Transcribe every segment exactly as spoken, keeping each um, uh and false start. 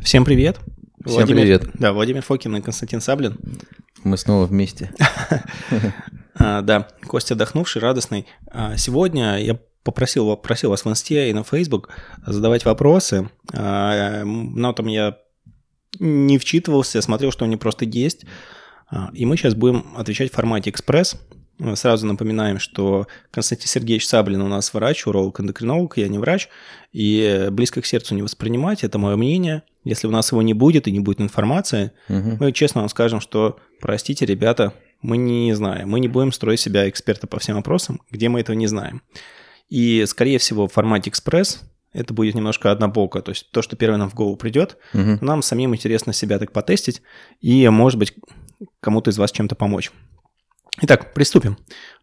Всем привет. Всем Владимир, привет. Да, Владимир Фокин и Константин Саблин. Мы снова вместе. Да, Костя отдохнувший, радостный. Сегодня я попросил попросил вас в Инсте и на Фейсбук задавать вопросы, но там я не вчитывался, смотрел, что они просто есть. И мы сейчас будем отвечать в формате экспресс. Сразу напоминаем, что Константин Сергеевич Саблин у нас врач, уролог, эндокринолог, я не врач, и близко к сердцу не воспринимать, это мое мнение. Если у нас его не будет и не будет информации, угу. мы честно вам скажем, что, простите, ребята, мы не знаем, мы не будем строить себя эксперта по всем вопросам, где мы этого не знаем. И, скорее всего, в формате экспресс это будет немножко однобоко, то есть то, что первое нам в голову придет, угу. нам самим интересно себя так потестить и, может быть, кому-то из вас чем-то помочь. Итак, приступим.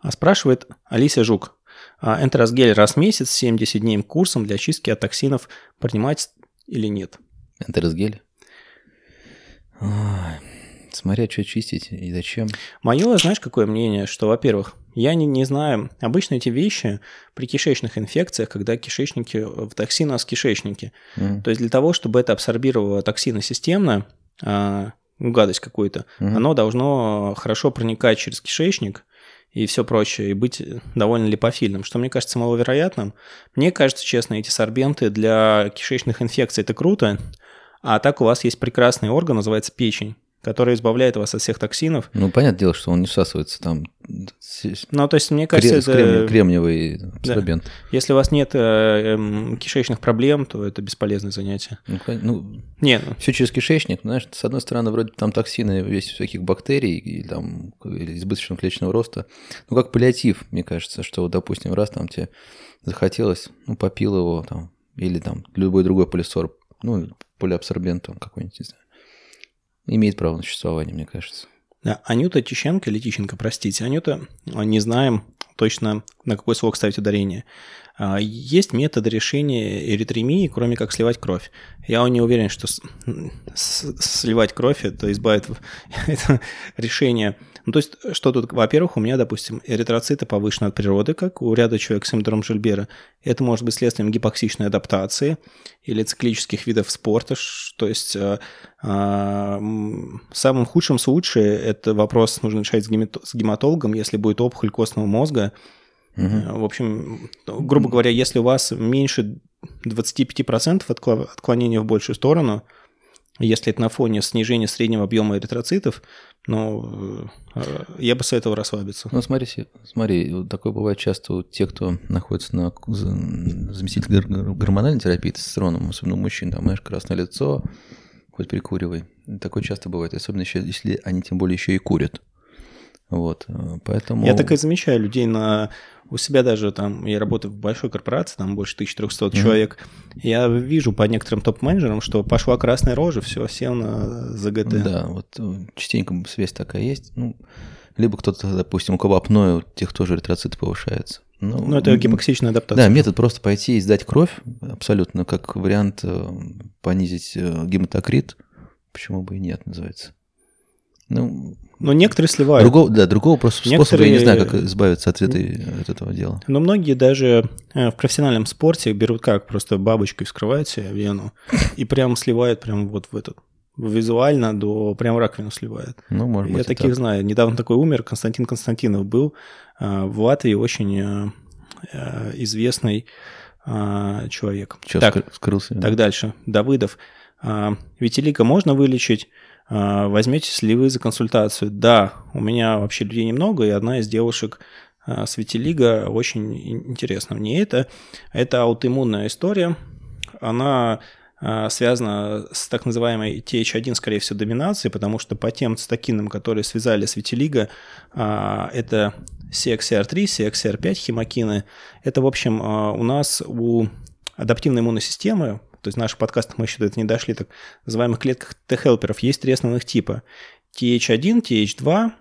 Спрашивает Алися Жук. Энтеросгель раз в месяц, семьдесят дней курсом для очистки от токсинов принимать или нет? Энтеросгель? Смотря, что чистить и зачем. Мое, знаешь, какое мнение, что, во-первых, я не, не знаю, обычно эти вещи при кишечных инфекциях, когда кишечники в токсин у нас кишечники. Mm. То есть для того, чтобы это абсорбировало токсины системно, гадость какую-то, угу. оно должно хорошо проникать через кишечник и все прочее, и быть довольно липофильным, что, мне кажется, маловероятным. Мне кажется, честно, эти сорбенты для кишечных инфекций – это круто, а так у вас есть прекрасный орган, называется печень, который избавляет вас от всех токсинов. Ну, понятное дело, что он не всасывается там. Ну, то есть, мне кажется, Крем, это... Кремниевый абсорбент. Да. Если у вас нет э, э, кишечных проблем, то это бесполезное занятие. Ну, ну нет. Все через кишечник, знаешь, с одной стороны, вроде там токсины весь всяких бактерий или там избыточного клеточного роста. Ну, как паллиатив, мне кажется, что, вот, допустим, раз там тебе захотелось, ну, попил его там, или там любой другой полисорб, ну, полиабсорбент там какой-нибудь, не знаю. Имеет право на существование, мне кажется. Да, Анюта Тищенко или Тищенко, простите, Анюта, не знаем точно, на какой слог ставить ударение. Есть методы решения эритремии, кроме как сливать кровь. Я не уверен, что с... С... сливать кровь это избавит это решение. Ну, то есть, что тут, во-первых, у меня, допустим, эритроциты повышены от природы, как у ряда человек с синдромом Жильбера. Это может быть следствием гипоксичной адаптации или циклических видов спорта. То есть, в самом худшем случае, это вопрос нужно решать с гематологом, если будет опухоль костного мозга. Угу. В общем, грубо говоря, если у вас меньше двадцать пять процентов отклонения в большую сторону, если это на фоне снижения среднего объема эритроцитов, ну, я бы советовал расслабиться. Ну, смотри, смотри, такое бывает часто у тех, кто находится на заместителе гормональной терапии тестостероном, особенно у мужчин, там, знаешь, красное лицо, хоть прикуривай. Такое часто бывает, особенно еще, если они тем более еще и курят. Вот, поэтому... Я так и замечаю людей на... у себя даже там, я работаю в большой корпорации, там больше тысяча триста mm-hmm. человек, я вижу по некоторым топ-менеджерам, что пошла красная рожа, все, сел на ЗГТ. Да, вот частенько связь такая есть, ну, либо кто-то, допустим, у кого апноэ, у тех тоже эритроциты повышаются. Ну, ну это гипоксичная адаптация. Да, метод просто пойти и сдать кровь, абсолютно, как вариант понизить гематокрит, почему бы и нет, называется. Ну, но некоторые сливают. Другого, да, другого просто некоторые... способа, я не знаю, как избавиться от, этой, от этого дела. Но многие даже в профессиональном спорте берут как, просто бабочкой вскрывают себе вену и прям сливают прям вот в этот, визуально до прям раковину сливают. Ну, может быть, я таких так. знаю. Недавно такой умер, Константин Константинов был в Латвии, очень известный человек. Что, так, вскрылся? Так дальше, Давыдов. Витилиго можно вылечить? Возьметесь ли вы за консультацию? Да, у меня вообще людей немного, и одна из девушек с Витилиго очень интересна мне это. Это аутоиммунная история, она связана с так называемой Т Х один, скорее всего, доминацией, потому что по тем цитокинам, которые связали с Витилиго, это Си Икс Ар три, Си Икс Ар пять, химокины. Это, в общем, у нас у адаптивной иммунной системы, то есть в наших подкастах мы еще до этого не дошли, так называемых клетках Т-хелперов, есть три основных типа. Т Х один, Т Х два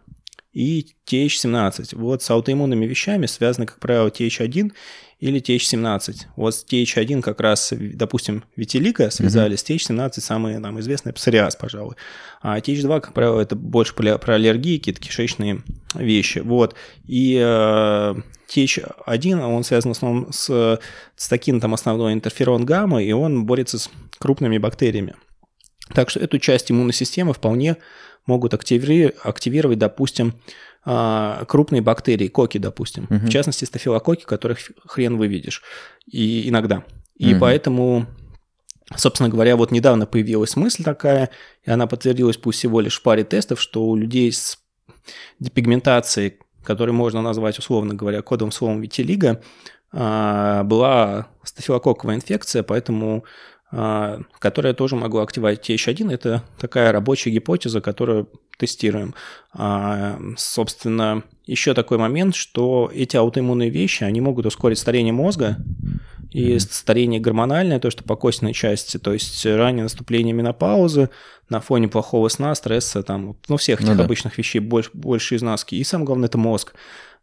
и Т Х семнадцать. Вот с аутоиммунными вещами связаны, как правило, Т Х один или Т Х семнадцать. Вот с Т Х один как раз, допустим, Витилиго связали, mm-hmm. с Т Х семнадцать самые нам известные, псориаз, пожалуй. А Т Х два, как правило, это больше про аллергии, какие-то кишечные вещи. Вот. И э, Т Х один, он связан в основном с цитокином, там основной интерферон гамма, и он борется с крупными бактериями. Так что эту часть иммунной системы вполне могут активировать, активировать допустим, крупные бактерии, коки, допустим. Угу. В частности, стафилококки, которых хрен выведешь. И иногда. И угу. поэтому, собственно говоря, вот недавно появилась мысль такая, и она подтвердилась пусть всего лишь в паре тестов, что у людей с депигментацией, которую можно назвать, условно говоря, кодовым словом витилиго, была стафилококковая инфекция, поэтому... которая тоже могла активировать Т Х один. Это такая рабочая гипотеза, которую тестируем. А, собственно, еще такой момент, что эти аутоиммунные вещи, они могут ускорить старение мозга и mm-hmm. старение гормональное, то, что по костной части, то есть раннее наступление менопаузы на фоне плохого сна, стресса, там, ну, всех этих ну, да. обычных вещей, больше, больше изнанки. И самое главное, это мозг.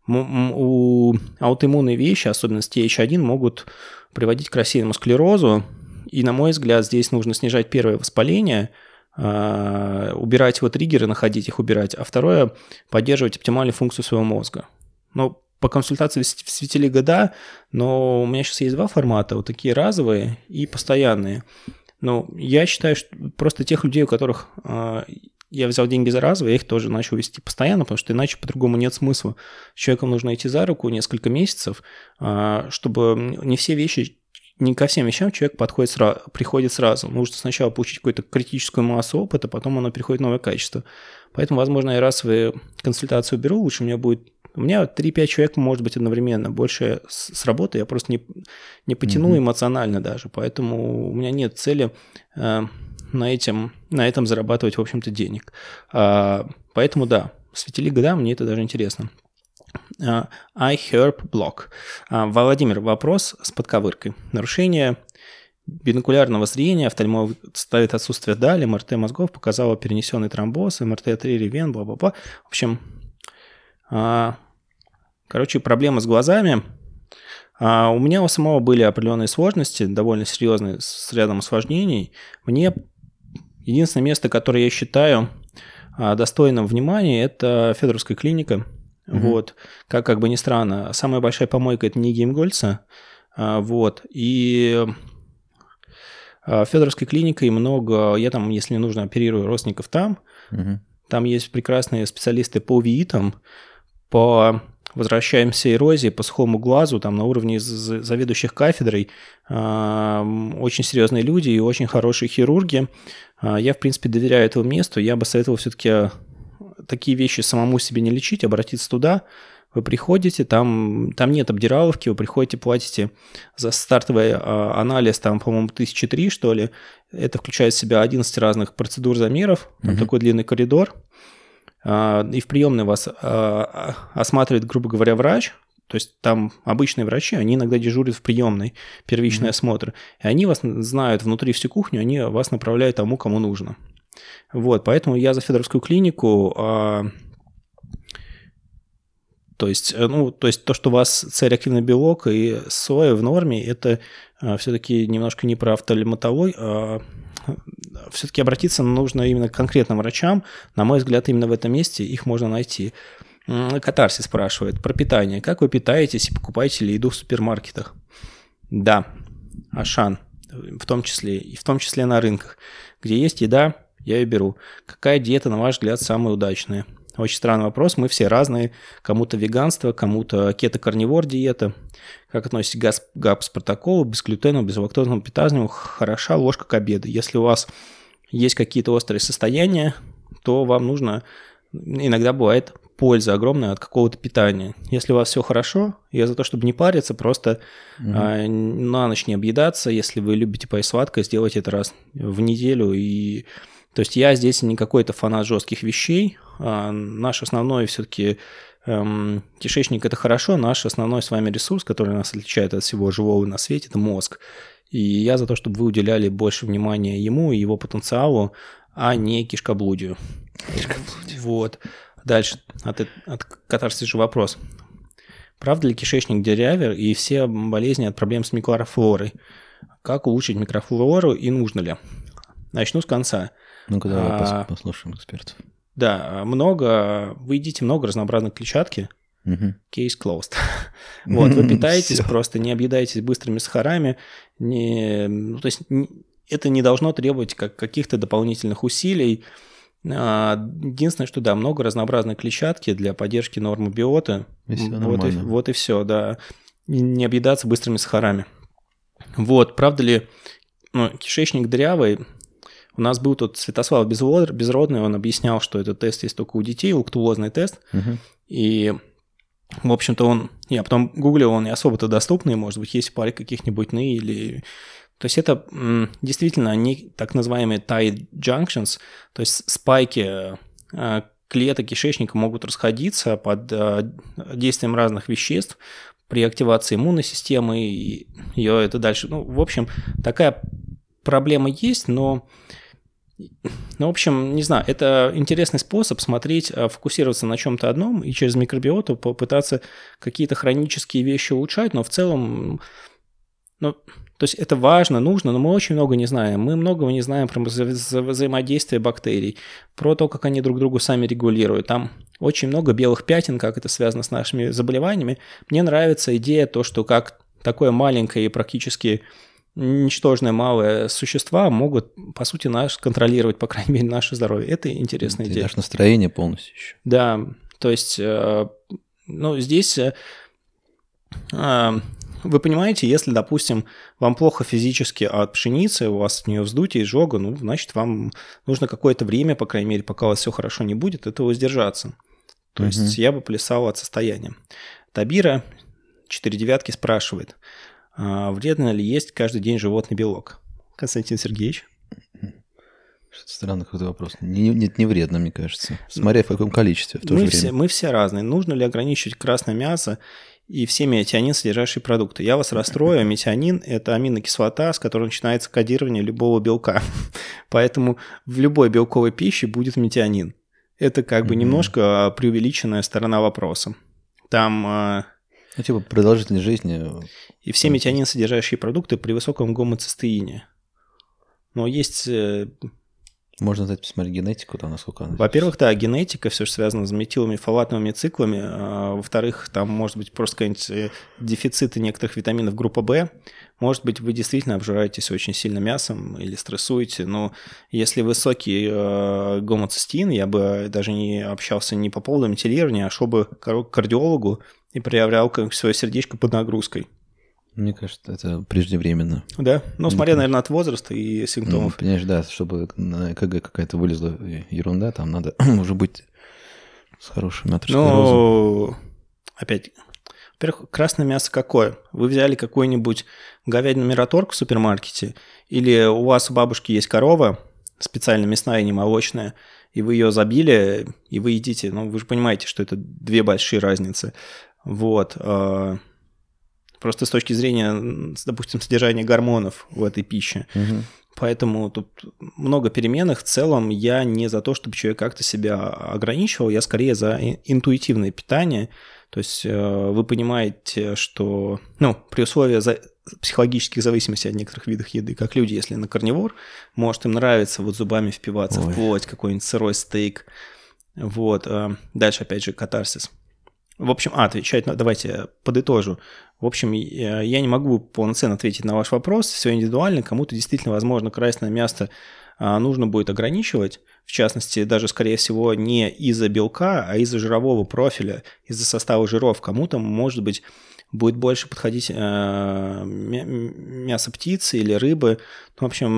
У аутоиммунные вещи, особенно с Т Х один, могут приводить к рассеянному склерозу. И, на мой взгляд, здесь нужно снижать первое воспаление, убирать его триггеры, находить их, убирать, а второе – поддерживать оптимальную функцию своего мозга. Ну, по консультации в Витилиго, да, но у меня сейчас есть два формата, вот такие разовые и постоянные. Но я считаю, что просто тех людей, у которых я взял деньги за разовые, я их тоже начал вести постоянно, потому что иначе по-другому нет смысла. С человеком нужно идти за руку несколько месяцев, чтобы не все вещи… Не ко всем вещам человек подходит сразу, приходит сразу. Нужно сначала получить какую-то критическую массу опыта, потом оно переходит в новое качество. Поэтому, возможно, я разовые консультации уберу, лучше у меня будет... У меня три-пять человек может быть одновременно. Больше с работы я просто не, не потяну mm-hmm. эмоционально даже. Поэтому у меня нет цели э, на, этим, на этом зарабатывать, в общем-то, денег. А, поэтому да, с Витилиго, да, мне это даже интересно. АйХерб блог. Владимир, вопрос с подковыркой. Нарушение бинокулярного зрения, офтальмолог ставит отсутствие дали, МРТ мозгов показало перенесенный тромбоз, МРТ артерий вен, бла-бла-бла. В общем, короче, проблемы с глазами. У меня у самого были определенные сложности, довольно серьезные, с рядом осложнений. Мне единственное место, которое я считаю достойным внимания, это Федоровская клиника. Mm-hmm. Вот, как, как бы ни странно, самая большая помойка – это НИИ Гельмгольца, вот, и Федоровской клиникой много, я там, если нужно, оперирую родственников там, mm-hmm. там есть прекрасные специалисты по ВИИТам, по, возвращаемся, эрозии, по сухому глазу, там на уровне заведующих кафедрой, очень серьезные люди и очень хорошие хирурги, я, в принципе, доверяю этому месту, я бы советовал все-таки… Такие вещи самому себе не лечить, обратиться туда, вы приходите, там, там нет обдираловки, вы приходите, платите за стартовый а, анализ, там, по-моему, тысячи три, что ли, это включает в себя одиннадцать разных процедур замеров, там mm-hmm. такой длинный коридор, а, и в приемной вас а, осматривает, грубо говоря, врач, то есть там обычные врачи, они иногда дежурят в приемной, первичный mm-hmm. осмотр, и они вас знают внутри всю кухню, они вас направляют тому, кому нужно. Вот, поэтому я за Федоровскую клинику, а, то есть, ну, то есть то, что у вас С-реактивный белок и соя в норме, это а, все-таки немножко не про офтальмотологию, а все-таки обратиться нужно именно к конкретным врачам, на мой взгляд, именно в этом месте их можно найти. Катарси спрашивает про питание, как вы питаетесь и покупаете ли еду в супермаркетах? Да, Ашан, в том числе, и в том числе на рынках, где есть еда, я ее беру. Какая диета, на ваш взгляд, самая удачная? Очень странный вопрос. Мы все разные. Кому-то веганство, кому-то кето-карнивор диета. Как относитесь к ГАПС-протоколу, безглютеновому, безлактозному питанию? Хороша ложка к обеду. Если у вас есть какие-то острые состояния, то вам нужно... Иногда бывает польза огромная от какого-то питания. Если у вас все хорошо, я за то, чтобы не париться, просто mm-hmm. а, на ночь не объедаться. Если вы любите поесть сладкое, сделайте это раз в неделю и... То есть я здесь не какой-то фанат жестких вещей. А наш основной все-таки эм, кишечник – это хорошо. Наш основной с вами ресурс, который нас отличает от всего живого на свете – это мозг. И я за то, чтобы вы уделяли больше внимания ему и его потенциалу, а не кишкоблудию. Кишкоблудию. Вот. Дальше от, от катарсиса же вопрос. Правда ли кишечник деревер и все болезни от проблем с микрофлорой? Как улучшить микрофлору и нужно ли? Начну с конца. Ну-ка, давай а, послушаем экспертов. Да, много, вы едите много разнообразной клетчатки, кейс угу. closed. вот, вы питаетесь, просто не объедаетесь быстрыми сахарами, не, ну, то есть не, это не должно требовать как каких-то дополнительных усилий. Единственное, что да, много разнообразной клетчатки для поддержки нормы биота. И вот, и, вот и все, да. Не объедаться быстрыми сахарами. Вот, правда ли, ну, кишечник дырявый? У нас был тут Святослав Безродный, он объяснял, что этот тест есть только у детей, лактулозный тест. Угу. И, в общем-то, он... Я потом гуглил, он не особо-то доступный, может быть, есть в паре каких-нибудь НИИ или... То есть это действительно они так называемые tight junctions, то есть спайки клеток кишечника могут расходиться под действием разных веществ при активации иммунной системы, и ее это дальше... Ну, в общем, такая проблема есть, но... Ну, в общем, не знаю, это интересный способ смотреть, фокусироваться на чем-то одном и через микробиоту попытаться какие-то хронические вещи улучшать, но в целом... Ну, то есть это важно, нужно, но мы очень много не знаем. Мы многого не знаем про вза- вза- взаимодействие бактерий, про то, как они друг другу сами регулируют. Там очень много белых пятен, как это связано с нашими заболеваниями. Мне нравится идея то, что как такое маленькое и практически ничтожное малое существа могут, по сути, нас контролировать, по крайней мере, наше здоровье. Это интересная это идея. Даже настроение полностью еще. Да, то есть, ну, здесь... Вы понимаете, если, допустим, вам плохо физически от пшеницы, у вас от нее вздутие, изжога, ну, значит, вам нужно какое-то время, по крайней мере, пока у вас все хорошо не будет, этого воздержаться. То [S2] Угу. [S1] Есть я бы плясал от состояния. Табира, четыре девятки, спрашивает, вредно ли есть каждый день животный белок? Константин Сергеевич? Что-то странный какой-то вопрос. Не, нет, не вредно, мне кажется. Смотря в каком количестве. В то мы, же время. Все, мы все разные. Нужно ли ограничивать красное мясо и все метионин, содержащие продукты? Я вас расстрою. Метионин – это аминокислота, с которой начинается кодирование любого белка. Поэтому в любой белковой пище будет метионин. Это как бы mm-hmm. немножко преувеличенная сторона вопроса. Там… Ну, типа продолжительность жизни. И все метионин, содержащие продукты при высоком гомоцистеине. Но есть… Можно дать посмотреть генетику, там насколько она... Во-первых, да, генетика, все, что связано с метиловыми, фолатовыми циклами. А, во-вторых, там может быть просто какие-нибудь дефициты некоторых витаминов группы В. Может быть, вы действительно обжираетесь очень сильно мясом или стрессуете. Но если высокий э, гомоцистеин, я бы даже не общался не по поводу метилирования, а шел бы к кардиологу и проявлял свое сердечко под нагрузкой. Мне кажется, это преждевременно. Да? Ну, смотря, наверное, от возраста и симптомов. Ну, понимаешь, да, чтобы на ЭКГ какая-то вылезла ерунда, там надо уже быть с хорошим атеросклерозом. Ну, опять, во-первых, красное мясо какое? Вы взяли какой-нибудь говядину Мираторг в супермаркете, или у вас у бабушки есть корова, специально мясная, не молочная, и вы ее забили, и вы едите. Ну, вы же понимаете, что это две большие разницы. Вот. Просто с точки зрения, допустим, содержания гормонов в этой пище. Угу. Поэтому тут много переменных. В целом я не за то, чтобы человек как-то себя ограничивал. Я скорее за интуитивное питание. То есть вы понимаете, что... Ну, при условии психологических зависимостей от некоторых видов еды, как люди, если на карнивор, может им нравится вот зубами впиваться Ой. в плоть, какой-нибудь сырой стейк. Вот. Дальше, опять же, катарсис. В общем, а, отвечать, давайте я подытожу. В общем, я не могу полноценно ответить на ваш вопрос, все индивидуально, кому-то действительно, возможно, красное мясо нужно будет ограничивать, в частности, даже, скорее всего, не из-за белка, а из-за жирового профиля, из-за состава жиров. Кому-то, может быть, будет больше подходить мясо птицы или рыбы. В общем,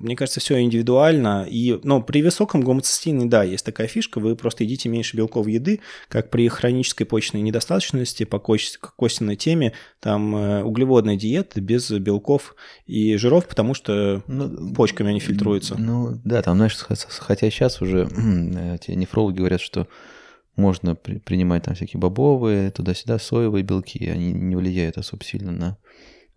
мне кажется, все индивидуально. И, ну, при высоком гомоцистеине, да, есть такая фишка, вы просто едите меньше белков еды, как при хронической почечной недостаточности, по костяной теме, там углеводная диета без белков и жиров, потому что ну, почками они фильтруются. Ну, да, там, знаешь, хотя сейчас уже те нефрологи говорят, что можно при, принимать там всякие бобовые, туда-сюда, соевые белки, они не влияют особо сильно на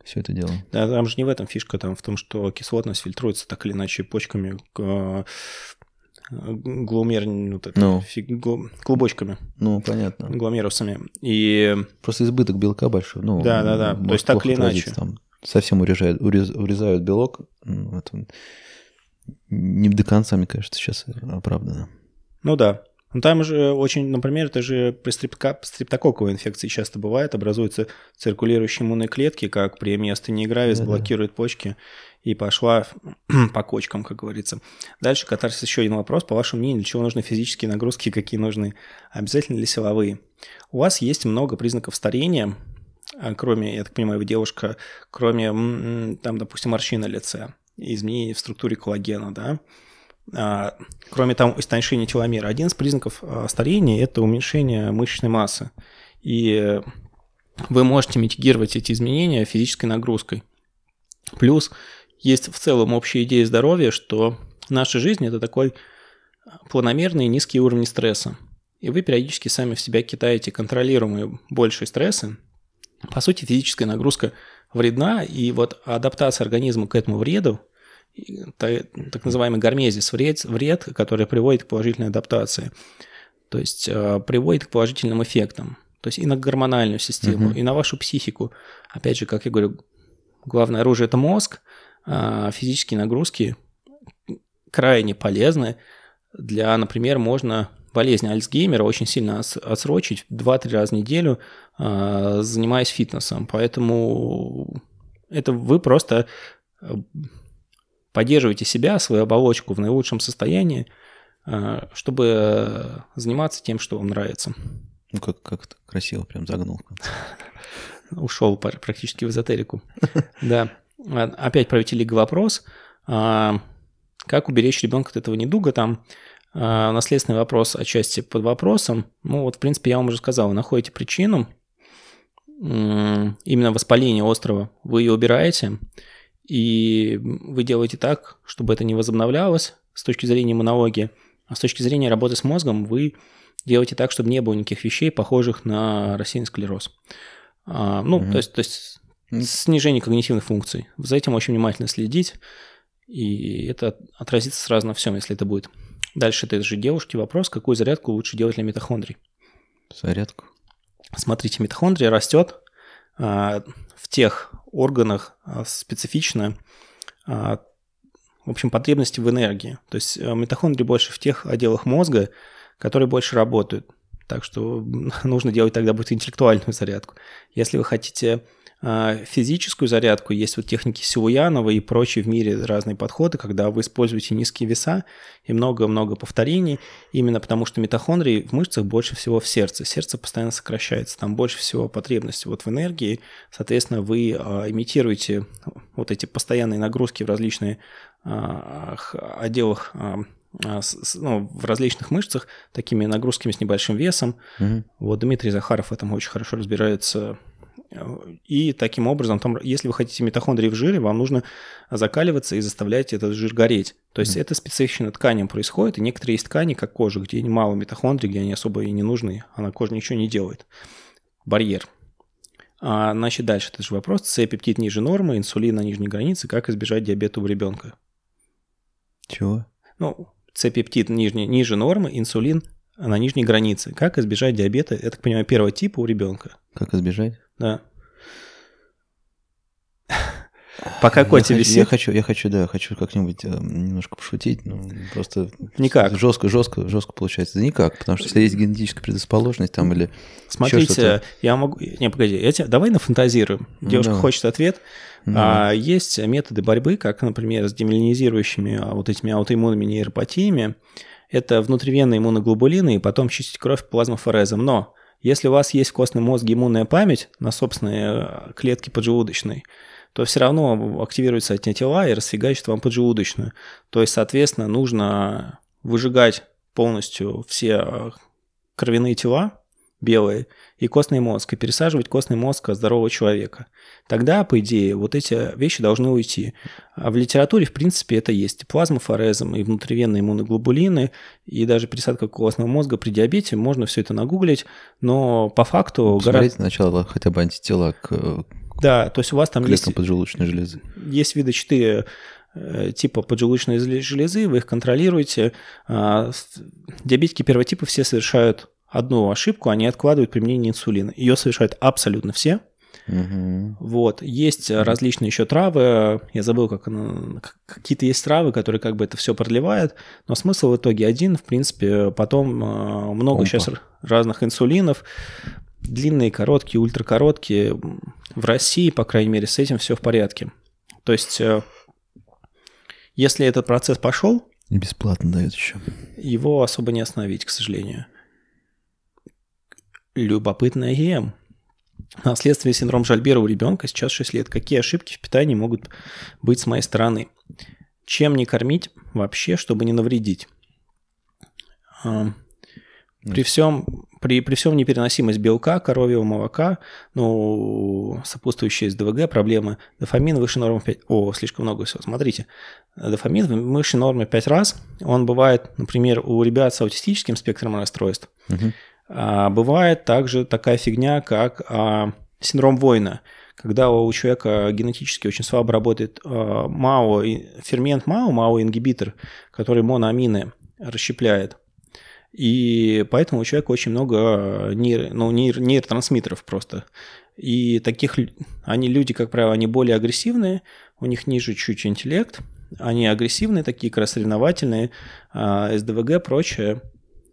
все это дело. Да, там же не в этом фишка, там в том, что кислотность фильтруется так или иначе почками, э, гломер, ну, так, ну, фиг, гл, клубочками. Ну, понятно. Гломерусами. И... Просто избыток белка большой. Ну, да, да, да, то есть так или иначе. Там, совсем урезают, урез, урезают белок, ну, это не до конца, мне кажется, сейчас оправдано. Ну да. Но там же очень, например, это же при стрептококковой инфекции часто бывает, образуются циркулирующие иммунные клетки, как при миостении гравис, да, блокируют почки и пошла по кочкам, как говорится. Дальше, катарсис, еще один вопрос. По вашему мнению, для чего нужны физические нагрузки, какие нужны? Обязательно ли силовые? У вас есть много признаков старения, кроме, я так понимаю, вы девушка, кроме, там, допустим, морщин на лице, изменений в структуре коллагена, да? Кроме того, истончения теломера. Один из признаков старения – это уменьшение мышечной массы. И вы можете митигировать эти изменения физической нагрузкой. Плюс есть в целом общая идея здоровья, что наша жизнь – это такой планомерный низкий уровень стресса. И вы периодически сами в себя кидаете контролируемые большие стрессы. По сути, физическая нагрузка вредна, и вот адаптация организма к этому вреду, так называемый гормезис, вред, вред, который приводит к положительной адаптации, то есть приводит к положительным эффектам, то есть и на гормональную систему, угу. и на вашу психику. Опять же, как я говорю, главное оружие – это мозг, а физические нагрузки крайне полезны для, например, можно болезнь Альцгеймера очень сильно отсрочить два-три раза в неделю, занимаясь фитнесом, поэтому это вы просто... Поддерживайте себя, свою оболочку в наилучшем состоянии, чтобы заниматься тем, что вам нравится. Ну, как, как-то красиво прям загнул. Ушел практически в эзотерику. Да. Опять про Витилиго вопрос. Как уберечь ребенка от этого недуга? Там наследственный вопрос отчасти под вопросом. Ну, вот, в принципе, я вам уже сказал, вы находите причину, именно воспаление острова, вы ее убираете, и вы делаете так, чтобы это не возобновлялось с точки зрения иммунологии, а с точки зрения работы с мозгом вы делаете так, чтобы не было никаких вещей, похожих на рассеянный склероз. А, ну, mm-hmm. то есть, то есть mm-hmm. снижение когнитивных функций. За этим очень внимательно следить, и это отразится сразу на всем, если это будет. Дальше этой же девушке вопрос, какую зарядку лучше делать для митохондрий? Зарядку? Смотрите, митохондрия растет а, в тех... органах специфично, в общем, потребности в энергии. То есть митохондрии больше в тех отделах мозга, которые больше работают. Так что нужно делать тогда будет интеллектуальную зарядку. Если вы хотите физическую зарядку, есть вот техники Силуянова и прочие в мире разные подходы, когда вы используете низкие веса и много-много повторений, именно потому что митохондрии в мышцах больше всего в сердце. Сердце постоянно сокращается, там больше всего потребности вот в энергии, соответственно, вы имитируете вот эти постоянные нагрузки в различных отделах, ну, в различных мышцах, такими нагрузками с небольшим весом. Угу. Вот Дмитрий Захаров в этом очень хорошо разбирается. И таким образом, там, если вы хотите митохондрии в жире, вам нужно закаливаться и заставлять этот жир гореть. То есть mm-hmm. это специфично тканям происходит, и некоторые есть ткани, как кожа, где мало митохондрий, где они особо и не нужны, а на коже ничего не делает. Барьер. А, значит, дальше этот же вопрос. С-пептид ниже нормы, инсулин на нижней границе, как избежать диабета у ребенка? Чего? Ну, С-пептид нижний, ниже нормы, инсулин на нижней границе. Как избежать диабета, я так понимаю, первого типа у ребенка? Как избежать? Да. Пока Котя висит. Я хочу, я хочу, да, хочу как-нибудь э, немножко пошутить, но просто никак. Жестко, жестко, жестко получается. Да никак, потому что если есть генетическая предрасположенность там или смотрите, еще что-то... я могу... Не, погоди, я тебя... давай нафантазируем. Девушка Давай. Хочет ответ. Mm-hmm. А, есть методы борьбы, как, например, с демиелинизирующими вот этими аутоиммунными нейропатиями. Это внутривенные иммуноглобулины и потом чистить кровь плазмофорезом. Но если у вас есть в костном мозге иммунная память на собственные клетки поджелудочной, то все равно активируются антитела и расфигачат вам поджелудочную. То есть, соответственно, нужно выжигать полностью все кровяные тела белые и костный мозг, и пересаживать костный мозг здорового человека. Тогда, по идее, вот эти вещи должны уйти. А в литературе, в принципе, это есть. И плазмофорезом, и внутривенные иммуноглобулины, и даже пересадка костного мозга при диабете. Можно все это нагуглить, но по факту... Посмотрите гора... сначала хотя бы антитела к... Да, то есть у вас там есть, есть вида четыре типа поджелудочной железы, вы их контролируете. Диабетики первого типа все совершают одну ошибку, они откладывают применение инсулина. Ее совершают абсолютно все. Угу. Вот. Есть различные еще травы, я забыл, как какие-то есть травы, которые как бы это все продлевают, но смысл в итоге один, в принципе, потом много Помпа. Сейчас разных инсулинов, длинные, короткие, ультракороткие, в России, по крайней мере, с этим все в порядке. То есть, если этот процесс пошел, и бесплатно дают еще. Его особо не остановить, к сожалению. Любопытная ЕМ. Наследственный синдром Жильбера у ребенка сейчас шесть лет. Какие ошибки в питании могут быть с моей стороны? Чем не кормить вообще, чтобы не навредить? При всем, при, при всем непереносимость белка, коровьего молока, ну, сопутствующие СДВГ, проблемы, дофамин выше нормы в пять... О, слишком много всего, смотрите. Дофамин выше нормы в пять раз. Он бывает, например, у ребят с аутистическим спектром расстройств. Угу. А, бывает также такая фигня, как а, синдром воина. Когда у человека генетически очень слабо работает а, МАО, фермент МАО, МАО-ингибитор, который моноамины расщепляет. И поэтому у человека очень много нейр, ну, нейр, нейротрансмиттеров просто. И таких они люди, как правило, они более агрессивные, у них ниже чуть интеллект, они агрессивные, такие как раз соревновательные, СДВГ, прочее.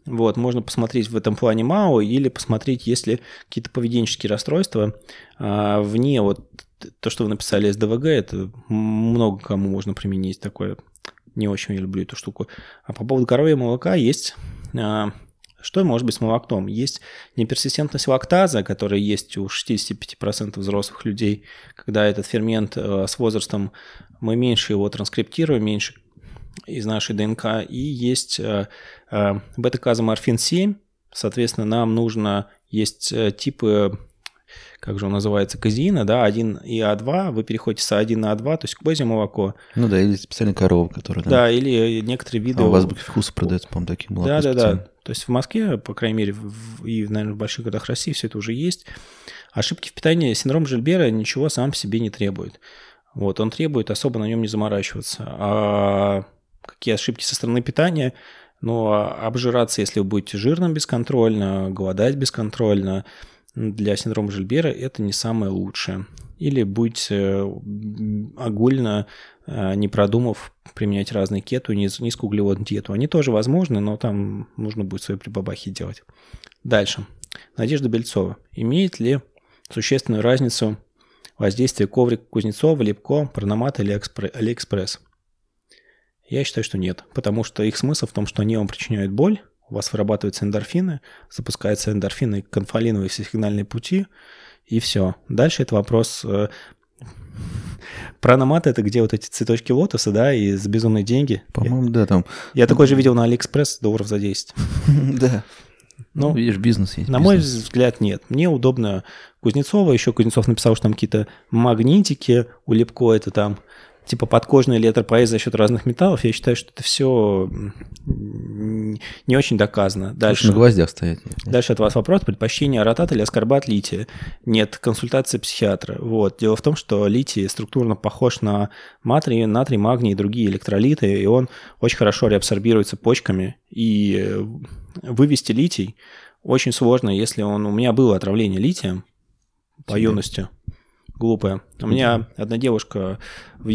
Вот, можно посмотреть в этом плане МАО или посмотреть, есть ли какие-то поведенческие расстройства вне вот то, что вы написали СДВГ, это много кому можно применить такое. Не очень я люблю эту штуку. А по поводу коровьего молока есть... Что может быть с молоком? Есть неперсистентность лактаза, которая есть у шестьдесят пять процентов взрослых людей, когда этот фермент с возрастом, мы меньше его транскриптируем, меньше из нашей ДНК. И есть бета-казоморфин семь, соответственно, нам нужно есть типы... как же он называется, казеина, да, один и А два, вы переходите с А1 на А2, то есть козье молоко. Ну да, или специальная корова, которая... Да, да, или некоторые виды... А у вас Азбуке вкуса продается, по-моему, такие молоко. Да-да-да, то есть в Москве, по крайней мере, в, и, наверное, в больших городах России все это уже есть. Ошибки в питании, синдром Жильбера ничего сам себе не требует. Вот, он требует особо на нем не заморачиваться. А какие ошибки со стороны питания... Ну, обжираться, если вы будете жирным бесконтрольно, голодать бесконтрольно, для синдрома Жильбера это не самое лучшее. Или будете огульно, не продумав, применять разные кету, низкоуглеводную диету. Они тоже возможны, но там нужно будет свои прибабахи делать. Дальше. Надежда Бельцова. Имеет ли существенную разницу воздействие коврика Кузнецова, Ляпко, Пранамат или Алиэкспресс? Я считаю, что нет. Потому что их смысл в том, что они вам причиняют боль, у вас вырабатываются эндорфины, запускаются эндорфины, конфолиновые все сигнальные пути, и все. Дальше это вопрос... Пранамат – это где вот эти цветочки лотоса, да, и за безумные деньги. По-моему, я, да, там... Я такой же видел на Алиэкспресс, долларов за десять. Да. Ну, видишь, бизнес есть. На мой взгляд, нет. Мне удобно Кузнецова, еще Кузнецов написал, что там какие-то магнитики у Ляпко, это там... типа подкожная электропоэзия за счет разных металлов, я считаю, что это все не очень доказано. Дальше на гвоздях стоять. Дальше от вас вопрос. Предпочтение оротата или аскорбат лития? Нет, консультация психиатра. Вот. Дело в том, что литий структурно похож на натрий, натрий, магний и другие электролиты, и он очень хорошо реабсорбируется почками. И вывести литий очень сложно, если он... У меня было отравление литием по юности. Глупая. У меня одна девушка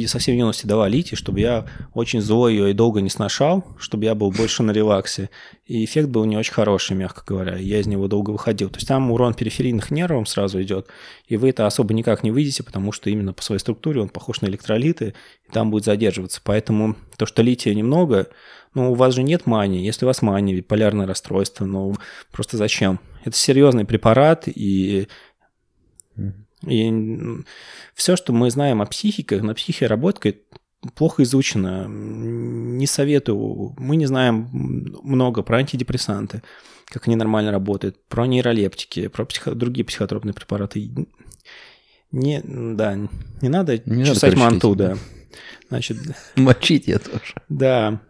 совсем в юности дала литий, чтобы я очень зло ее и долго не сношал, чтобы я был больше на релаксе. И эффект был не очень хороший, мягко говоря. Я из него долго выходил. То есть там урон периферийных нервов сразу идет, и вы это особо никак не выйдете, потому что именно по своей структуре он похож на электролиты, и там будет задерживаться. Поэтому то, что лития немного, ну у вас же нет мании. Если у вас мания, биполярное расстройство, ну просто зачем? Это серьезный препарат, и... И все, что мы знаем о психиках, на психике работает, плохо изучено. Не советую. Мы не знаем много про антидепрессанты, как они нормально работают, про нейролептики, про психо... другие психотропные препараты. Не, да, не надо не чесать надо манту, да. Значит, мочить я тоже. Да.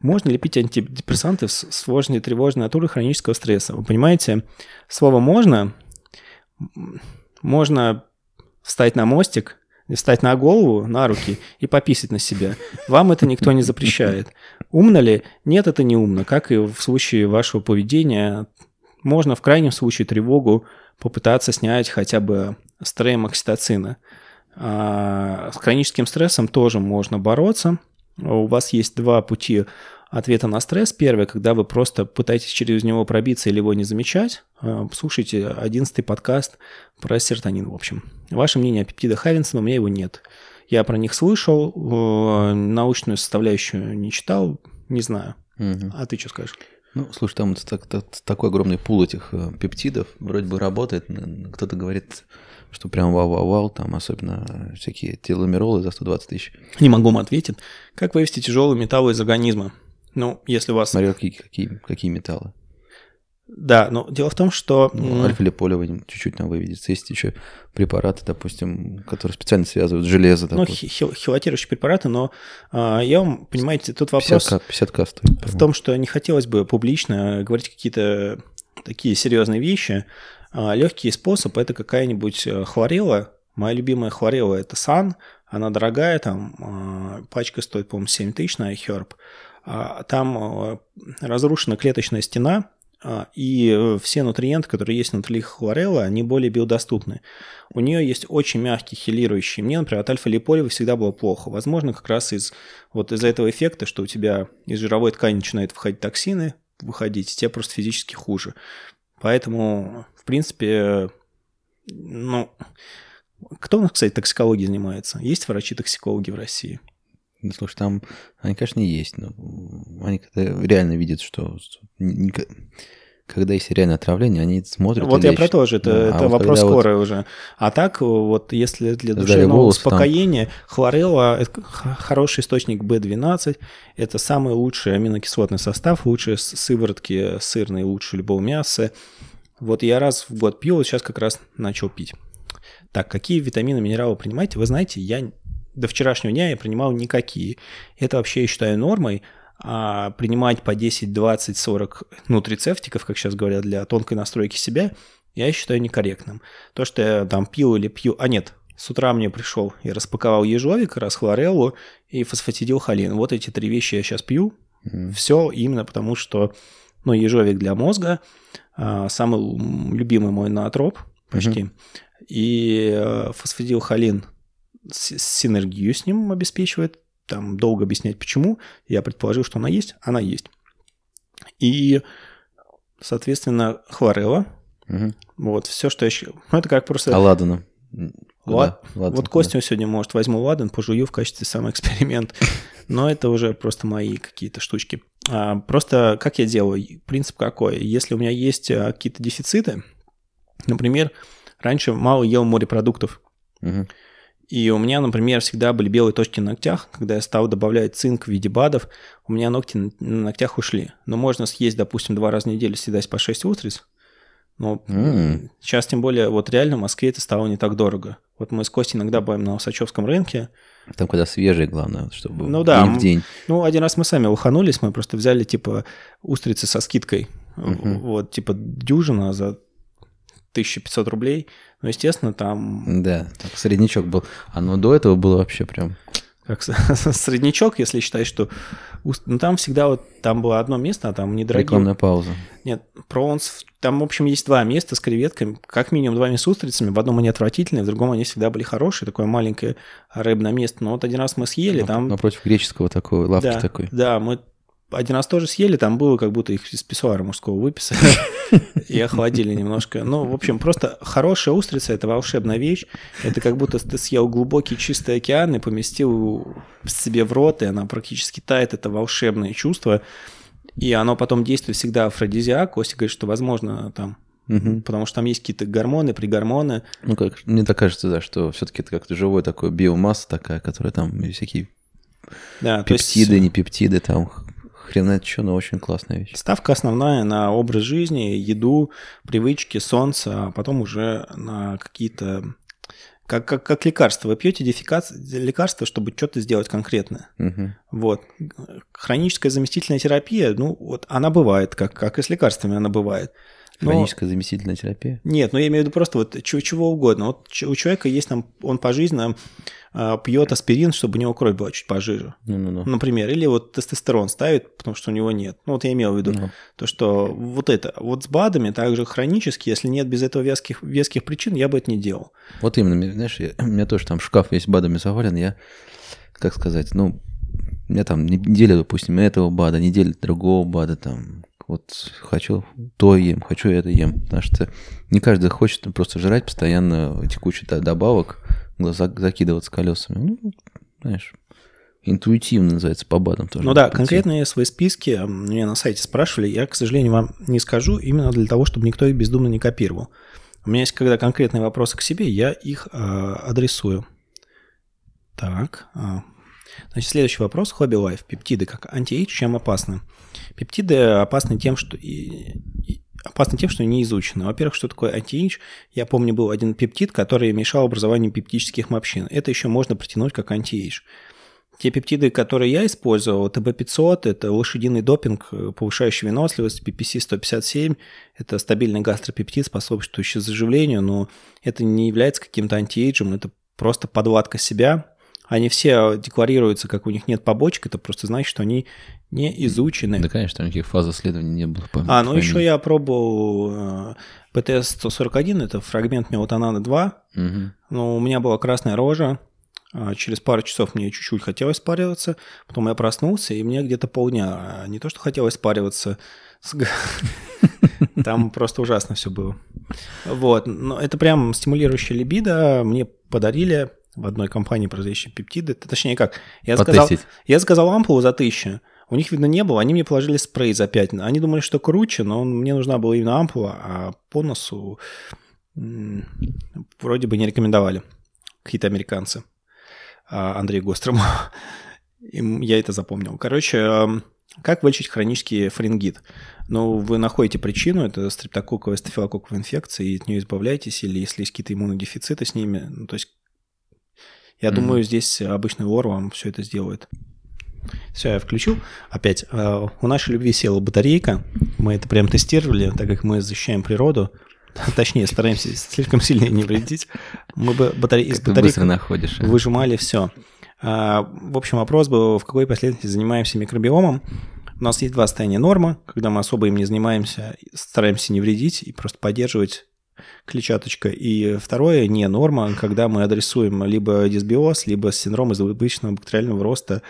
Можно ли пить антидепрессанты в сложной тревожной натуре хронического стресса? Вы понимаете, слово «можно»? Можно встать на мостик, встать на голову, на руки и пописать на себя. Вам это никто не запрещает. Умно ли? Нет, это не умно. Как и в случае вашего поведения, можно в крайнем случае тревогу попытаться снять хотя бы стресс окситоцина. С хроническим стрессом тоже можно бороться. У вас есть два пути ответа на стресс. Первый, когда вы просто пытаетесь через него пробиться или его не замечать. Слушайте одиннадцатый подкаст про серотонин, в общем. Ваше мнение о пептидах Хавинсона, у меня его нет. Я про них слышал, научную составляющую не читал, не знаю. Угу. А ты что скажешь? Ну, слушай, там так, так, такой огромный пул этих пептидов, вроде бы работает. Кто-то говорит, что прям вау-вау-вау, там особенно всякие теломеролы за сто двадцать тысяч. Не могу, вам ответит. Как вывести тяжелые металлы из организма? Ну, если у вас... Смотря какие, какие, какие металлы. Да, но дело в том, что... Ну, альфа-липолевый чуть-чуть там выведется. Есть еще препараты, допустим, которые специально связывают железо. Ну, хил- хилатирующие препараты, но а, я вам, понимаете, тут вопрос... пятьдесят тысяч стоит. В том, что не хотелось бы публично говорить какие-то такие серьезные вещи. А, легкий способ – это какая-нибудь хлорелла. Моя любимая хлорелла – это сан. Она дорогая, там пачка стоит, по-моему, семь тысяч на АйХерб. А, там разрушена клеточная стена, и все нутриенты, которые есть внутри хлореллы, они более биодоступны. У нее есть очень мягкие хилирующие. Мне, например, от альфа-липолевой всегда было плохо. Возможно, как раз из, вот из-за этого эффекта, что у тебя из жировой ткани начинают входить токсины, выходить, тебе просто физически хуже. Поэтому, в принципе, ну... Кто у нас, кстати, токсикологией занимается? Есть врачи-токсикологи в России? Ну, слушай, там они, конечно, есть, но они когда реально видят, что... Когда есть реальное отравление, они смотрят... Вот я про то же, это, да, это а вопрос вот скорый вот... уже. А так, вот если для душевного волос, успокоения, там... хлорелла – это хороший источник бэ двенадцать, это самый лучший аминокислотный состав, лучшие сыворотки сырные, лучше любого мяса. Вот я раз в год пил, сейчас как раз начал пить. Так, какие витамины, минералы принимаете? Вы знаете, я... До вчерашнего дня я принимал никакие. Это вообще, я считаю, нормой. А принимать по десять, двадцать, сорок нутрицептиков, как сейчас говорят, для тонкой настройки себя, я считаю некорректным. То, что я там пил или пью... А нет, с утра мне пришел и распаковал ежовик, раз хлореллу и фосфатидилхолин. Вот эти три вещи я сейчас пью. Mm-hmm. Все именно потому, что ну, ежовик для мозга, самый любимый мой ноотроп почти, mm-hmm. и фосфатидилхолин синергию с ним обеспечивает. Там долго объяснять почему. Я предположил, что она есть. Она есть. И, соответственно, хлорелла. Угу. Вот, все, что я еще... Ну, это как просто... А ладана? Ла... Ладан, вот Костю сегодня, может, возьму ладан, пожую в качестве самоэксперимента. Но это уже просто мои какие-то штучки. А, просто как я делаю? Принцип какой? Если у меня есть какие-то дефициты, например, раньше мало ел морепродуктов. Угу. И у меня, например, всегда были белые точки на ногтях. Когда я стал добавлять цинк в виде БАДов, у меня ногти на ногтях ушли. Но можно съесть, допустим, два раза в неделю, съедать по шесть устриц. Но mm. сейчас, тем более, вот реально в Москве это стало не так дорого. Вот мы с Костей иногда бываем на Усачевском рынке. Там когда свежие, главное, чтобы ну, да, день в день. Ну, один раз мы сами лоханулись, мы просто взяли, типа, устрицы со скидкой. Mm-hmm. Вот, типа, дюжина за... тысяча пятьсот рублей, ну, естественно, там... Да, среднячок был. А ну, до этого было вообще прям... Как среднячок, если считать, что... Ну, там всегда вот... Там было одно место, а там недорогие... Рекламная пауза. Нет, проунс... Там, в общем, есть два места с креветками, как минимум двумя с устрицами. В одном они отвратительные, в другом они всегда были хорошие. Такое маленькое рыбное место. Но вот один раз мы съели, Нап- там... Напротив греческого такой, лавки да, такой. Да, мы... Один раз тоже съели, там было как будто их из писсуара мужского выписали и охладили немножко. Ну, в общем, просто хорошая устрица – это волшебная вещь. Это как будто ты съел глубокий чистый океан и поместил себе в рот, и она практически тает. Это волшебное чувство. И оно потом действует всегда афродизиак. Костя говорит, что возможно там, угу. потому что там есть какие-то гормоны, пригормоны. Ну, как мне так кажется, да, что все-таки это как-то живой такой биомасса такая, которая там всякие да, пептиды, то есть... не пептиды там... Хрен знает что, но очень классная вещь. Ставка основная на образ жизни, еду, привычки, солнце, а потом уже на какие-то... Как, как, как лекарства. Вы пьете дефикаци... лекарства, чтобы что-то сделать конкретное. Угу. Вот. Хроническая заместительная терапия, ну, вот она бывает, как, как и с лекарствами она бывает. Хроническая заместительная терапия? Нет, ну я имею в виду просто вот чего угодно. Вот у человека есть там, он пожизненно пьет аспирин, чтобы у него кровь была чуть пожиже. Ну-ну-ну. Например, или вот тестостерон ставит, потому что у него нет. Ну вот я имел в виду ну. то, что вот это. Вот с БАДами также хронически, если нет без этого веских, веских причин, я бы это не делал. Вот именно, знаешь, я, у меня тоже там шкаф весь БАДами завален, я, как сказать, ну, у меня там неделя, допустим, этого БАДа, неделя другого БАДа там. Вот хочу то ем, хочу это ем. Потому что не каждый хочет просто жрать постоянно текучий добавок, закидываться колесами. Ну, знаешь, интуитивно называется, по БАДам тоже. Ну да, конкретные свои списки меня на сайте спрашивали. Я, к сожалению, вам не скажу, именно для того, чтобы никто их бездумно не копировал. У меня есть, когда конкретные вопросы к себе, я их э, адресую. Так, значит, следующий вопрос. Хобби-лайф. Пептиды как анти-эйдж, чем опасны? Пептиды опасны тем, что и, и, опасны тем, что не изучены. Во-первых, что такое анти-эйдж? Я помню, был один пептид, который мешал образованию пептических мокчин. Это еще можно протянуть как анти-эйдж. Те пептиды, которые я использовал, тэ бэ пятьсот, это лошадиный допинг, повышающий выносливость, пи пи си сто пятьдесят семь, это стабильный гастропептид, способствующий заживлению, но это не является каким-то анти-эйджем, это просто подладка себя. Они все декларируются, как у них нет побочек, это просто значит, что они не изучены. Да, конечно, никаких фаз исследований не было. По, а, ну по еще я пробовал пэ тэ эс сто сорок один, это фрагмент мелатонана два, угу. Но у меня была красная рожа, через пару часов мне чуть-чуть хотелось спариваться, потом я проснулся, и мне где-то полдня не то, что хотелось спариваться, там просто ужасно все было. Вот, но это прям стимулирующая либидо, мне подарили... В одной компании, продающей пептиды. Точнее как, я заказал, я заказал ампулу за тысячу. У них, видно, не было. Они мне положили спрей за пять. Они думали, что круче, но мне нужна была именно ампула, а по носу м- вроде бы не рекомендовали какие-то американцы. А, Андрею Гострому. Я это запомнил. Короче, как вылечить хронический фарингит? Ну, вы находите причину, это стрептококковая, стафилококковая инфекция, и от нее избавляйтесь, или если есть какие-то иммунодефициты с ними, ну, то есть Я mm-hmm. думаю, здесь обычный вор вам все это сделает. Все, я включил. Опять, э, у нашей любви села батарейка. Мы это прям тестировали, так как мы защищаем природу. Точнее, стараемся слишком сильно не вредить. Мы бы батаре... из батареек выжимали все. Э, в общем, вопрос был, в какой последовательности занимаемся микробиомом. У нас есть два состояния нормы, когда мы особо им не занимаемся, стараемся не вредить и просто поддерживать клетчаточка. И второе, не норма, когда мы адресуем либо дисбиоз, либо синдром избыточного бактериального роста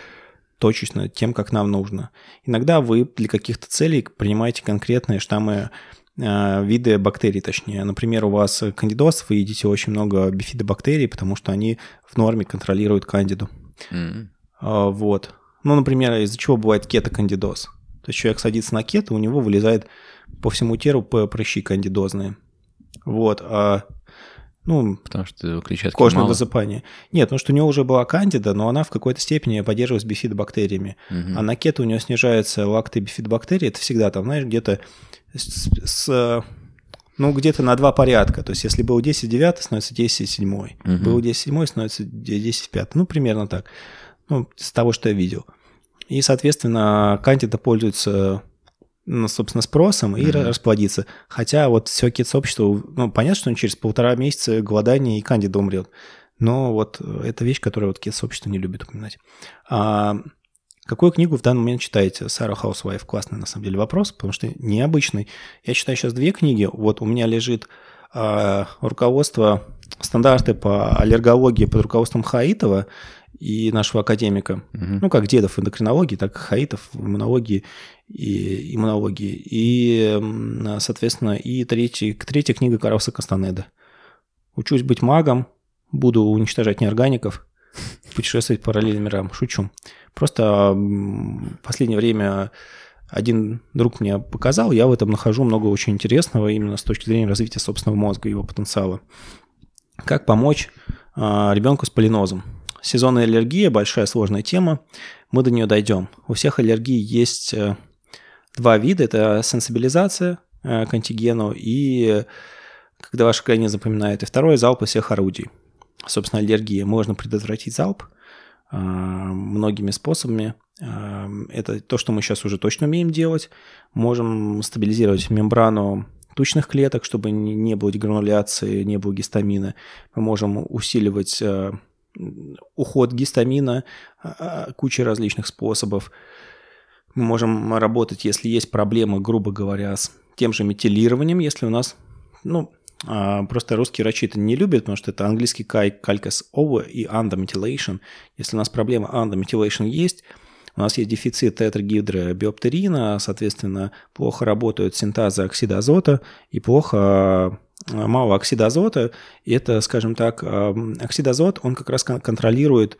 точечно тем, как нам нужно. Иногда вы для каких-то целей принимаете конкретные штаммы, э, виды бактерий, точнее. Например, у вас кандидоз, вы едите очень много бифидобактерий, потому что они в норме контролируют кандиду. Mm-hmm. Э, вот. Ну, например, из-за чего бывает кетокандидоз. То есть человек садится на кето, у него вылезает по всему телу прыщи кандидозные. Вот, а, ну, потому что клетчатки кожное мало. Высыпание. Нет, ну что у нее уже была кандида, но она в какой-то степени поддерживалась бифидобактериями. Угу. А на кето у нее снижаются лакты бифидобактерии. Это всегда там, знаешь, где-то с, с, ну, где-то на два порядка. То есть, если было десять в девятом, становится десять в седьмом. Угу. Было десять в седьмом, становится десять в пятом. Ну, примерно так. Ну, с того, что я видел. И, соответственно, кандида пользуется... Ну, собственно, спросом и mm-hmm. расплодиться. Хотя вот все кит-сообщество, ну, понятно, что он через полтора месяца голодания и кандида умрет. Но вот это вещь, которую вот кит-сообщество не любит упоминать. А какую книгу в данный момент читаете? Сара Хаусвайф. Классный, на самом деле, вопрос, потому что необычный. Я читаю сейчас две книги. Вот у меня лежит а, руководство, стандарты по аллергологии под руководством Хаитова и нашего академика, угу. ну, как Дедов в эндокринологии, так и Хаитов в иммунологии и иммунологии. И, соответственно, и третья, третья книга Карлоса Кастанеда. «Учусь быть магом, буду уничтожать неоргаников, путешествовать по параллельным мирам». Шучу. Просто в последнее время один друг мне показал, я в этом нахожу много очень интересного именно с точки зрения развития собственного мозга, его потенциала. Как помочь ребенку с полинозом? Сезонная аллергия – большая сложная тема, мы до нее дойдем. У всех аллергий есть два вида – это сенсибилизация к антигену и когда ваш организм запоминает, и второе – залп из всех орудий. Собственно, аллергия. Можно предотвратить залп многими способами. Это то, что мы сейчас уже точно умеем делать. Можем стабилизировать мембрану тучных клеток, чтобы не было дегрануляции, не было гистамина. Мы можем усиливать уход гистамина кучей различных способов. Мы можем работать, если есть проблемы, грубо говоря, с тем же метилированием, если у нас... ну, просто русские врачи это не любят, потому что это английский калька с ова и андометилейшн. Если у нас проблема андометилейшн есть, у нас есть дефицит тетрагидробиоптерина, соответственно, плохо работают синтазы оксида азота и плохо... мало оксида азота, и это, скажем так, оксид азот, он как раз контролирует,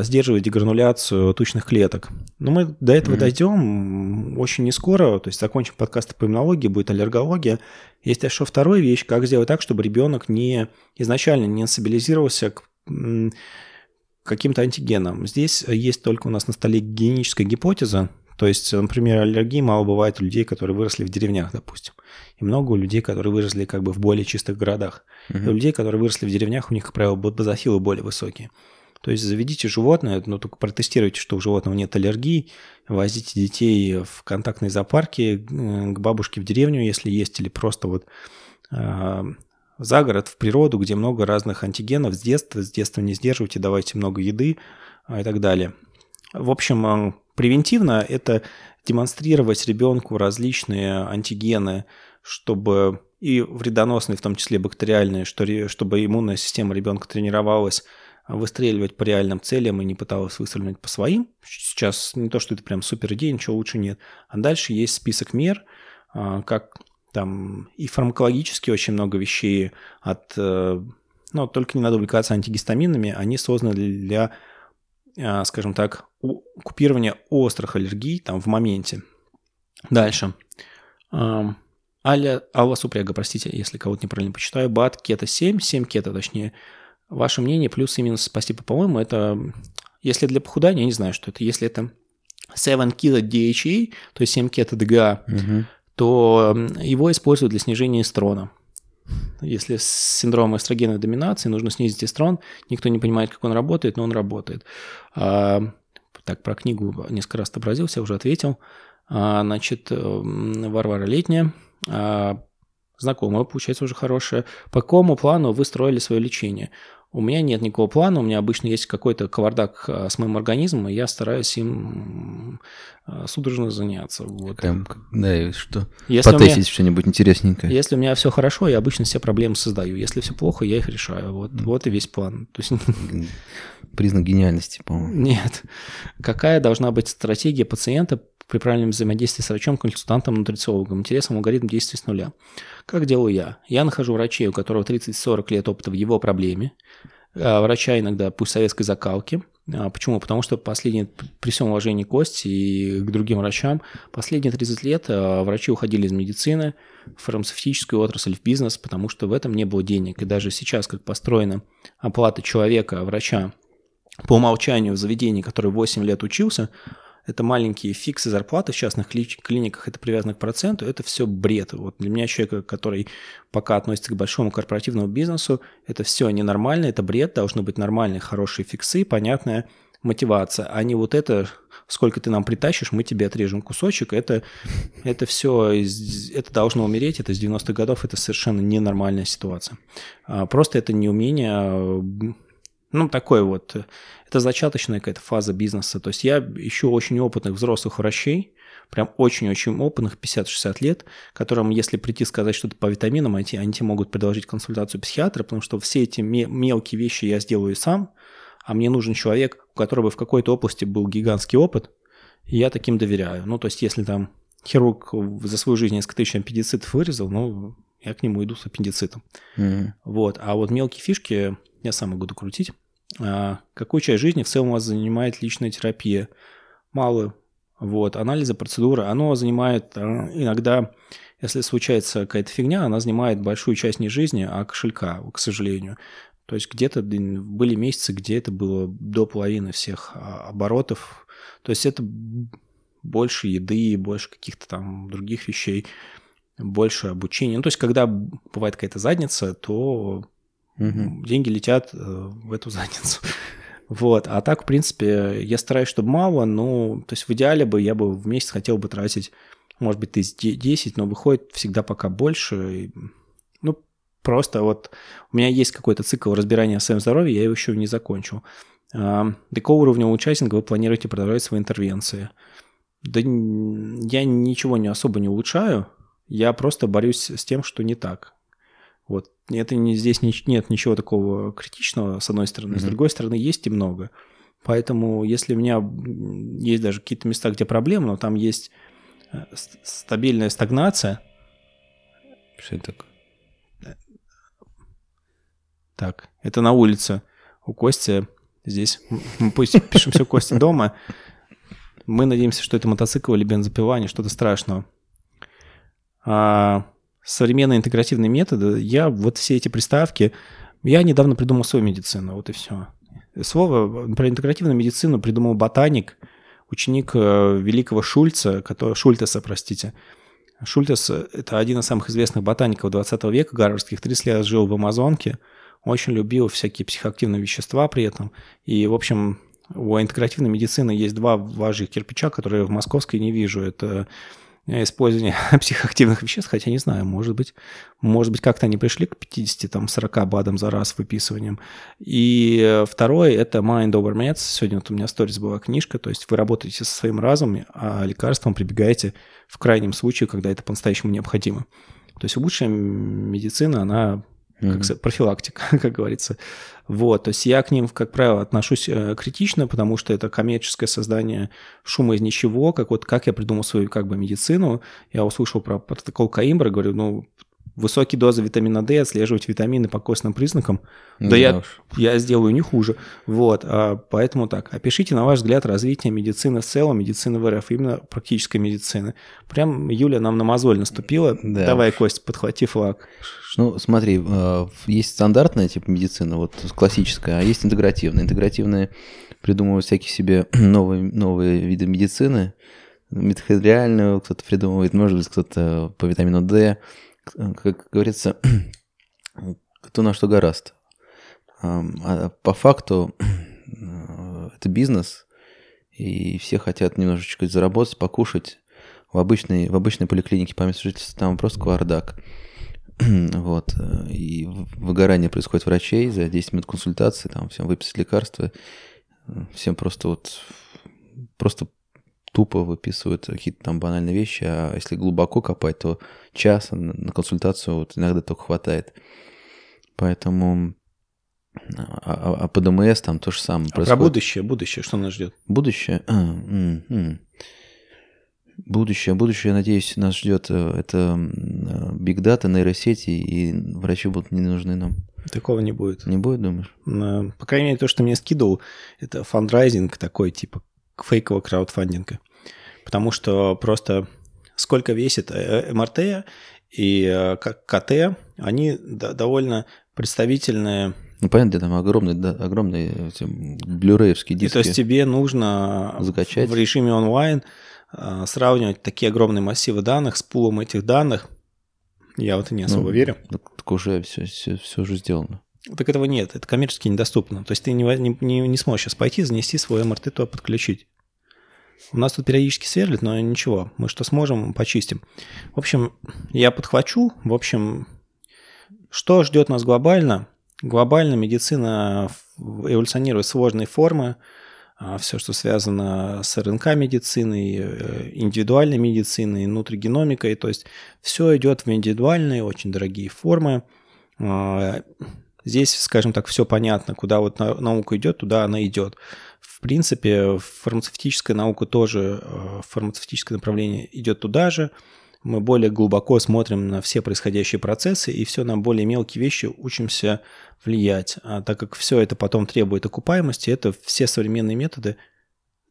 сдерживает дегрануляцию тучных клеток. Но мы до этого mm-hmm. дойдем очень нескоро, то есть закончим подкаст по иммунологии, будет аллергология. Есть еще вторая вещь, как сделать так, чтобы ребенок не, изначально не сенсибилизировался к каким-то антигенам. Здесь есть только у нас на столе генетическая гипотеза. То есть, например, аллергии мало бывает у людей, которые выросли в деревнях, допустим. И много у людей, которые выросли как бы в более чистых городах. Uh-huh. И у людей, которые выросли в деревнях, у них, как правило, базофилы более высокие. То есть заведите животное, но только протестируйте, что у животного нет аллергии, возите детей в контактные зоопарки, к бабушке в деревню, если есть, или просто вот э, за город, в природу, где много разных антигенов с детства, с детства не сдерживайте, давайте много еды э, и так далее. В общем... Превентивно – это демонстрировать ребенку различные антигены, чтобы и вредоносные, в том числе бактериальные, чтобы иммунная система ребенка тренировалась выстреливать по реальным целям и не пыталась выстрелить по своим. Сейчас не то, что это прям супер идея, ничего лучше нет. А дальше есть список мер, как там и фармакологически очень много вещей от… Ну, только не надо увлекаться антигистаминами, они созданы для… скажем так, купирование острых аллергий там в моменте. Дальше. Аля, Алла Супряга, простите, если кого-то неправильно почитаю. БАД, кето семь, семь кето, точнее. Ваше мнение, плюс и минус, спасибо, по-моему, это... Если для похудания, я не знаю, что это. Если это семь кето ди эйч эй, то есть семь кето ДГА, угу. то его используют для снижения эстрона. Если с синдромом эстрогеновой доминации нужно снизить эстрон, никто не понимает, как он работает, но он работает. А, так, про книгу несколько раз отобразился, уже ответил. А, значит, Варвара Летняя, а, знакомая, получается, уже хорошая. По какому плану вы строили свое лечение? У меня нет никакого плана, у меня обычно есть какой-то кавардак с моим организмом, и я стараюсь им судорожно заняться. Вот. Там, да, и что? Потестить что-нибудь интересненькое. Если у меня все хорошо, я обычно все проблемы создаю. Если все плохо, я их решаю. Вот, mm. вот и весь план. То есть... Признак гениальности, по-моему. Нет. Какая должна быть стратегия пациента при правильном взаимодействии с врачом, консультантом, нутрициологом? Интересен алгоритм действий с нуля. Как делаю я? Я нахожу врачей, у которого тридцать-сорок лет опыта в его проблеме. Врача иногда, пусть советской закалки. Почему? Потому что последние, при всем уважении к Косте и к другим врачам, последние тридцать лет врачи уходили из медицины, в фармацевтическую отрасль, в бизнес, потому что в этом не было денег. И даже сейчас, как построена оплата человека, врача, по умолчанию в заведении, который восемь лет учился, это маленькие фиксы зарплаты в частных клиниках, это привязано к проценту, это все бред. Вот для меня, человека, который пока относится к большому корпоративному бизнесу, это все ненормально, это бред, должны быть нормальные, хорошие фиксы, понятная мотивация, а не вот это, сколько ты нам притащишь, мы тебе отрежем кусочек, это, это все, это должно умереть, это с девяностых годов, это совершенно ненормальная ситуация. Просто это неумение... Ну, такой вот, это зачаточная какая-то фаза бизнеса. То есть я ищу очень опытных взрослых врачей, прям очень-очень опытных, пятьдесят-шестьдесят лет, которым, если прийти сказать что-то по витаминам, они, они тебе могут предложить консультацию психиатра, потому что все эти мелкие вещи я сделаю сам, а мне нужен человек, у которого в какой-то области был гигантский опыт, и я таким доверяю. Ну, то есть если там хирург за свою жизнь несколько тысяч аппендицитов вырезал, ну, я к нему иду с аппендицитом. Mm-hmm. Вот, а вот мелкие фишки я сам могу докрутить. А какую часть жизни в целом у вас занимает личная терапия? Малую. Вот. Анализы, процедуры. Оно занимает иногда, если случается какая-то фигня, она занимает большую часть не жизни, а кошелька, к сожалению. То есть где-то были месяцы, где это было до половины всех оборотов. То есть это больше еды, больше каких-то там других вещей, больше обучения. Ну, то есть когда бывает какая-то задница, то... Угу. Деньги летят в эту задницу. Вот. А так, в принципе, я стараюсь, чтобы мало, но то есть в идеале бы я бы в месяц хотел бы тратить может быть, тысяч десять, но выходит всегда пока больше. И, ну, просто вот у меня есть какой-то цикл разбирания о своем здоровье, я его еще не закончил. До какого уровня улучшайтинга вы планируете продолжать свои интервенции? Да я ничего не особо не улучшаю, я просто борюсь с тем, что не так. Вот. Это не, здесь не, нет ничего такого критичного, с одной стороны. Mm-hmm. С другой стороны, есть и много. Поэтому, если у меня есть даже какие-то места, где проблемы, но там есть стабильная стагнация... Что это такое? Так, это на улице. У Кости здесь... Пусть пишемся у Кости дома. Мы надеемся, что это мотоцикл или бензопила, не что-то страшного. А современные интегративные методы, я вот все эти приставки, я недавно придумал свою медицину, вот и все. Слово про интегративную медицину придумал ботаник, ученик великого Шульца, который, Шультеса, простите. Шультес – это один из самых известных ботаников двадцатого века, гарвардских, тридцать лет жил в Амазонке, очень любил всякие психоактивные вещества при этом, и, в общем, у интегративной медицины есть два важных кирпича, которые в московской не вижу. Это использование психоактивных веществ, хотя не знаю, может быть. Может быть, как-то они пришли к пятидесяти сорока БАДам за раз выписыванием. И второе – это Mind over Meds. Сегодня вот у меня в сторис была книжка, то есть вы работаете со своим разумом, а лекарством прибегаете в крайнем случае, когда это по-настоящему необходимо. То есть лучшая медицина, она… Как mm-hmm. профилактика, как говорится. Вот, то есть я к ним, как правило, отношусь критично, потому что это коммерческое создание шума из ничего. Как вот как я придумал свою как бы медицину, я услышал про протокол Коимбра, говорю, ну, высокие дозы витамина D, отслеживать витамины по костным признакам, mm-hmm. да я, я сделаю не хуже. Вот, а поэтому так. Опишите, на ваш взгляд, развитие медицины в целом, медицины в РФ, именно практической медицины. Прям Юля нам на мозоль наступила. Да. Давай, Кость, подхвати флаг. Ну, смотри, есть стандартная типа медицина, вот классическая, а есть интегративная. Интегративная придумывают всякие себе новые, новые виды медицины, митохондриальную кто-то придумывает, может быть, кто-то по витамину D. Как говорится, кто на что горазд. А по факту это бизнес, и все хотят немножечко заработать, покушать. В обычной, в обычной поликлинике по месту жительства там просто кавардак. Вот. И выгорание происходит врачей за десять минут консультации, там всем выписать лекарства, всем просто вот просто тупо выписывают какие-то там банальные вещи, а если глубоко копать, то час на консультацию вот иногда только хватает. Поэтому а, а по ДМС там то же самое а происходит. Про будущее, будущее, что нас ждет? Будущее? А, м- м- Будущее, будущее, надеюсь, нас ждет. Это бигдата, нейросети, и врачи будут не нужны нам. Такого не будет. Не будет, думаешь? По крайней мере, то, что мне скидывал, это фандрайзинг такой, типа фейкового краудфандинга. Потому что просто сколько весит МРТ и КТ, они довольно представительные. Ну, понятно, там огромные, да, огромные эти блюреевские диски. И то есть тебе нужно закачать в режиме онлайн сравнивать такие огромные массивы данных с пулом этих данных, я вот и не особо ну, верю. Так, так уже все, все, все уже сделано. Так этого нет, это коммерчески недоступно. То есть ты не, не, не сможешь сейчас пойти, занести свой МРТ, то подключить. У нас тут периодически сверлит, но ничего, мы что сможем, почистим. В общем, я подхвачу. В общем, что ждет нас глобально? Глобально медицина эволюционирует в сложные формы. Все, что связано с РНК-медициной, индивидуальной медициной, нутригеномикой. То есть все идет в индивидуальные, очень дорогие формы. Здесь, скажем так, все понятно, куда вот наука идет, туда она идет. В принципе, фармацевтическая наука тоже, фармацевтическое направление идет туда же. Мы более глубоко смотрим на все происходящие процессы и все на более мелкие вещи учимся влиять. А так как все это потом требует окупаемости, это все современные методы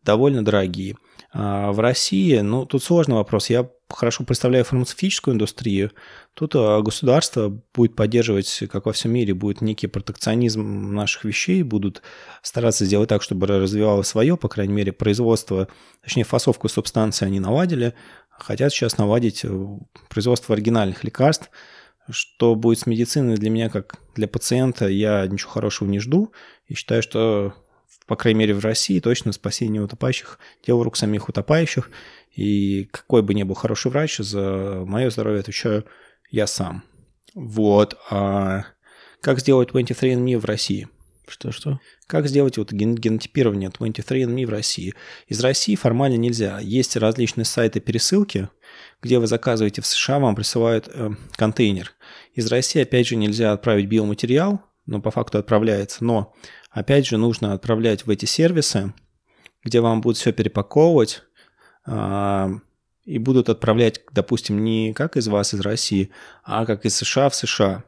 довольно дорогие. А в России, ну, тут сложный вопрос. Я хорошо представляю фармацевтическую индустрию. Тут государство будет поддерживать, как во всем мире, будет некий протекционизм наших вещей, будут стараться сделать так, чтобы развивалось свое, по крайней мере, производство, точнее, фасовку субстанции они наладили. Хотят сейчас наладить производство оригинальных лекарств. Что будет с медициной для меня, как для пациента, я ничего хорошего не жду. И считаю, что в по крайней мере в России, точно спасение утопающих дело рук самих утопающих. И какой бы ни был хороший врач, за мое здоровье отвечаю я сам. Вот. А как сделать двадцать три энд ми в России? Что-что? Как сделать вот ген- генотипирование двадцать три энд ми в России? Из России формально нельзя. Есть различные сайты-пересылки, где вы заказываете в США, вам присылают э, контейнер. Из России, опять же, нельзя отправить биоматериал, но по факту отправляется. Но, опять же, нужно отправлять в эти сервисы, где вам будут все перепаковывать, э, и будут отправлять, допустим, не как из вас, из России, а как из США в США.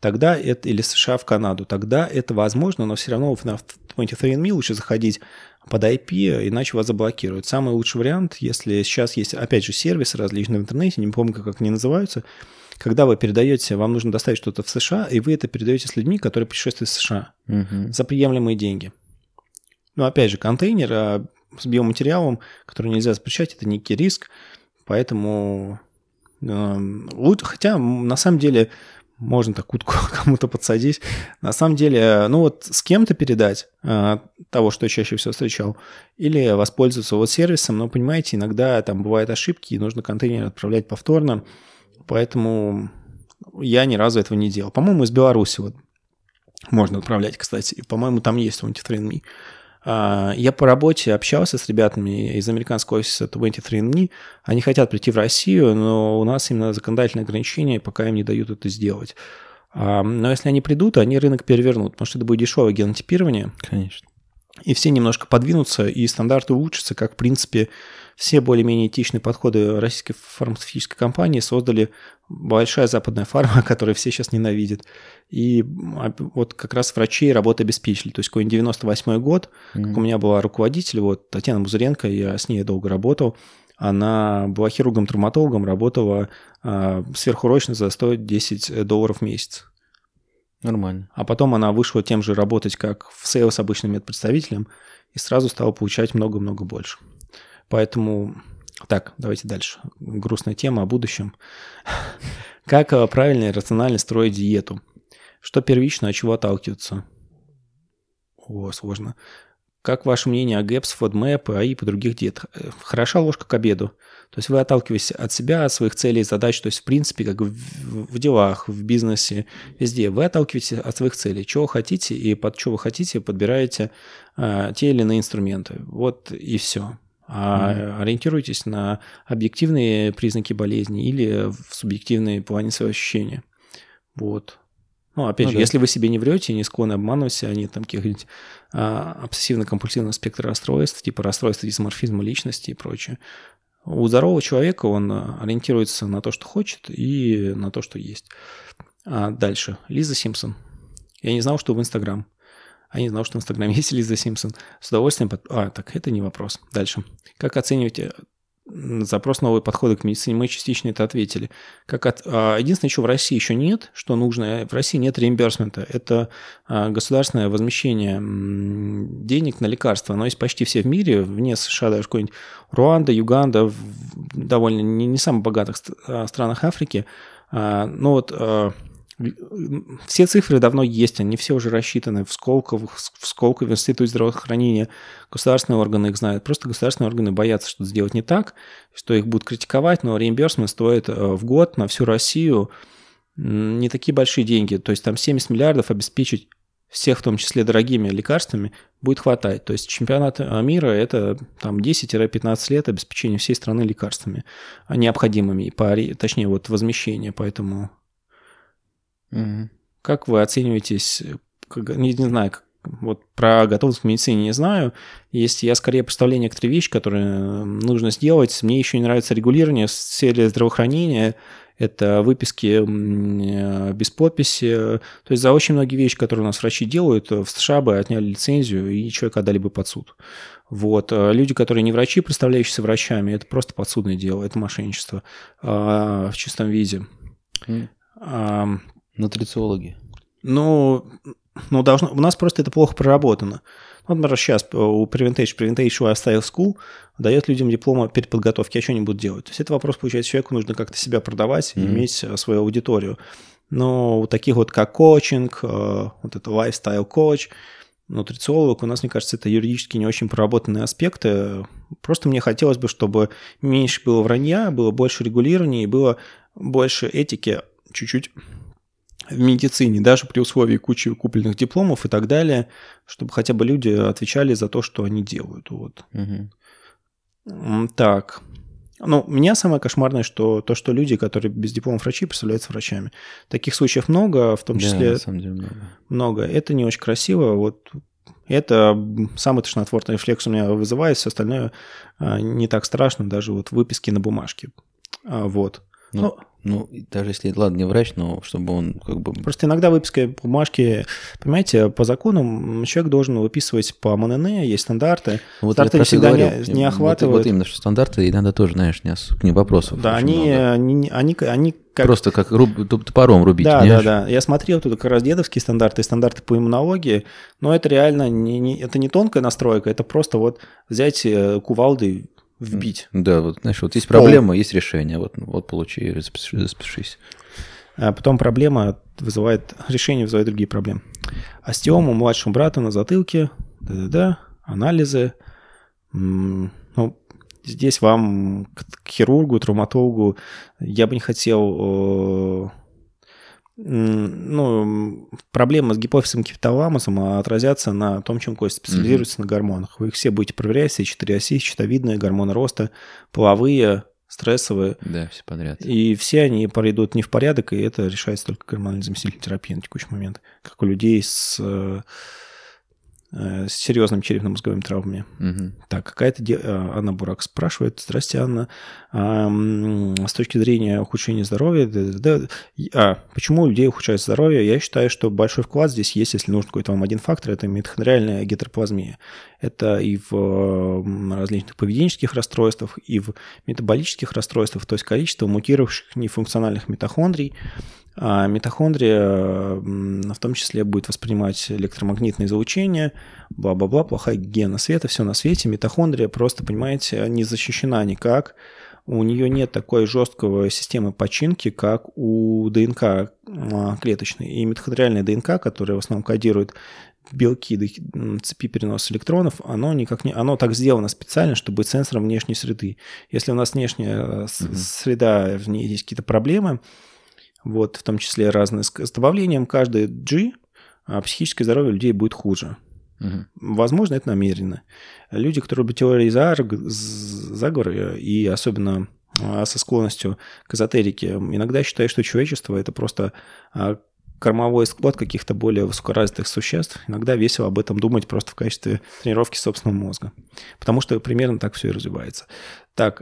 Тогда это, или США в Канаду, тогда это возможно, но все равно в двадцать три энд ми лучше заходить под ай пи, иначе вас заблокируют. Самый лучший вариант, если сейчас есть, опять же, сервисы различные в интернете, не помню, как они называются, когда вы передаете, вам нужно доставить что-то в США, и вы это передаете с людьми, которые путешествуют в США угу. за приемлемые деньги. Ну, опять же, контейнер с биоматериалом, который нельзя запрещать, это некий риск, поэтому... Хотя, на самом деле... Можно так утку кому-то подсадить. На самом деле, ну вот с кем-то передать э, того, что чаще всего встречал, или воспользоваться вот сервисом, но, понимаете, иногда там бывают ошибки, и нужно контейнер отправлять повторно, поэтому я ни разу этого не делал. По-моему, из Беларуси вот можно отправлять, кстати, и, по-моему, там есть двадцать три энд ми. Э, я по работе общался с ребятами из американского офиса двадцать три энд ми. Они хотят прийти в Россию, но у нас именно законодательные ограничения, пока им не дают это сделать. Но если они придут, они рынок перевернут, потому что это будет дешевое генотипирование. Конечно. И все немножко подвинутся, и стандарты улучшатся, как, в принципе, все более-менее этичные подходы российской фармацевтической компании создали большая западная фарма, которую все сейчас ненавидят. И вот как раз врачей работу обеспечили. То есть какой-нибудь девяносто восьмой год, mm-hmm. как у меня была руководитель, вот Татьяна Бузуренко, я с ней долго работал, она была хирургом-травматологом, работала э, сверхурочно за сто десять долларов в месяц. Нормально. А потом она вышла тем же работать, как в сейлс обычным медпредставителем, и сразу стала получать много-много больше. Поэтому... Так, давайте дальше. Грустная тема о будущем. Как правильно и рационально строить диету? Что первично, от чего отталкиваться? О, сложно. Как ваше мнение о ГЭПС, ФОДМЭП, АИ и по других диетах? Хороша ложка к обеду. То есть вы отталкиваетесь от себя, от своих целей, задач. То есть, в принципе, как в, в делах, в бизнесе, везде. Вы отталкиваетесь от своих целей. Чего хотите и под что вы хотите, подбираете а, те или иные инструменты. Вот и все. А mm-hmm. ориентируйтесь на объективные признаки болезни или в субъективные плане своего ощущения. Вот. Ну, опять ну, же, да. Если вы себе не врете, не склонны обманывать себя, они там каких-нибудь а, обсессивно-компульсивного спектра расстройств, типа расстройства дисморфизма личности и прочее. У здорового человека он ориентируется на то, что хочет, и на то, что есть. А дальше. Лиза Симпсон. Я не знал, что в Инстаграм. А не знал, что в Инстаграме есть Лиза Симпсон. С удовольствием... Под... А, так, это не вопрос. Дальше. Как оцениваете... Запрос новые подходы к медицине, мы частично это ответили. Как от... Единственное, что в России еще нет, что нужно, в России нет реимберсмента. Это государственное возмещение денег на лекарства. Оно есть почти все в мире, вне США, даже какой-нибудь Руанда, Юганда, в довольно не, не самых богатых странах Африки. Но вот все цифры давно есть, они все уже рассчитаны в Сколково, в Сколково, в Институте здравоохранения. Государственные органы их знают. Просто государственные органы боятся что-то сделать не так, что их будут критиковать, но реимберсмент стоит в год на всю Россию не такие большие деньги. То есть там семьдесят миллиардов обеспечить всех, в том числе дорогими лекарствами, будет хватать. То есть чемпионат мира – это там десять-пятнадцать лет обеспечения всей страны лекарствами необходимыми, точнее вот возмещение, поэтому... Угу. Как вы оцениваетесь, как, не, не знаю, как, вот про готовность к медицине не знаю, есть я скорее представляю некоторые вещи, которые нужно сделать, мне еще не нравится регулирование в сфере здравоохранения, это выписки без подписи, то есть за очень многие вещи, которые у нас врачи делают, в США бы отняли лицензию и человека отдали бы под суд. Вот. Люди, которые не врачи, представляющиеся врачами, это просто подсудное дело, это мошенничество в чистом виде. Угу. А, Нутрициологи. Ну, ну должно, у нас просто это плохо проработано. Вот, например, сейчас у Preventage, Preventage Lifestyle School дает людям дипломы переподготовки, а что они будут делать? То есть это вопрос, получается, человеку нужно как-то себя продавать, mm-hmm. иметь свою аудиторию. Но таких вот как коучинг, вот это lifestyle coach, нутрициолог, у нас, мне кажется, это юридически не очень проработанные аспекты. Просто мне хотелось бы, чтобы меньше было вранья, было больше регулирования и было больше этики чуть-чуть в медицине, даже при условии кучи купленных дипломов и так далее, чтобы хотя бы люди отвечали за то, что они делают. Вот. Угу. Так. Ну, у меня самое кошмарное, что то, что люди, которые без диплома врачи, представляются врачами. Таких случаев много, в том числе... Да, на самом деле много. Много. Это не очень красиво. Вот это самый тошнотворный рефлекс у меня вызывает, все остальное не так страшно, даже вот выписки на бумажке. Вот. Ну, но... ну, даже если, ладно, не врач, но чтобы он как бы... Просто иногда выписка бумажки, понимаете, по закону человек должен выписывать по МНН, есть стандарты. Вот стандарты всегда не, не охватывают. Вот, вот именно, что стандарты, и надо тоже, знаешь, не, к ним вопросов. Да, они, они, они, они как... Просто как руб, топором рубить. Да, понимаешь? да, да. Я смотрел тут как раз дедовские стандарты, стандарты по иммунологии, но это реально не, не, это не тонкая настройка, это просто вот взять кувалды, вбить. Да, вот, знаешь, вот есть проблема, О. есть решение. Вот, вот получи и распишись. А потом проблема вызывает... Решение вызывает другие проблемы. Остеом у младшего брата на затылке. Да-да-да. Анализы. Ну, здесь вам к хирургу, травматологу я бы не хотел... Ну, проблемы с гипофизом и гипоталамусом отразятся на том, чем кость специализируется mm-hmm. на гормонах. Вы их все будете проверять, все четыре оси, щитовидные, гормоны роста, половые, стрессовые. Да, все подряд. И все они пройдут не в порядок, и это решается только гормональной заместительной терапией на текущий момент, как у людей с, с серьезными черепно-мозговыми травмами. Mm-hmm. Так, какая-то де... Анна Бурак спрашивает. Здрасте, Анна. С точки зрения ухудшения здоровья, да, да, а, почему у людей ухудшается здоровье? Я считаю, что большой вклад здесь есть, если нужен какой-то вам один фактор, это митохондриальная гетероплазмия. Это и в различных поведенческих расстройствах, и в метаболических расстройствах, то есть количество мутировавших нефункциональных митохондрий. А митохондрия в том числе будет воспринимать электромагнитное излучение, бла-бла-бла, плохая гигиена света, все на свете. Митохондрия просто, понимаете, не защищена никак. У нее нет такой жесткой системы починки, как у ДНК клеточной. И митохондриальная ДНК, которая в основном кодирует белки цепи переноса электронов, оно, никак не, оно так сделано специально, чтобы быть сенсором внешней среды. Если у нас внешняя mm-hmm. среда, в ней есть какие-то проблемы, вот, в том числе разные, с добавлением каждой G, психическое здоровье людей будет хуже. Угу. Возможно, это намеренно. Люди, которые любят теории заговора, и особенно со склонностью к эзотерике, иногда считают, что человечество – это просто кормовой склад каких-то более высокоразвитых существ. Иногда весело об этом думать просто в качестве тренировки собственного мозга. Потому что примерно так все и развивается. Так,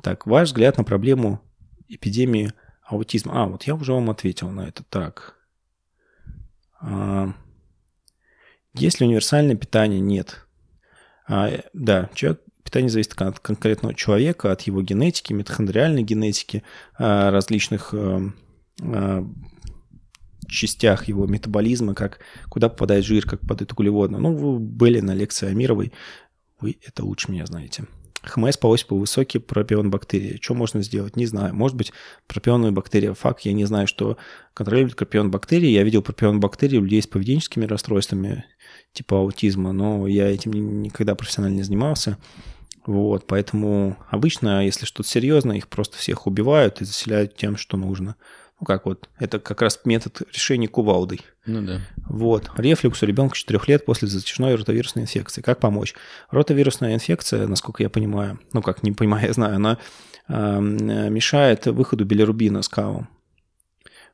так ваш взгляд на проблему эпидемии аутизма. А, вот я уже вам ответил на это. Так... Есть ли универсальное питание? Нет. А, да, человек, питание зависит от конкретного человека, от его генетики, митохондриальной генетики, различных частях его метаболизма, как куда попадает жир, как попадает углеводное. Ну, вы были на лекции Амировой, вы это лучше меня знаете. ХМС по Осипову высокий, пропион бактерии. Что можно сделать? Не знаю. Может быть, пропионная бактерия. Фак, я не знаю, что контролирует пропион бактерии. Я видел пропион бактерии у людей с поведенческими расстройствами типа аутизма, но я этим никогда профессионально не занимался. Вот, поэтому обычно, если что-то серьезное, их просто всех убивают и заселяют тем, что нужно. Ну, как вот, это как раз метод решения кувалдой. Ну да. Вот, рефлюкс у ребенка четырёх лет после затяжной ротовирусной инфекции. Как помочь? Ротовирусная инфекция, насколько я понимаю, ну, как не понимаю, я знаю, она э, мешает выходу билирубина с калом.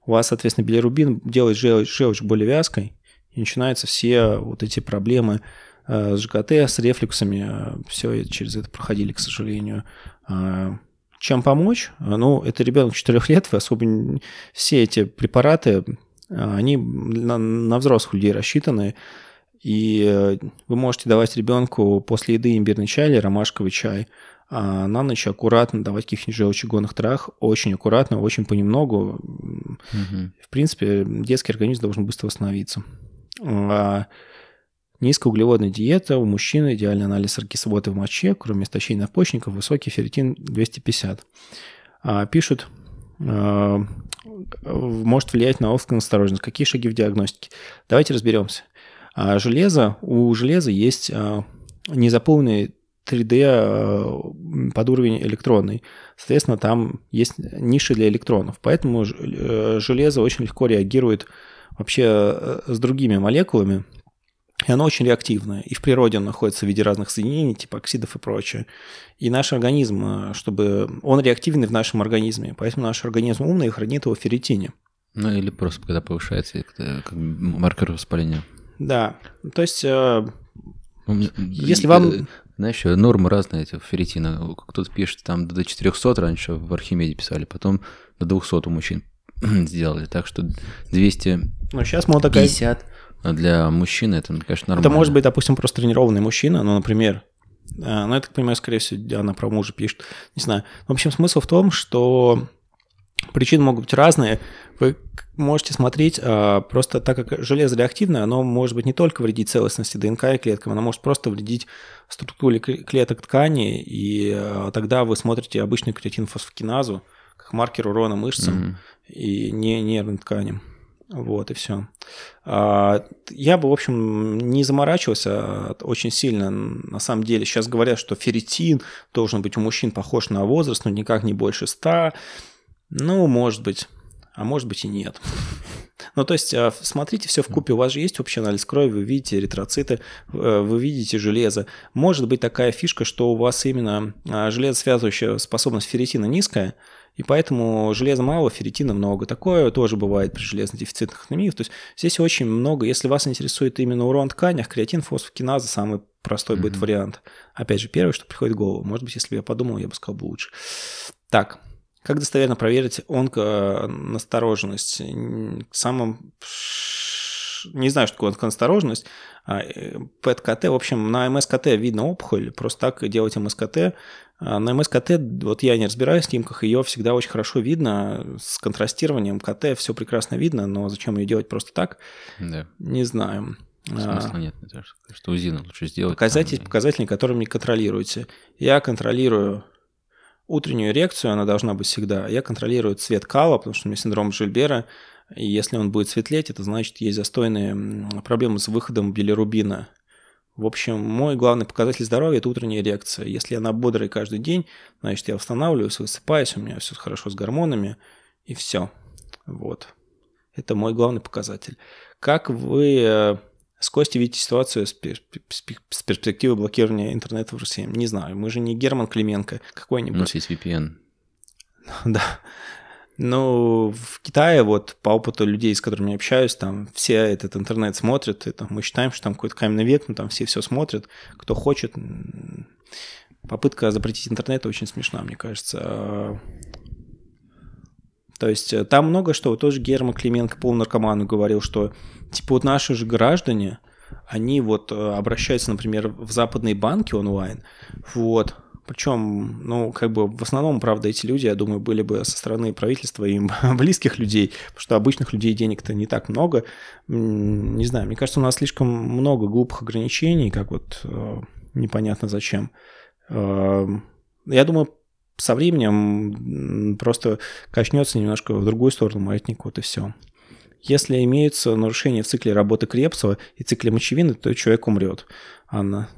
У вас, соответственно, билирубин делает желчь, желчь более вязкой, и начинаются все вот эти проблемы с ЖКТ, с рефлюксами, все через это проходили, к сожалению. Чем помочь? Ну, это ребенок четырёх лет, вы особо не... все эти препараты, они на, на взрослых людей рассчитаны, и вы можете давать ребенку после еды имбирный чай или ромашковый чай, а на ночь аккуратно давать каких-нибудь желчегонных трав, очень аккуратно, очень понемногу. Угу. В принципе, детский организм должен быстро восстановиться. Низкоуглеводная диета, у мужчины идеальный анализ кислоты в моче, кроме истощения надпочечников, высокий ферритин двести пятьдесят. А, пишут, э, может влиять на ловкость и настороженность. Какие шаги в диагностике? Давайте разберемся. Железо. У железа есть незаполненный три дэ под уровень электронный. Соответственно, там есть ниши для электронов. Поэтому железо очень легко реагирует вообще с другими молекулами. И оно очень реактивное. И в природе оно находится в виде разных соединений, типа оксидов и прочее. И наш организм, чтобы... Он реактивный в нашем организме. Поэтому наш организм умный и хранит его в ферритине. Ну или просто когда повышается как маркер воспаления. Да. То есть... Если вам... Знаешь, нормы разные эти ферритина. Кто-то пишет, там до четырёхсот раньше в Архимеде писали, потом до двухсот у мужчин сделали. Так что двести пятьдесят для мужчин, это, конечно, нормально. Это может быть, допустим, просто тренированный мужчина, ну, например, ну, я так понимаю, скорее всего, она про мужа пишет, не знаю. В общем, смысл в том, что причины могут быть разные. Вы можете смотреть, просто так как железо реактивное, оно может быть не только вредить целостности ДНК и клеткам, оно может просто вредить структуре клеток ткани, и тогда вы смотрите обычную креатинфосфокиназу как маркер урона мышцам mm-hmm. и не нервным тканям. Вот, и все. Я бы, в общем, не заморачивался очень сильно. На самом деле, сейчас говорят, что ферритин должен быть у мужчин похож на возраст, но никак не больше ста. Ну, может быть. А может быть и нет. Ну, то есть, смотрите, все вкупе. У вас же есть общий анализ крови, вы видите эритроциты, вы видите железо. Может быть такая фишка, что у вас именно железосвязывающая способность ферритина низкая, и поэтому железа мало, ферритина много. Такое тоже бывает при железно-дефицитных анемиях. То есть, здесь очень много. Если вас интересует именно урон в тканях, креатин, фосфокиназа – самый простой mm-hmm. будет вариант. Опять же, первое, что приходит в голову. Может быть, если бы я подумал, я бы сказал бы лучше. Так. Как достоверно проверить онконастороженность? Самым... Не знаю, что такое онконастороженность. ПЭТ-КТ, в общем, на МС-КТ видно опухоль, просто так делать МС-КТ. На МС-КТ, вот я не разбираюсь в снимках, ее всегда очень хорошо видно, с контрастированием КТ все прекрасно видно, но зачем ее делать просто так? Да. Не знаю. Смысла нет, мне кажется, что УЗИ нам лучше сделать. Показатели, там... показатели, которыми не контролируете. Я контролирую утреннюю эрекцию, она должна быть всегда. Я контролирую цвет кала, потому что у меня синдром Жильбера, и если он будет светлеть, это значит, есть застойные проблемы с выходом билирубина. В общем, мой главный показатель здоровья – это утренняя эрекция. Если она бодрая каждый день, значит, я восстанавливаюсь, высыпаюсь, у меня все хорошо с гормонами, и все. Вот. Это мой главный показатель. Как вы... С Костей видите ситуацию с перспективы блокирования интернета в России? Не знаю, мы же не Герман Клименко какой-нибудь. У нас есть ви пи эн. Да. Ну, в Китае вот по опыту людей, с которыми я общаюсь, там все этот интернет смотрят, и, там, мы считаем, что там какой-то каменный век, но там все все смотрят, кто хочет. Попытка запретить интернет очень смешна, мне кажется. То есть там много что, тоже Герман Клименко, полнаркоман, говорил, что типа вот наши же граждане, они вот обращаются, например, в западные банки онлайн, вот, причем, ну, как бы в основном, правда, эти люди, я думаю, были бы со стороны правительства им близких людей, потому что обычных людей денег-то не так много, не знаю, мне кажется, у нас слишком много глупых ограничений, как вот непонятно зачем. Я думаю, со временем просто качнется немножко в другую сторону маятник, вот и все. Если имеются нарушения в цикле работы Крепсова и цикле мочевины, то человек умрет. Анна.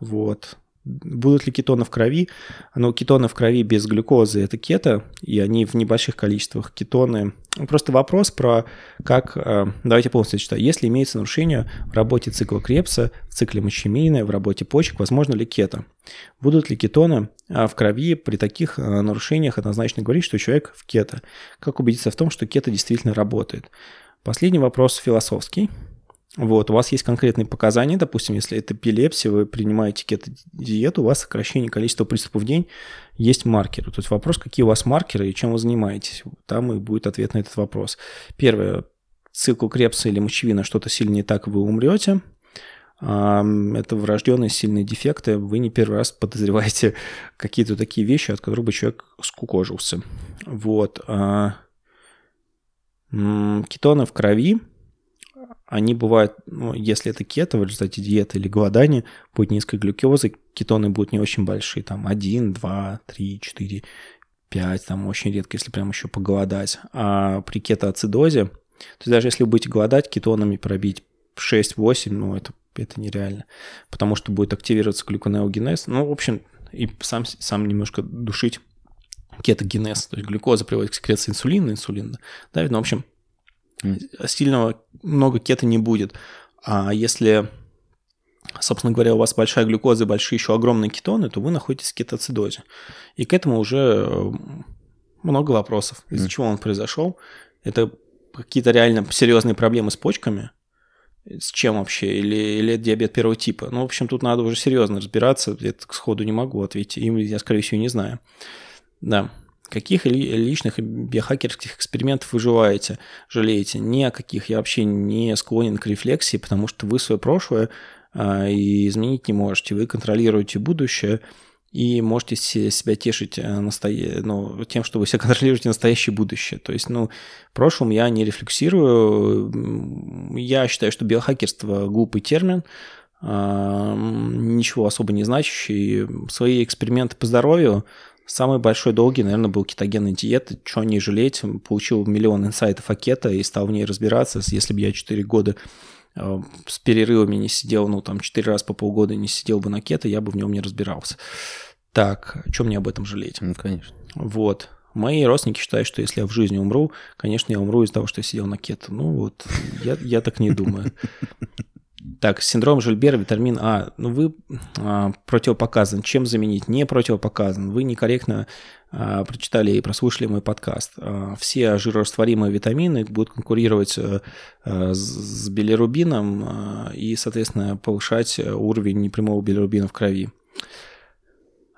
Вот. Будут ли кетоны в крови? Ну, кетоны в крови без глюкозы – это кето, и они в небольших количествах кетоны. Просто вопрос про как… Давайте полностью читаю. Если имеется нарушение в работе цикла Крепса, в цикле мочевины, в работе почек, возможно ли кето? Будут ли кетоны в крови? При таких нарушениях однозначно говорить, что человек в кето. Как убедиться в том, что кето действительно работает? Последний вопрос философский. Вот, у вас есть конкретные показания, допустим, если это эпилепсия, вы принимаете кето-диету, у вас сокращение количества приступов в день, есть маркеры. То есть вопрос, какие у вас маркеры и чем вы занимаетесь. Там и будет ответ на этот вопрос. Первое, цикл Крепса или мочевина, что-то сильно не так, вы умрете. Это врожденные сильные дефекты, вы не первый раз подозреваете какие-то такие вещи, от которых бы человек скукожился. Вот. Кетоны в крови. Они бывают, ну, если это кето в результате диеты или голодания, будет низкая глюкоза, кетоны будут не очень большие, там один, два, три, четыре, пять, там очень редко, если прям еще поголодать. А при кетоацидозе, то есть даже если вы будете голодать, кетонами пробить шесть-восемь, ну это, это нереально, потому что будет активироваться глюконеогенез. Ну, в общем, и сам, сам немножко душить кетогенез. То есть глюкоза приводит к секреции инсулина, инсулина давит, ну, в общем, сильного много кета не будет. А если, собственно говоря, у вас большая глюкоза и большие еще огромные кетоны, то вы находитесь в кетоацидозе. И к этому уже много вопросов. Из-за mm. чего он произошел? Это какие-то реально серьезные проблемы с почками? С чем вообще? Или, или это диабет первого типа? Ну, в общем, тут надо уже серьезно разбираться. Я так сходу не могу ответить. Им я, скорее всего, не знаю. Да. Каких личных биохакерских экспериментов вы желаете, жалеете? Ни о каких. Я вообще не склонен к рефлексии, потому что вы свое прошлое а, и изменить не можете. Вы контролируете будущее и можете себя тешить настоя... ну, тем, что вы себя контролируете настоящее будущее. То есть, ну, в прошлом я не рефлексирую. Я считаю, что биохакерство – глупый термин, а, ничего особо не значащий. Свои эксперименты по здоровью – самый большой долгий, наверное, был кетогенная диета. Чего не жалеть? Получил миллион инсайтов о кето и стал в ней разбираться. Если бы я четыре года с перерывами не сидел, ну, там, четыре раза по полгода не сидел бы на кето, я бы в нем не разбирался. Так, чего мне об этом жалеть? Ну, конечно. Вот. Мои родственники считают, что если я в жизни умру, конечно, я умру из-за того, что я сидел на кето. Ну, вот, я, я так не думаю. Так, синдром Жильбера, витамин А. Ну, вы а, противопоказан. Чем заменить? Не противопоказан. Вы некорректно а, прочитали и прослушали мой подкаст. А, все жирорастворимые витамины будут конкурировать а, а, с билирубином а, и, соответственно, повышать уровень непрямого билирубина в крови.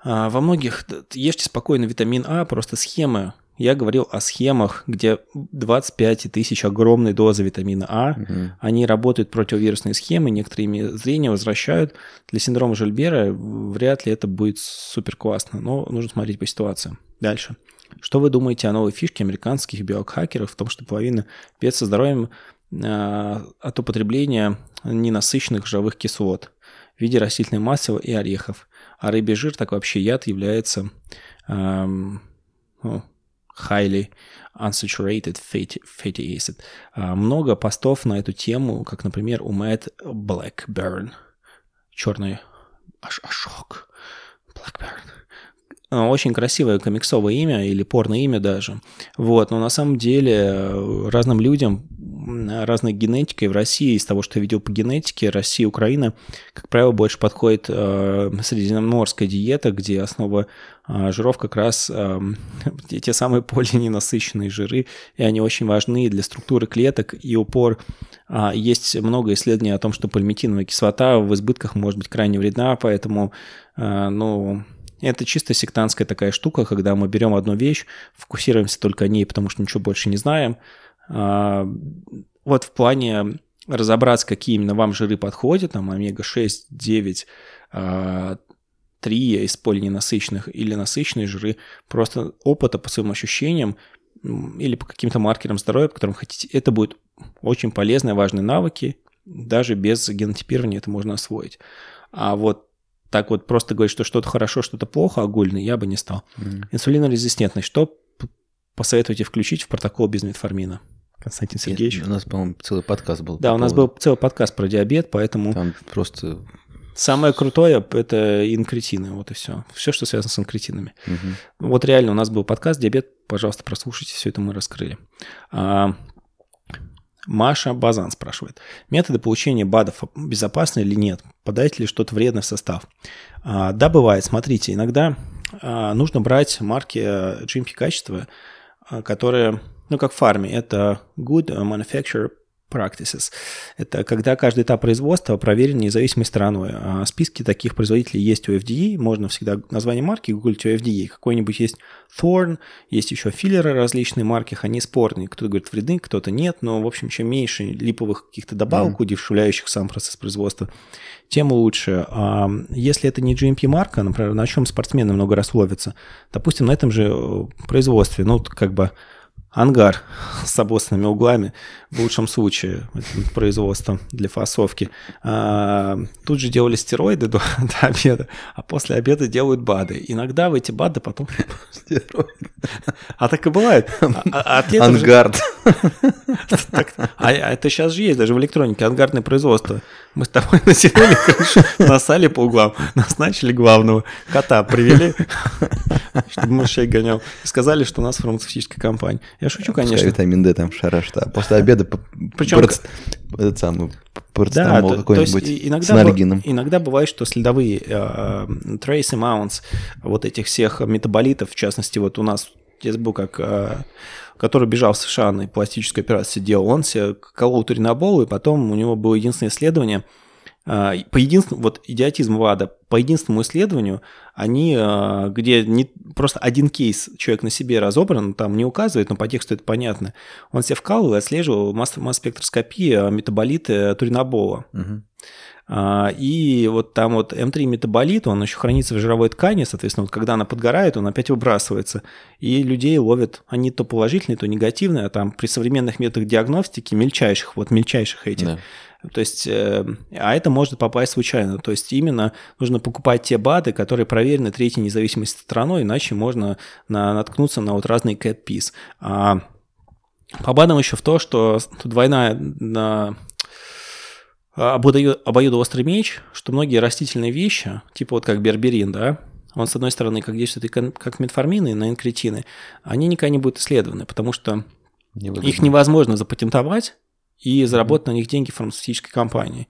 А, во многих... Ешьте спокойно витамин А, просто схемы. Я говорил о схемах, где двадцать пять тысяч огромной дозы витамина А. Угу. Они работают противовирусные схемы, некоторые зрения возвращают. Для синдрома Жильбера вряд ли это будет супер классно, но нужно смотреть по ситуации. Дальше. Что вы думаете о новой фишке американских биохакеров в том, что половина бед со здоровьем э, от употребления ненасыщенных жировых кислот в виде растительного масла и орехов? А рыбий жир, так вообще яд, является... Э, ну, highly unsaturated fatty, fatty acid. Много постов на эту тему, как, например, у Мэтт Блэкберн. Черный ошок. Блэкберн. Очень красивое комиксовое имя или порное имя даже. Вот. Но на самом деле разным людям, разной генетикой в России, из того, что я видел по генетике, Россия, Украина, как правило, больше подходит э, средиземноморская диета, где основа э, жиров как раз э, те самые полиненасыщенные жиры, и они очень важны для структуры клеток и упор. Э, есть много исследований о том, что пальмитиновая кислота в избытках может быть крайне вредна, поэтому, э, ну... Это чисто сектантская такая штука, когда мы берем одну вещь, фокусируемся только о ней, потому что ничего больше не знаем. Вот в плане разобраться, какие именно вам жиры подходят, там омега шесть, девять, три из полиненасыщенных или насыщенные жиры, просто опыта по своим ощущениям или по каким-то маркерам здоровья, по которым хотите, это будут очень полезные, важные навыки, даже без генотипирования это можно освоить. А вот так вот просто говорить, что что-то хорошо, что-то плохо, огульно, я бы не стал. Mm. Инсулинорезистентность. Что посоветуете включить в протокол без метформина? Константин Сергеевич. У нас, по-моему, целый подкаст был. Да, у нас был целый подкаст про диабет, поэтому... Там просто... Самое крутое – это инкретины, вот и все. Все, что связано с инкретинами. Mm-hmm. Вот реально у нас был подкаст «Диабет», пожалуйста, прослушайте, все это мы раскрыли. А... Маша Базан спрашивает. Методы получения БАДов безопасны или нет? Подает ли что-то вредное в состав? А, да, бывает. Смотрите, иногда а, нужно брать марки джи эм пи-качества, а, которые, ну, как в фарме, это Good Manufacturer Practices. Это когда каждый этап производства проверен независимой стороной. А, списки таких производителей есть у эф ди и. Можно всегда название марки гуглить у эф ди и. Какой-нибудь есть Thorn, есть еще филлеры различные марки, они спорные. Кто-то говорит вредны, кто-то нет. Но, в общем, чем меньше липовых каких-то добавок, удешевляющих сам процесс производства, тем лучше. А если это не джи эм пи-марка, например, на чем спортсмены много раз ловятся, допустим, на этом же производстве, ну, как бы Ангар с обоссанными углами, в лучшем случае, производством для фасовки. А, тут же делали стероиды до, до обеда, а после обеда делают БАДы. Иногда в эти БАДы потом... Стероиды. А так и бывает. А, а Ангард. Так, а, а это сейчас же есть даже в электронике, ангарное производство. Мы с тобой населили крышу, насали по углам, назначили главного, кота привели, чтобы мышей гонял, и сказали, что у нас фармацевтическая компания. Я шучу, конечно. Пускай витамин Д там шарашит, а после обеда Причем... проц... этот самый парацетамол, да, какой-нибудь с анальгином. Иногда бывает, что следовые э, trace amounts вот этих всех метаболитов, в частности, вот у нас здесь был как... Э, который бежал в США на пластическую операцию делал, он себе колол туринобол, и потом у него было единственное исследование, по единственному, вот идиотизм ВАДА, по единственному исследованию, они, где не, просто один кейс человек на себе разобран, там не указывает, но по тексту это понятно, он себе вкалывал и отслеживал масс-спектроскопии метаболиты туринобола. Угу. И вот там вот эм три метаболит, он еще хранится в жировой ткани, соответственно, вот когда она подгорает, он опять выбрасывается. И людей ловят, они то положительные, то негативные, а там при современных методах диагностики, мельчайших, вот мельчайших этих. Да. То есть, э, а это может попасть случайно. То есть, именно нужно покупать те БАДы, которые проверены третьей независимой страной, иначе можно на, наткнуться на вот разные кэтпис. А по БАДам еще в то, что тут двойная... На, обоюдоострый меч, что многие растительные вещи, типа вот как берберин, да, он с одной стороны как действует как метформины, на инкретины, они никогда не будут исследованы, потому что невозможно. Их невозможно запатентовать и заработать mm-hmm. на них деньги фармацевтической компании.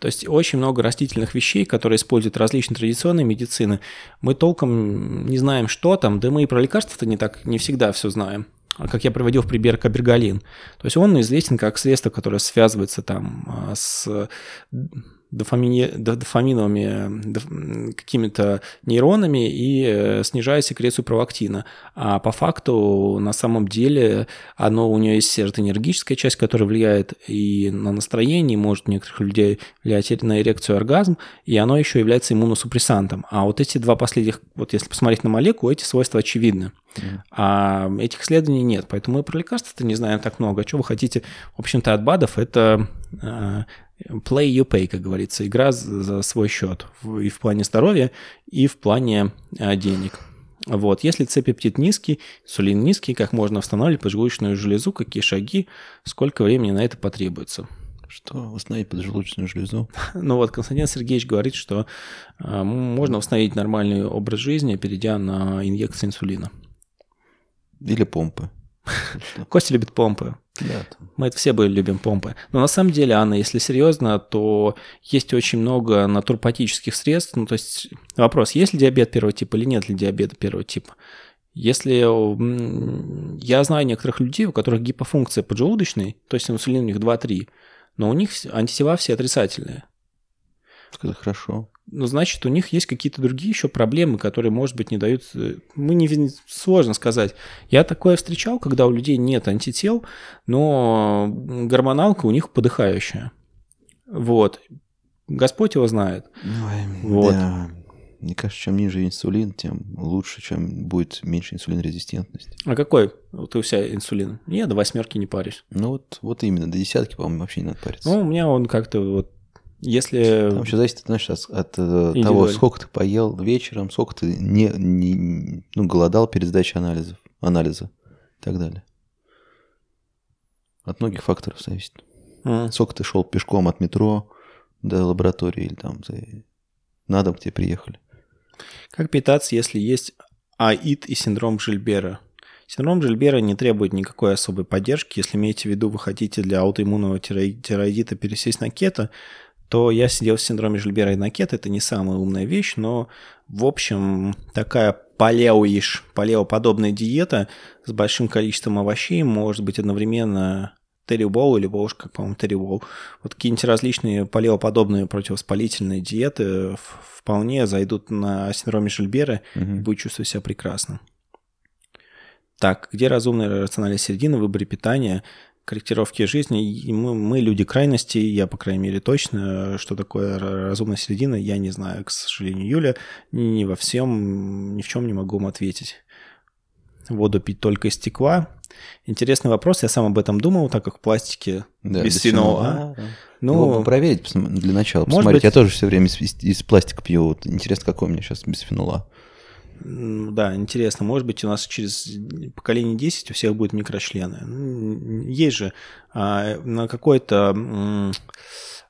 То есть очень много растительных вещей, которые используют различные традиционные медицины. Мы толком не знаем, что там, да мы и про лекарства-то не так не всегда все знаем. Как я приводил в пример каберголин. То есть он известен как средство, которое связывается там с дофамини... дофаминовыми какими-то нейронами и снижает секрецию пролактина. А по факту на самом деле оно, у нее есть серотонергическая часть, которая влияет и на настроение, может у некоторых людей влиять на эрекцию и оргазм, и оно еще является иммуносупрессантом. А вот эти два последних, вот если посмотреть на молекулу, эти свойства очевидны. Mm. А этих исследований нет, поэтому мы про лекарства-то не знаем так много. А что вы хотите, в общем-то, от БАДов? Это play you pay, как говорится, игра за свой счет и в плане здоровья, и в плане денег. Вот. Если С-пептид низкий, инсулин низкий, как можно восстанавливать поджелудочную железу, какие шаги, сколько времени на это потребуется? Что восстановить поджелудочную железу? Ну вот Константин Сергеевич говорит, что можно восстановить нормальный образ жизни, перейдя на инъекции инсулина. Или помпы. Костя любит помпы. Да, мы это все любим помпы. Но на самом деле, Анна, если серьезно, то есть очень много натуропатических средств. Ну, то есть вопрос, есть ли диабет первого типа или нет ли диабета первого типа? Если я знаю некоторых людей, у которых гипофункция поджелудочной, то есть инсулин у них два-три, но у них антитела все отрицательные. Это хорошо. Ну, значит, у них есть какие-то другие еще проблемы, которые, может быть, не дают... Мы не... Сложно сказать. Я такое встречал, когда у людей нет антител, но гормоналка у них подыхающая. Вот. Господь его знает. Ой, вот. Да. Мне кажется, чем ниже инсулин, тем лучше, чем будет меньше инсулинорезистентности. А какой ты у себя инсулин? Я до восьмерки не парюсь. Ну, вот, вот именно. До десятки, по-моему, вообще не надо париться. Ну, у меня он как-то вот... Если... Вообще зависит, знаешь, от, от того, сколько ты поел вечером, сколько ты не, не, ну, голодал перед сдачей анализов, анализа и так далее. От многих факторов зависит. Mm. Сколько ты шел пешком от метро до лаборатории или там на дом к тебе приехали. Как питаться, если есть АИД и синдром Жильбера? Синдром Жильбера не требует никакой особой поддержки. Если имеете в виду, вы хотите для аутоиммунного тиреоидита пересесть на кето, то я сидел в синдроме Жильбера и на кето. Это не самая умная вещь, но, в общем, такая палеоиш, палеоподобная диета с большим количеством овощей, может быть, одновременно террибол или бабушка, по-моему, террибол. Вот какие-нибудь различные палеоподобные противовоспалительные диеты вполне зайдут на синдроме Жильбера, угу. И будет чувствовать себя прекрасно. Так, где разумная рациональная середина в выборе питания, корректировки жизни, мы, мы люди крайности, я, по крайней мере, точно, что такое разумная середина, я не знаю, к сожалению, Юля, ни во всем, ни в чем не могу вам ответить. воду пить только из стекла. Интересный вопрос, я сам об этом думал, так как в пластике да, без фенола. А? Да. Ну, его бы проверить для начала, посмотреть. Быть... Я тоже все время из, из пластика пью. Вот интересно, какой у меня сейчас без фенола. Да, интересно. Может быть, у нас через поколение десять у всех будут микрочлены. Есть же а, на какой-то...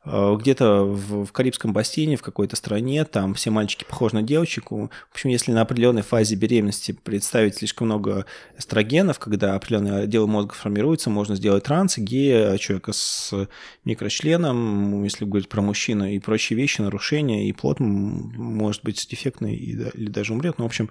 где-то в, в Карибском бассейне, в какой-то стране, там все мальчики похожи на девочек. В общем, если на определенной фазе беременности представить слишком много эстрогенов, когда определенные отделы мозга формируются, можно сделать транс, гея человека с микрочленом, если говорить про мужчину и прочие вещи, нарушения, и плод может быть дефектный или даже умрет. Ну, в общем,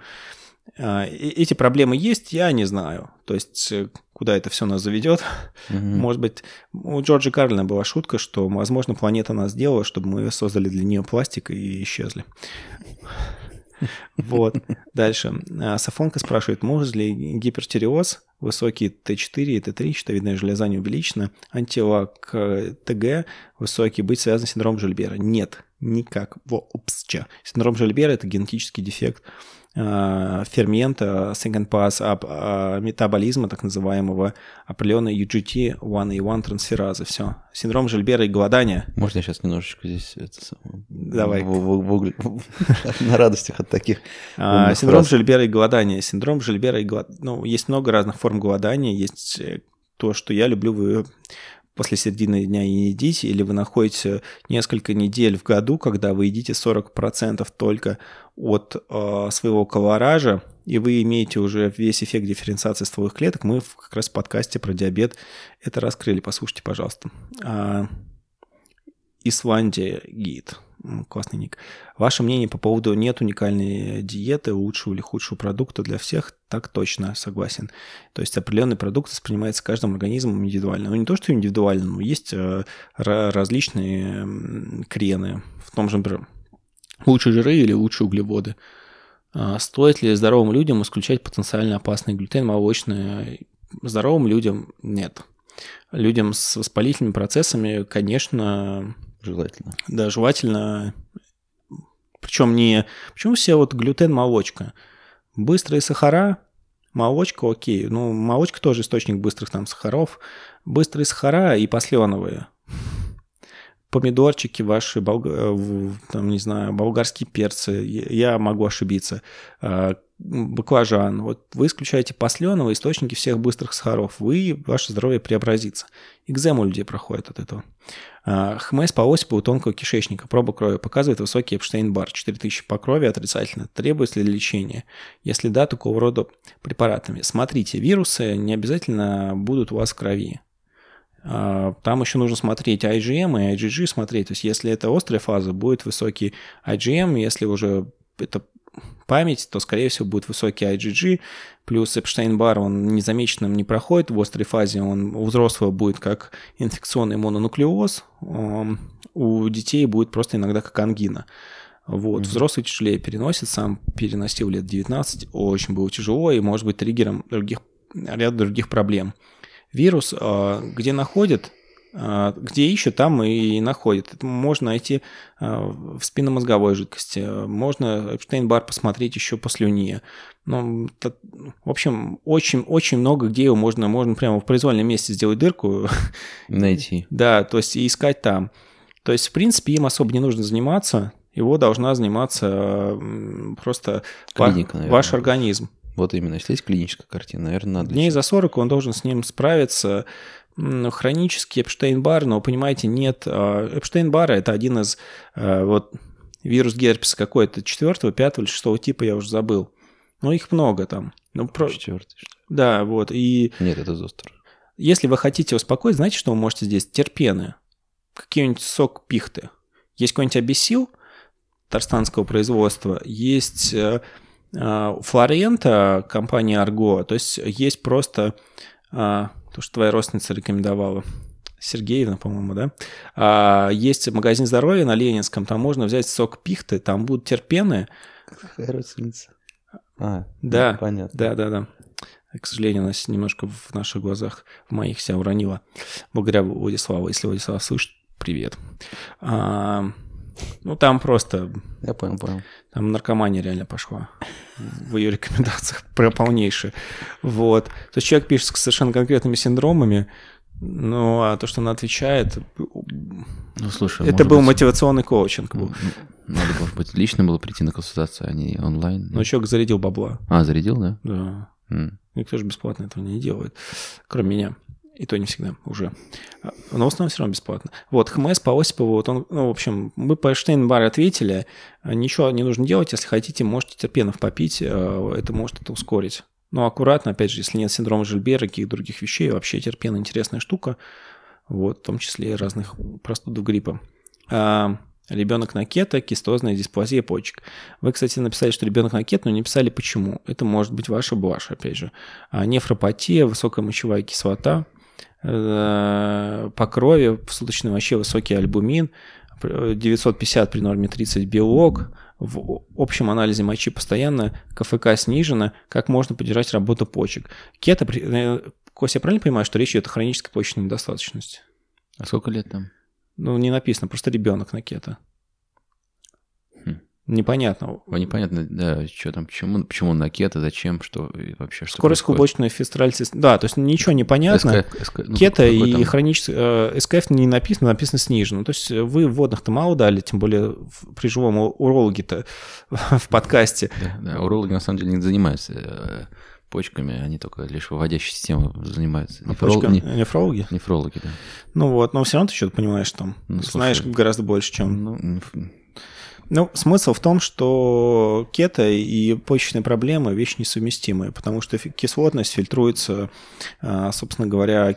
эти проблемы есть, я не знаю. То есть... куда это все нас заведет. Mm-hmm. Может быть, у Джорджа Карлина была шутка, что, возможно, планета нас сделала, чтобы мы создали для нее пластик и исчезли. Вот. Дальше. Сафонка спрашивает, может ли гипертиреоз, высокие Т4 и Т3, щитовидная железа не увеличена, антитела к ТГ высокие, быть связан с синдромом Жильбера? Нет, никак. Вообще. Синдром Жильбера – это генетический дефект фермента second pass up метаболизма, так называемого определенной ю джи ти один эй один трансферазы. Все. Синдром Жильбера и голодания. Можно я сейчас немножечко здесь это самое... Давай. На радостях от таких. Синдром Жильбера и голодания. Синдром Жильбера и голодания. Ну, есть много разных форм голодания. Есть то, что я люблю, вы после середины дня и не едите, или вы находите несколько недель в году, когда вы едите сорок процентов только от э, своего колоража, и вы имеете уже весь эффект дифференциации стволовых клеток. Мы в, как раз в подкасте про диабет это раскрыли. Послушайте, пожалуйста. А, Исландия гид. Классный ник. Ваше мнение по поводу нет уникальной диеты, лучшего или худшего продукта для всех? Так точно, согласен. То есть определенный продукт воспринимается каждым организмом индивидуально. Ну, не то, что индивидуально, но есть различные крены. В том же, например, лучше жиры или лучше углеводы. Стоит ли здоровым людям исключать потенциально опасный глютен, молочные? Здоровым людям нет. Людям с воспалительными процессами, конечно... Желательно. Да, желательно. Причем не... Почему все вот глютен, молочка? Быстрые сахара, молочка, окей. Ну, молочка тоже источник быстрых там сахаров. Быстрые сахара и посленовые. Помидорчики ваши, бол... там, не знаю, болгарские перцы. Я могу ошибиться. Баклажан. Вот вы исключаете посленовые источники всех быстрых сахаров. Вы, ваше здоровье преобразится. Экзема у людей проходит от этого. ХМС по оси у тонкого кишечника. Проба крови показывает высокий Эпштейн-Бар. четыре тысячи по крови отрицательно. Требуется ли лечение? Если да, то какого рода препаратами? Смотрите, вирусы не обязательно будут у вас в крови. Там еще нужно смотреть ай джи эм и ай джи джи смотреть. То есть, если это острая фаза, будет высокий ай джи эм. Если уже это память, то, скорее всего, будет высокий ай джи джи, плюс Эпштейн-Бар, он незамеченным не проходит, в острой фазе он у взрослого будет как инфекционный мононуклеоз, у детей будет просто иногда как ангина. Вот, mm-hmm. Взрослый тяжелее переносит, сам переносил лет девятнадцать, очень было тяжело и может быть триггером других, ряда других проблем. Вирус где находит, где ищут, там и находят. Можно найти в спинномозговой жидкости, можно Эпштейн-Бар посмотреть еще по слюне. Ну, это, в общем, очень-очень много где его можно, можно прямо в произвольном месте сделать дырку. Найти. Да, то есть и искать там. То есть, в принципе, им особо не нужно заниматься, его должна заниматься просто клиника, наверное, ваш организм. Вот именно, если есть клиническая картина, наверное, надо... Дней за сорок он должен с ним справиться. Хронический Эпштейн-Бар, но, понимаете, нет... Эпштейн-Бара – это один из... Вот вирус герпеса какой-то четвёртого, пятого или шестого типа, я уже забыл. Но их много там. Ну, про... Четвертый, что ли? Да, вот. И... Нет, это зостер. Если вы хотите успокоить, знаете, что вы можете здесь? Терпены. Какие-нибудь сок пихты. Есть какой-нибудь абиссил татарстанского производства. Есть... Флорента, компания Арго, то есть есть просто то, что твоя родственница рекомендовала, Сергеевна, по-моему, да? Есть магазин здоровья на Ленинском, там можно взять сок пихты, там будут терпены. Твоя родственница. А, да, понятно. Да, да, да. К сожалению, она немножко в наших глазах, в моих себя уронила. Благодаря Владиславу, если Владислав слышит, привет. Ну, там просто... Я понял, понял. Там наркомания реально пошла. В ее рекомендациях про полнейшие. Вот. То есть человек пишет с совершенно конкретными синдромами, ну, а то, что она отвечает... Ну, слушай, это был быть... мотивационный коучинг. Был. Надо, может быть, лично было прийти на консультацию, а не онлайн. Но человек зарядил бабла. А, зарядил, да? Да. Mm. Никто же бесплатно этого не делает, кроме меня. И то не всегда уже. Но в основном все равно бесплатно. Вот, ХМС по Осипову, вот он, ну, в общем, мы по Эйнштейн-Барре ответили, ничего не нужно делать, если хотите, можете терпенов попить, это может это ускорить. Но аккуратно, опять же, если нет синдрома Жильбера, каких других вещей, вообще терпен интересная штука, вот, в том числе и разных простудов, гриппа. Ребенок на кето, кистозная дисплазия почек. Вы, кстати, написали, что ребенок на кето, но не писали почему. Это может быть ваша блажь, опять же. Нефропатия, высокая мочевая кислота, по крови, в суточной моче высокий альбумин, девятьсот пятьдесят при норме тридцать белок, в общем анализе мочи постоянно ка эф ка снижено, как можно поддержать работу почек. Кето, Костя, я правильно понимаю, что речь идет о хронической почечной недостаточности? А сколько лет там? Ну, не написано, просто ребенок на кето. Хм. Непонятно. О, непонятно, да, что там, почему, почему на кето, зачем, что вообще. Что скорость клубочной фистральции. Да, то есть ничего не понятно. СК... Ну, кето и там... хронический... Э, СКФ не написано, написано снижено. То есть вы вводных-то мало дали, тем более при живом урологе-то в подкасте. Да, да, урологи на самом деле не занимаются почками, они только лишь выводящей системой занимаются. А Нефрол... почками, не... Нефрологи? Нефрологи, да. Ну вот, но все равно ты что-то понимаешь там. Ну, знаешь, слушай, гораздо больше, чем... Ну, неф... ну, смысл в том, что кето и почечные проблемы – вещи несовместимые, потому что кислотность фильтруется, собственно говоря,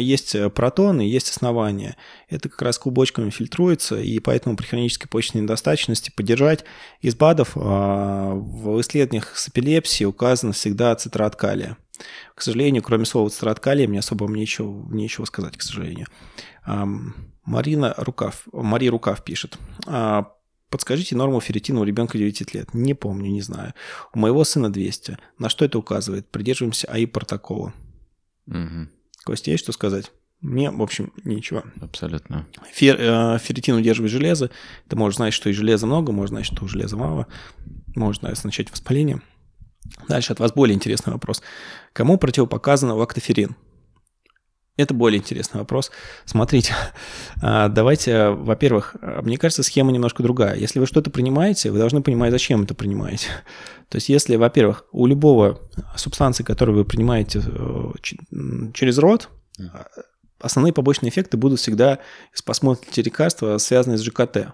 есть протоны, есть основания. Это как раз клубочками фильтруется, и поэтому при хронической почечной недостаточности поддержать из БАДов в исследованиях с эпилепсией указано всегда цитрат калия. К сожалению, кроме слова цитрат калия, мне особо нечего, нечего сказать, к сожалению. Марина Рукав, Мария Рукав пишет. Подскажите норму ферритина у ребенка девяти лет. Не помню, не знаю. У моего сына двести. На что это указывает? Придерживаемся АИ-протокола. Угу. Костя, есть что сказать? Мне, в общем, ничего. Абсолютно. Фер, э, ферритин удерживает железо. Это может значить, что и железа много, может значить, что железа мало. Может означать воспаление. Дальше от вас более интересный вопрос. Кому противопоказан лактоферин? Это более интересный вопрос. Смотрите, давайте, во-первых, мне кажется, схема немножко другая. Если вы что-то принимаете, вы должны понимать, зачем это принимаете. То есть, если, во-первых, у любого субстанции, которую вы принимаете через рот, основные побочные эффекты будут всегда, если посмотрите лекарства, связанные с ЖКТ.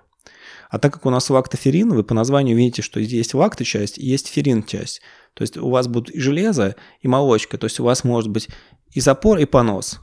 А так как у нас лактоферин, вы по названию видите, что есть лакто-часть и есть феррин-часть. То есть, у вас будут и железо, и молочка. То есть, у вас может быть и запор, и понос.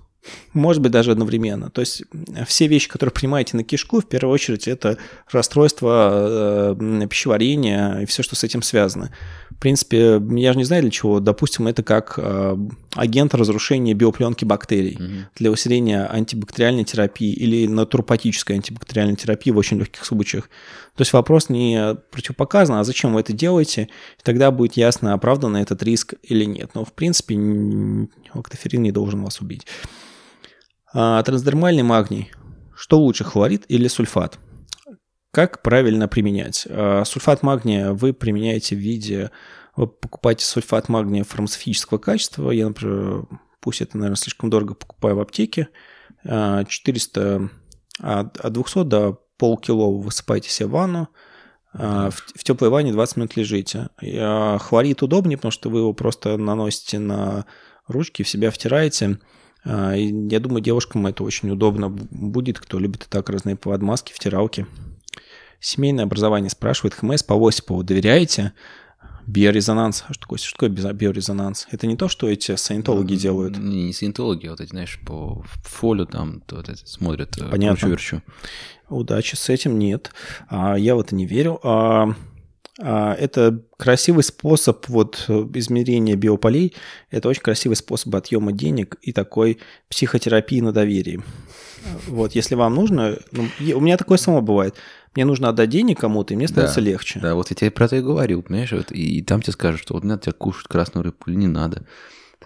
Может быть, даже одновременно. То есть, все вещи, которые принимаете на кишку, в первую очередь, это расстройство э, пищеварения и все, что с этим связано. В принципе, я же не знаю для чего. Допустим, это как э, агент разрушения биопленки бактерий mm-hmm. для усиления антибактериальной терапии или натуропатической антибактериальной терапии в очень легких случаях. То есть, вопрос не противопоказан, а зачем вы это делаете, и тогда будет ясно, оправдан этот риск или нет. Но, в принципе, лактоферин не должен вас убить. А, трансдермальный магний. Что лучше, хлорид или сульфат? Как правильно применять? А, сульфат магния вы применяете в виде... Вы покупаете сульфат магния фармацевтического качества. Я, например, пусть это, наверное, слишком дорого, покупаю в аптеке. четыреста от двухсот до полкило высыпаете себе в ванну. В, в теплой ванне двадцать минут лежите. А, хлорид удобнее, потому что вы его просто наносите на ручки, в себя втираете. Я думаю, девушкам это очень удобно будет, кто любит и так разные подмазки, втиралки. Семейное образование спрашивает. ХМС по Осипову доверяете? Биорезонанс. Что такое, что такое биорезонанс? Это не то, что эти саентологи ну, делают? Не, не саентологи, вот эти, знаешь, по фолю там вот эти, смотрят. Понятно. Верчу. Удачи с этим нет. А, я в это не верю. А... Это красивый способ вот, измерения биополей, это очень красивый способ отъема денег и такой психотерапии на доверии. Вот, если вам нужно, ну, у меня такое само бывает, мне нужно отдать денег кому-то, и мне становится да, легче. Да, вот я тебе про это и говорю, понимаешь, вот, и, и там тебе скажут, что вот надо тебе кушать красную рыбу или не надо.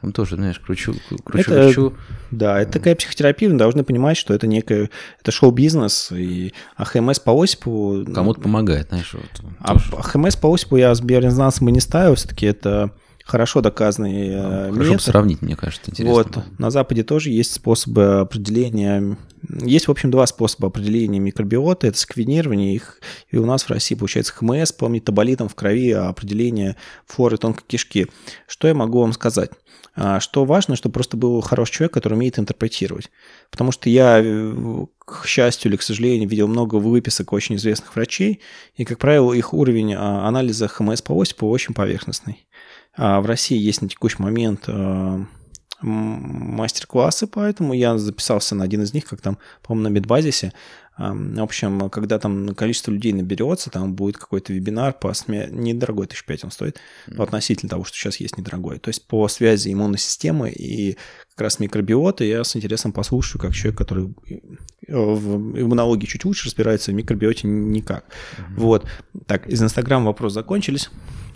Там тоже, знаешь, кручу-кручу. Да, это такая психотерапия, мы должны понимать, что это некое, это шоу-бизнес, и АХМС по Осипову... Кому-то помогает, знаешь. Вот, а АХМС по Осипову я с биорезонансом и не ставил, все-таки это... Хорошо доказанный метод. Хорошо бы сравнить, мне кажется, интересно. Вот. На Западе тоже есть способы определения. Есть, в общем, два способа определения микробиота. Это секвенирование их. И у нас в России получается ХМС по метаболитам в крови, а определение флоры тонкой кишки. Что я могу вам сказать? Что важно, чтобы просто был хороший человек, который умеет интерпретировать. Потому что я, к счастью или к сожалению, видел много выписок очень известных врачей, и, как правило, их уровень анализа ХМС по Осипову очень поверхностный. А в России есть на текущий момент э, мастер-классы, поэтому я записался на один из них, как там, по-моему, на Медбазисе. Э, в общем, когда там количество людей наберется, там будет какой-то вебинар по сме... недорогой, тысяч пять он стоит, mm-hmm. относительно того, что сейчас есть недорогой. То есть по связи иммунной системы и как раз микробиота я с интересом послушаю, как человек, который в иммунологии чуть лучше разбирается, в микробиоте никак. Mm-hmm. Вот. Так, из Инстаграма вопросы закончились.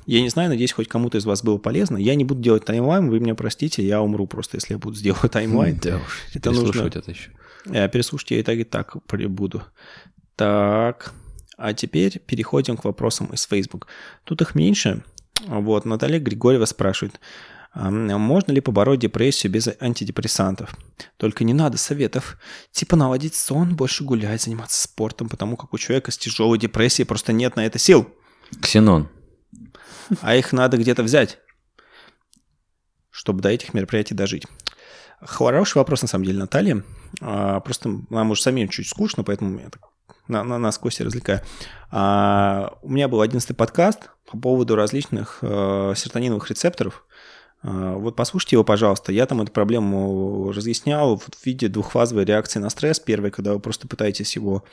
Я не знаю, надеюсь, хоть кому-то из вас было полезно. Я не буду делать таймлайн, вы меня простите, я умру просто, если я буду сделать таймлайн. Да уж, это переслушивать нужно... это еще. Я переслушать я и так, и так буду. Так, а теперь переходим к вопросам из Facebook. Тут их меньше. Вот, Наталья Григорьева спрашивает, можно ли побороть депрессию без антидепрессантов? Только не надо советов. Типа наладить сон, больше гулять, заниматься спортом, потому как у человека с тяжелой депрессией просто нет на это сил. Ксенон. А их надо где-то взять, чтобы до этих мероприятий дожить. Хороший вопрос, на самом деле, Наталья. А, просто нам уже самим чуть скучно, поэтому я так на, на, насквозь развлекаю. А, у меня был одиннадцатый подкаст по поводу различных а, серотониновых рецепторов. А, вот послушайте его, пожалуйста. Я там эту проблему разъяснял в виде двухфазовой реакции на стресс. Первый, когда вы просто пытаетесь его...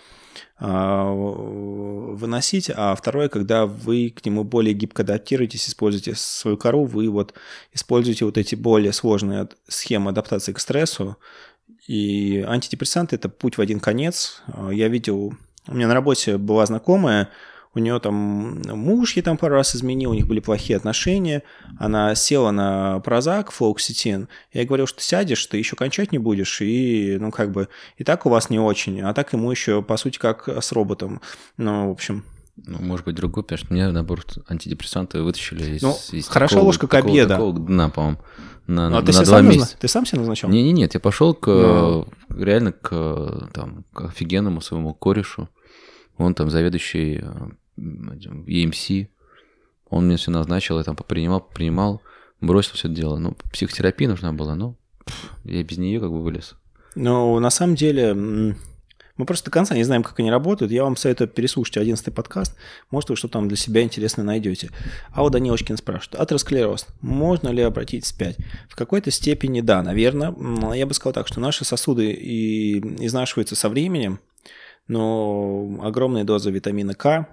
выносить, а второе, когда вы к нему более гибко адаптируетесь, используете свою кору, вы вот используете вот эти более сложные схемы адаптации к стрессу, и антидепрессанты – это путь в один конец. Я видел, у меня на работе была знакомая, у нее там муж ей там пару раз изменил, у них были плохие отношения, она села на Прозак, флоксетин, я ей говорил, что сядешь, ты еще кончать не будешь, и, ну, как бы, и так у вас не очень, а так ему еще, по сути, как с роботом, ну, в общем... Ну, может быть, другой, потому что меня, наоборот, антидепрессанты вытащили из... Ну, из хорошо такого, ложка к такого, обеда. Такого дна, по-моему, на, ну, а на, ты на два месяца. Назна... Ты сам себе назначал? Не, не, нет, я пошел к, ну... реально к, там, к офигенному своему корешу, он там заведующий... и эм си, он мне все назначил, я там попринимал, принимал, бросил все это дело. Ну, психотерапия нужна была, но я без нее как бы вылез. Ну, на самом деле, мы просто до конца не знаем, как они работают. Я вам советую переслушать одиннадцатый подкаст, может, вы что там для себя интересное найдете. А вот Даниилочкин спрашивает, атеросклероз, можно ли обратить вспять? В какой-то степени да, наверное. Я бы сказал так, что наши сосуды и изнашиваются со временем, но огромная доза витамина К,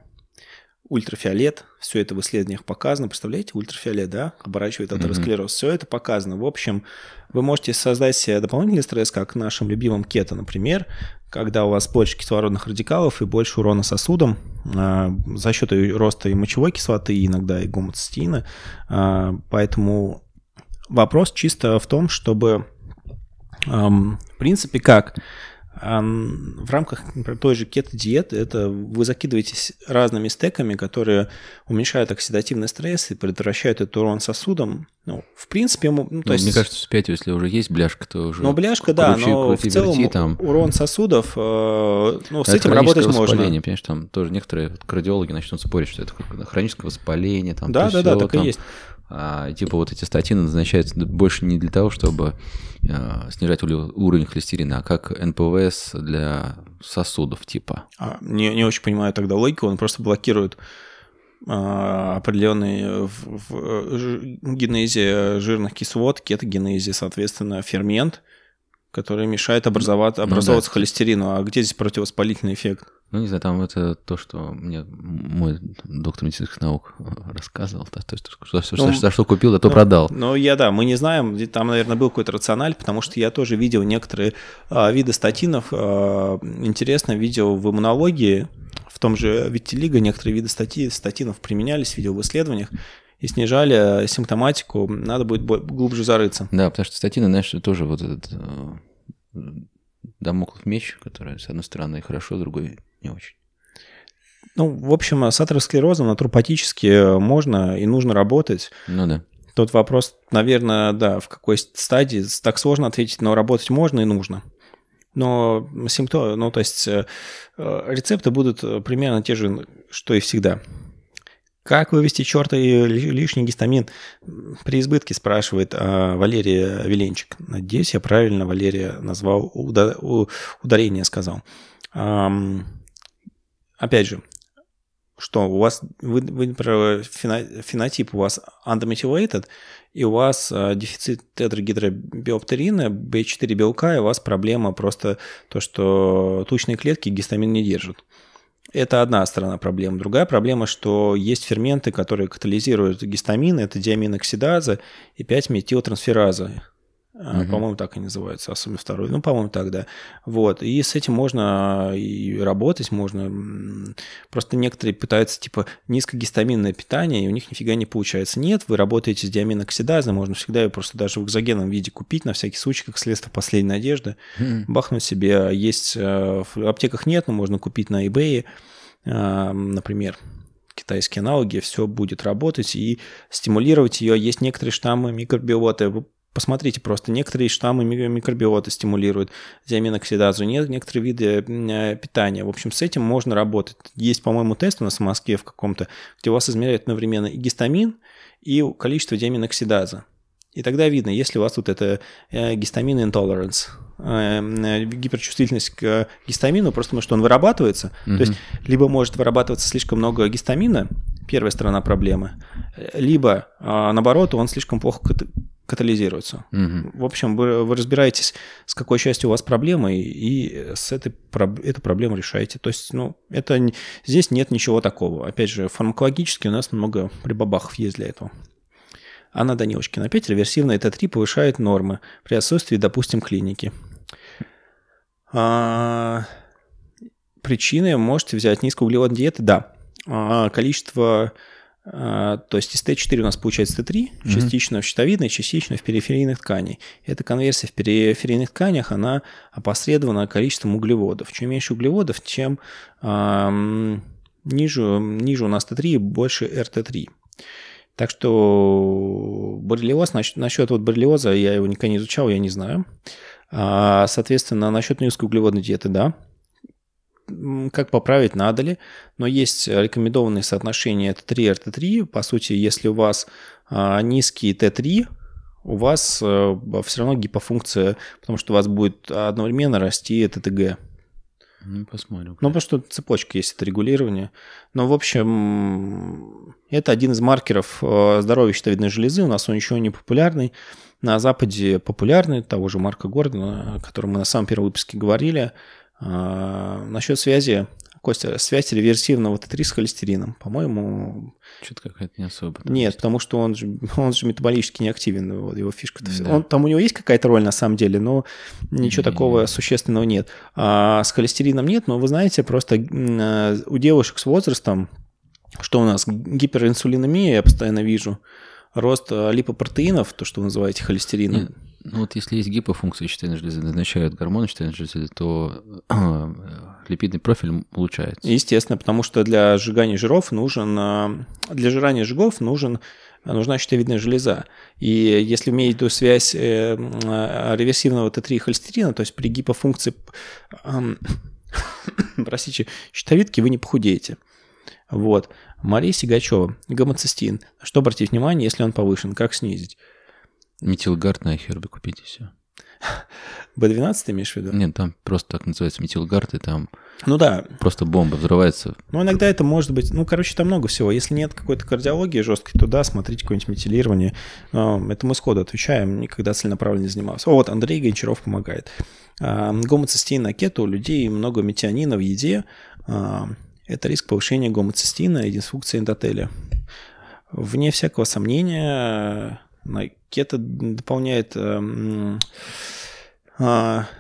ультрафиолет, все это в исследованиях показано. Представляете, ультрафиолет, да, оборачивает атеросклероз. Mm-hmm. Все это показано. В общем, вы можете создать себе дополнительный стресс, как в нашем любимом кето, например, когда у вас больше кислородных радикалов и больше урона сосудам э, за счет роста и мочевой кислоты, иногда и гомоцистеина. Э, поэтому вопрос чисто в том, чтобы, э, в принципе, как... В рамках, например, той же кето-диеты это вы закидываетесь разными стеками, которые уменьшают оксидативный стресс и предотвращают этот урон сосудам. Ну, в принципе, ну, то ну, есть... Мне кажется, вспять, если уже есть бляшка, то уже... Ну, бляшка, да, кручи, но крути, в целом верти, там... урон сосудов, э, ну, это с этим работать можно. Воспаление, понимаешь, там тоже некоторые кардиологи начнут спорить, что это хроническое воспаление, там... Да, да, да, так там... и есть. А, типа вот эти статины назначаются больше не для того, чтобы а, снижать уровень холестерина, а как эн пэ вэ эс для сосудов типа. А, не, не очень понимаю тогда логику, он просто блокирует а, определенные в, в, ж, генезии жирных кислот, кетогенезии, соответственно, фермент, который мешает образоваться, образовываться ну, да. холестерину. А где здесь противовоспалительный эффект? Ну, не знаю, там это то, что мне мой доктор медицинских наук рассказывал, да, то, что, что, ну, за что купил, а то ну, продал. Ну, я, да, мы не знаем, там, наверное, был какой-то рациональ, потому что я тоже видел некоторые а, виды статинов, а, интересно, видел в иммунологии, в том же Витилиго некоторые виды стати, статинов применялись, видел в исследованиях, и снижали симптоматику, надо будет глубже зарыться. Да, потому что статины, знаешь, тоже вот этот дамоклов меч, который, с одной стороны, хорошо, с другой не очень. Ну, в общем, с атеросклерозом натуропатически можно и нужно работать. Ну да. Тот вопрос, наверное, да, в какой стадии, так сложно ответить, но работать можно и нужно. Но симптомы, ну, то есть э, рецепты будут примерно те же, что и всегда. Как вывести черта и лишний гистамин при избытке, спрашивает э, Валерия Веленчик. Надеюсь, я правильно Валерия назвал, уда- ударение сказал. Эм, опять же, что у вас вы, вы, фенотип у вас unmethylated, и у вас э, дефицит тетрагидробиоптерина, би четыре белка, и у вас проблема просто то, что тучные клетки гистамин не держат. Это одна сторона проблемы. Другая проблема, что есть ферменты, которые катализируют гистамин, это диаминоксидаза и пять-метилтрансфераза. Uh-huh. По-моему, так и называются, особенно второй. Ну, по-моему, так, да. Вот. И с этим можно и работать, можно... Просто некоторые пытаются, типа, низкогистаминное питание, и у них нифига не получается. Нет, вы работаете с диаминоксидазой, можно всегда ее просто даже в экзогенном виде купить, на всякий случай, как средство последней надежды. Uh-huh. Бахнуть себе. Есть... В аптеках нет, но можно купить на eBay, например, китайские аналоги. Все будет работать и стимулировать ее. Есть некоторые штаммы микробиоты. Посмотрите, просто некоторые штаммы микробиота стимулируют диаминоксидазу, нет, некоторые виды питания. В общем, с этим можно работать. Есть, по-моему, тест у нас в Москве в каком-то, где у вас измеряют одновременно и гистамин, и количество диаминоксидаза. И тогда видно, если у вас вот это гистамин intolerance, гиперчувствительность к гистамину, просто потому что он вырабатывается. Mm-hmm. То есть, либо может вырабатываться слишком много гистамина, первая сторона проблемы, либо, наоборот, он слишком плохо катализируется. Угу. В общем, вы, вы разбираетесь, с какой частью у вас проблема, и, и с этой эту проблему решаете. То есть, ну, это не, здесь нет ничего такого. Опять же, фармакологически у нас много прибабахов есть для этого. Анна Даниилочкина. Опять реверсивная Т3 повышает нормы при отсутствии, допустим, клиники. А, причины можете взять низкоуглеводные диеты, да. А, количество... То есть из Т4 у нас получается Т3, mm-hmm. частично в щитовидной, частично в периферийных тканях. Эта конверсия в периферийных тканях, она опосредована количеством углеводов. Чем меньше углеводов, чем э, ниже, ниже у нас Т3, больше РТ3. Так что боррелиоз, насчет вот боррелиоза я его никогда не изучал, я не знаю. Соответственно, насчет низкоуглеводной диеты, да. Как поправить, надо ли, но есть рекомендованные соотношения Т3-РТ3. По сути, если у вас низкий Т3, у вас все равно гипофункция, потому что у вас будет одновременно расти ТТГ. Ну, посмотрим. Ну, потому что цепочка есть, это регулирование. Но, в общем, это один из маркеров здоровья щитовидной железы. У нас он еще не популярный. На Западе популярный, того же Марка Гордона, о котором мы на самом первом выпуске говорили. А, насчет связи, Костя, связь реверсивного Т3 с холестерином, по-моему... Что-то какая-то не особо. Нет, потому что он же, он же метаболически неактивен, его фишка-то... Да. Он, там у него есть какая-то роль на самом деле, но ничего не, такого не. существенного нет. А с холестерином нет, но вы знаете, просто у девушек с возрастом, что у нас, гиперинсулинемия, я постоянно вижу, рост липопротеинов, то, что вы называете холестерином. Нет. Ну вот если есть гипофункция щитовидной железы, назначают гормоны щитовидной железы, то липидный профиль улучшается. Естественно, потому что для сжигания жиров нужен, для сжигания жиров нужен, нужна щитовидная железа. И если иметь эту связь реверсивного Т3 и холестерина, то есть при гипофункции, простите, щитовидки вы не похудеете. Вот. Мария Сигачева. Гомоцистин. Что обратить внимание, если он повышен? Как снизить? Метилгард на АйХербе купить и все. Бэ двенадцать ты имеешь в виду? Нет, там просто так называется метилгард, и там ну, да. просто бомба взрывается. Ну, иногда это может быть... Ну, короче, там много всего. Если нет какой-то кардиологии жесткой, то да, смотрите какое-нибудь метилирование. Это мы сходу отвечаем, никогда целенаправленно не занимался. О, вот Андрей Гончаров помогает. Гомоцистеина кето, у людей много метионина в еде. Это риск повышения гомоцистеина и дисфункции эндотелия. Вне всякого сомнения... Кето дополняет,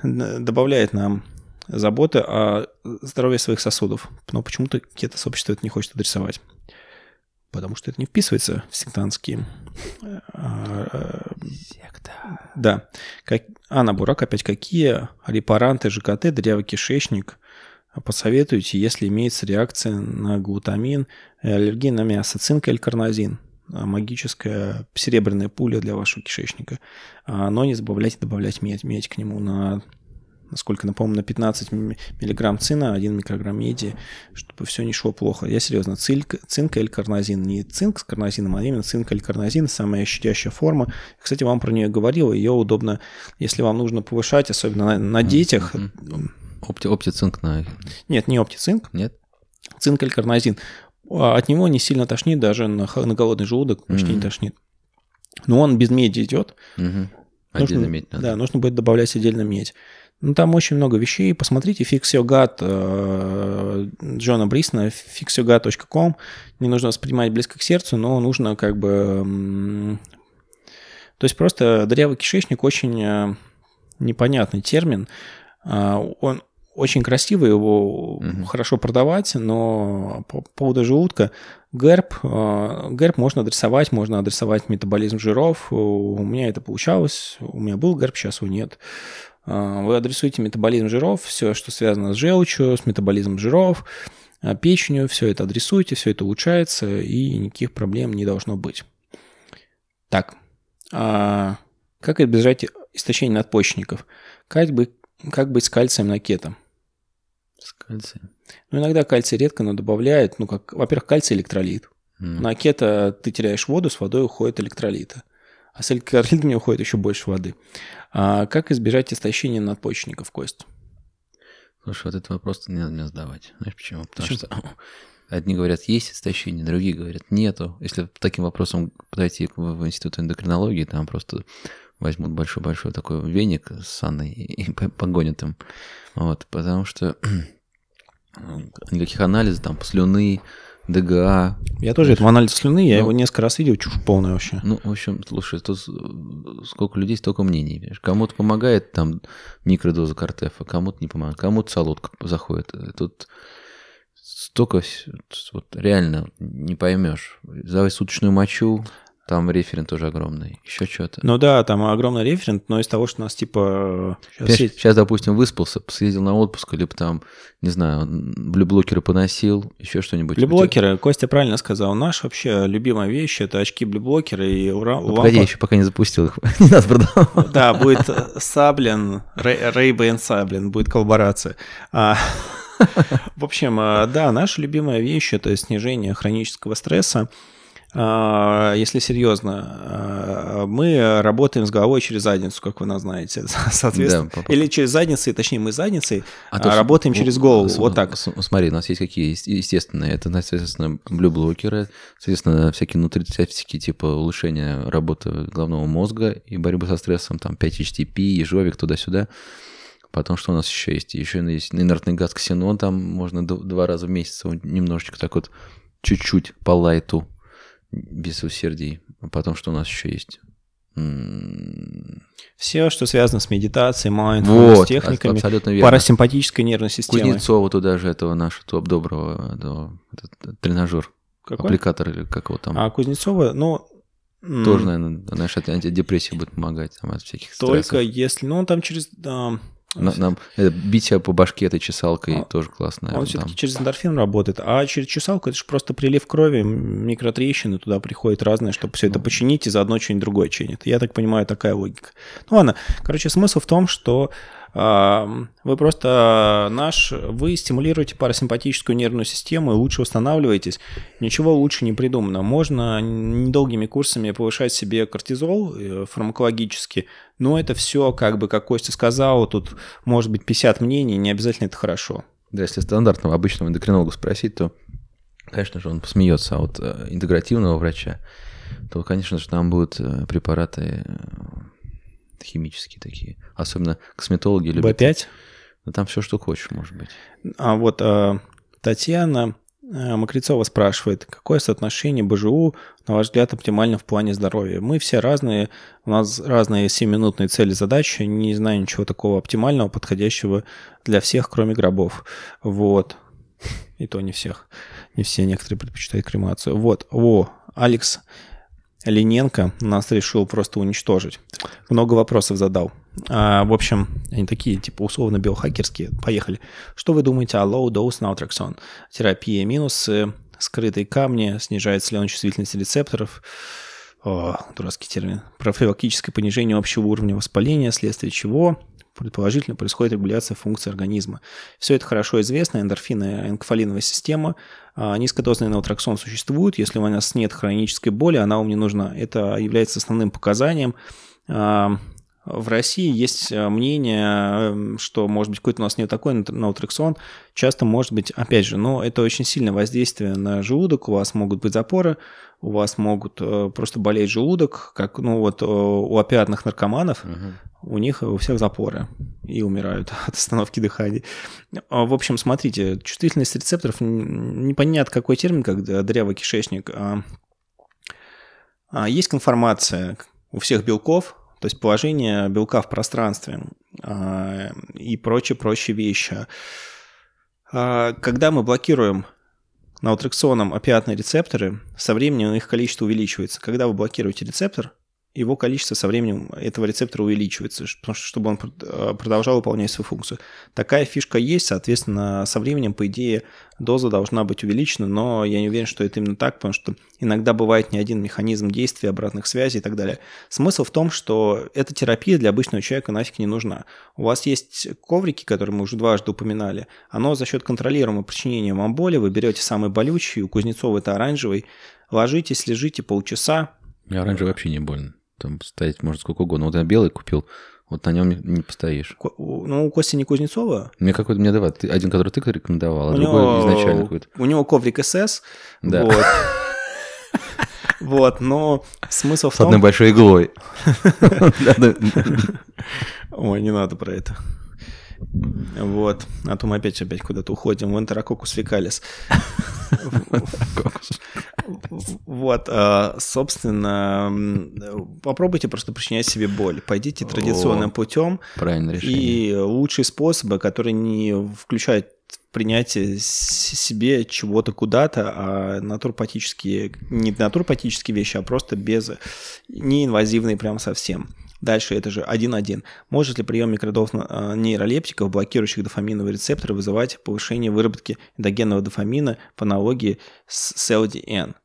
добавляет нам заботы о здоровье своих сосудов. Но почему-то кето-сообщество это не хочет адресовать. потому что это не вписывается в сектантские... Секта. Да. Как... Анна Бурак, опять, какие репаранты ЖКТ, дырявый кишечник посоветуете, если имеется реакция на глутамин, аллергия на мясо, цинк или карнозин? Магическая серебряная пуля для вашего кишечника. Но не забавляйте добавлять медь, медь к нему на... Насколько напомню, на пятнадцать миллиграмм цина, один микрограмм меди, чтобы все не шло плохо. Я серьезно, цинк, цинк или карнозин. Не цинк с карнозином, а именно цинк или карнозин, самая щадящая форма. Кстати, вам про нее говорил, ее удобно, если вам нужно повышать, особенно на, на детях. Опти, оптицинк на... Нет, не оптицинк. Нет. Цинк или карнозин. От него не сильно тошнит, даже на, на голодный желудок почти mm-hmm. не тошнит. Но он без меди идет. Mm-hmm. Нужно, отдельно медь надо. Да, нужно будет добавлять отдельно медь. Ну, там очень много вещей. Посмотрите Fix Your Gut э, Джона Брисона, фикс ёр гат точка ком. Не нужно воспринимать близко к сердцу, но нужно как бы... Э, то есть просто дырявый кишечник очень э, непонятный термин. Э, он очень красивый, его угу. хорошо продавать, но по поводу желудка герб, э, герб можно адресовать, можно адресовать метаболизм жиров. У меня это получалось, у меня был герб, сейчас его нет. Вы адресуете метаболизм жиров, все, что связано с желчью, с метаболизмом жиров, печенью, все это адресуете, все это улучшается, и никаких проблем не должно быть. Так, а как избежать истощения надпочечников? Как быть, как быть с кальцием на кето? С кальцием? Ну, иногда кальций редко, но добавляют, ну, как, во-первых, кальций электролит. Mm. На кето ты теряешь воду, с водой уходит электролиты. А с электролитами уходит еще больше воды. А как избежать истощения надпочечников, Кость? Слушай, вот этот вопрос не надо мне задавать. Знаешь почему? Потому почему? Что одни говорят, есть истощение, другие говорят, нету. Если таким вопросом подойти в институт эндокринологии, там просто возьмут большой-большой такой веник с санной и погонят им. Вот, потому что никаких анализов, там, слюны, ДГА. Я тоже этого анализа слюны, я ну, его несколько раз видел, чушь полная вообще. Ну, в общем, слушай, тут сколько людей, столько мнений. Видишь. Кому-то помогает там микродоза кортефа, кому-то не помогает, кому-то солодка заходит. Тут столько вот, реально не поймешь. Давай суточную мочу, там референт тоже огромный, еще что-то. Ну да, там огромный референт, но из того, что у нас типа... Сейчас, Сейчас, есть... сейчас допустим, выспался, съездил на отпуск, либо там, не знаю, блюблокеры поносил, еще что-нибудь. Блюблокеры, Костя правильно сказал, наша вообще любимая вещь – это очки блюблокеры и ура... Ну, погоди, я еще пока не запустил их, не надо продавать. Да, будет Саблин, Ray-Ban Саблин, будет коллаборация. В общем, да, наша любимая вещь – это снижение хронического стресса. Если серьезно, мы работаем с головой через задницу, как вы нас знаете, соответственно. Да, или через задницу, точнее, мы задницей, а то работаем с... через голову. С... Вот так. Смотри, у нас есть какие естественные. Это, соответственно, блюблокеры, соответственно, всякие нутрицептики, типа улучшения работы головного мозга и борьбы со стрессом, там пять эйч ти пи, ежовик, туда-сюда. Потом что у нас еще есть? Еще есть инертный газ ксенон, там можно два раза в месяц немножечко так вот чуть-чуть по лайту. Без усердий. А потом что у нас еще есть? М-м-м. Все, что связано с медитацией, майндфулнес, вот, техниками, парасимпатической нервной системой. Кузнецова туда же, этого нашего топ-доброго, этого, этот тренажер. Какой? Аппликатор или как его там. А Кузнецова, ну... Тоже, наверное, знаешь, от антидепрессии будет помогать там, от всяких только стрессов. Если... Ну, он там через... Да... Нам, нам, это, бить себя по башке этой чесалкой а, тоже классно. Он все-таки там. Через эндорфин работает, а через чесалку это же просто прилив крови, микротрещины, туда приходит разное, чтобы все это починить и заодно что-нибудь другое чинит. Я так понимаю, такая логика. Ну ладно, короче, смысл в том, что э, вы просто наш, вы стимулируете парасимпатическую нервную систему и лучше восстанавливаетесь. Ничего лучше не придумано. Можно недолгими курсами повышать себе кортизол э, фармакологически. Но это все, как бы, как Костя сказал, тут может быть пятьдесят мнений, не обязательно это хорошо. Да, если стандартного обычного эндокринолога спросить, то, конечно же, он посмеется. А вот интегративного врача, то, конечно же, там будут препараты химические такие. Особенно косметологи любят. бэ пять? Ну, там все, что хочешь, может быть. А вот Татьяна Мокрицова спрашивает, какое соотношение бэ жэ у, на ваш взгляд, оптимально в плане здоровья? Мы все разные, у нас разные семиминутные цели, задачи, не знаю ничего такого оптимального, подходящего для всех, кроме гробов. Вот. И то не всех. и все некоторые предпочитают кремацию. Вот, о, Алекс Линенко нас решил просто уничтожить. Много вопросов задал. А, в общем, они такие, типа, условно биохакерские. Поехали. Что вы думаете о low-dose naltrexone? Терапия минусы, скрытые камни, снижается ли он чувствительность рецепторов? О, дурацкий термин. Профилактическое понижение общего уровня воспаления, вследствие чего предположительно происходит регуляция функций организма. Все это хорошо известно. Эндорфины, энкофолиновая система. Низкодозный нальтрексон существует. Если у нас нет хронической боли, она вам не нужна. Это является основным показанием. В России есть мнение, что, может быть, какой-то у нас не такой нальтрексон. Часто, может быть, опять же, но это очень сильное воздействие на желудок. У вас могут быть запоры, у вас могут просто болеть желудок, как ну, вот, у опиатных наркоманов. Угу. У них у всех запоры и умирают от остановки дыхания. В общем, смотрите, чувствительность рецепторов, непонятно какой термин, как дырявый кишечник. Есть конформация у всех белков, то есть положение белка в пространстве и прочие-прочие вещи. Когда мы блокируем нальтрексоном опиатные рецепторы, со временем их количество увеличивается. Когда вы блокируете рецептор, его количество со временем этого рецептора увеличивается, чтобы он продолжал выполнять свою функцию. Такая фишка есть, соответственно, со временем, по идее, доза должна быть увеличена, но я не уверен, что это именно так, потому что иногда бывает не один механизм действия, обратных связей и так далее. Смысл в том, что эта терапия для обычного человека нафиг не нужна. У вас есть коврики, которые мы уже дважды упоминали, оно за счет контролируемого причинения вам боли, вы берете самый болючий, у Кузнецова это оранжевый, ложитесь, лежите полчаса. И оранжевый вообще не больно. Там стоять может сколько угодно. Вот я белый купил, вот на нем не постоишь. Ну, у Кости не Кузнецова. Мне какой-то, мне давай, один, который ты рекомендовал, а у другой него, изначально какой-то. У него коврик СС. Да. Вот. Вот, но смысл в том... С одной большой иглой. Ой, не надо про это. Вот. А то мы опять опять куда-то уходим в энтерококус фекалис. Вот, собственно, попробуйте просто причинять себе боль. Пойдите традиционным путем. Правильное решение. И лучшие способы, которые не включают принятие себе чего-то куда-то, а натуропатические, не натуропатические вещи, а просто без, неинвазивные прям совсем. Дальше это же один один. Может ли прием микродоз нейролептиков, блокирующих дофаминовые рецепторы, вызывать повышение выработки эндогенного дофамина по аналогии с Си Эл Ди Эн?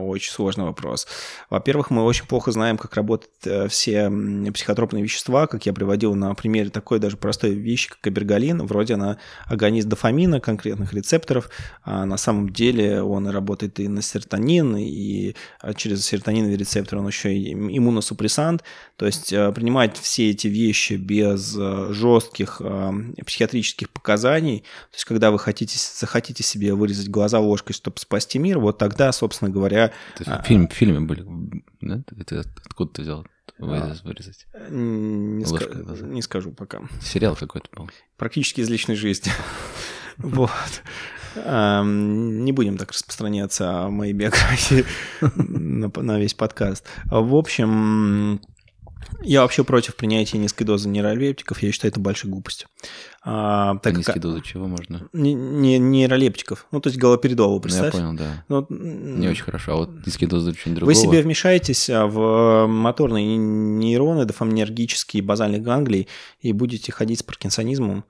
Очень сложный вопрос. Во-первых, мы очень плохо знаем, как работают все психотропные вещества, как я приводил на примере такой даже простой вещи, как абергалин. Вроде она агонист дофамина, конкретных рецепторов, а на самом деле он работает и на серотонин, и через серотониновый рецептор он еще и иммуносупрессант. То есть принимать все эти вещи без жестких психиатрических показаний, то есть когда вы хотите, захотите себе вырезать глаза ложкой, чтобы спасти мир, вот тогда, собственно говоря... Это фильм, фильмы были, да? Это откуда ты взял вырезать? Не, ск... не скажу пока. Сериал какой-то был. Практически из личной жизни. Вот. Не будем так распространяться о моей биографии на весь подкаст. В общем... Я вообще против принятия низкой дозы нейролептиков, я считаю это большой глупостью. А, так а низкой как... дозы чего можно? Не, не, нейролептиков, ну то есть галоперидол, представь. Ну, я понял, да. Но... Не очень хорошо, а вот низкие дозы очень другого. Вы себе вмешаетесь в моторные нейроны, дофаминергические, базальных ганглий и будете ходить с паркинсонизмом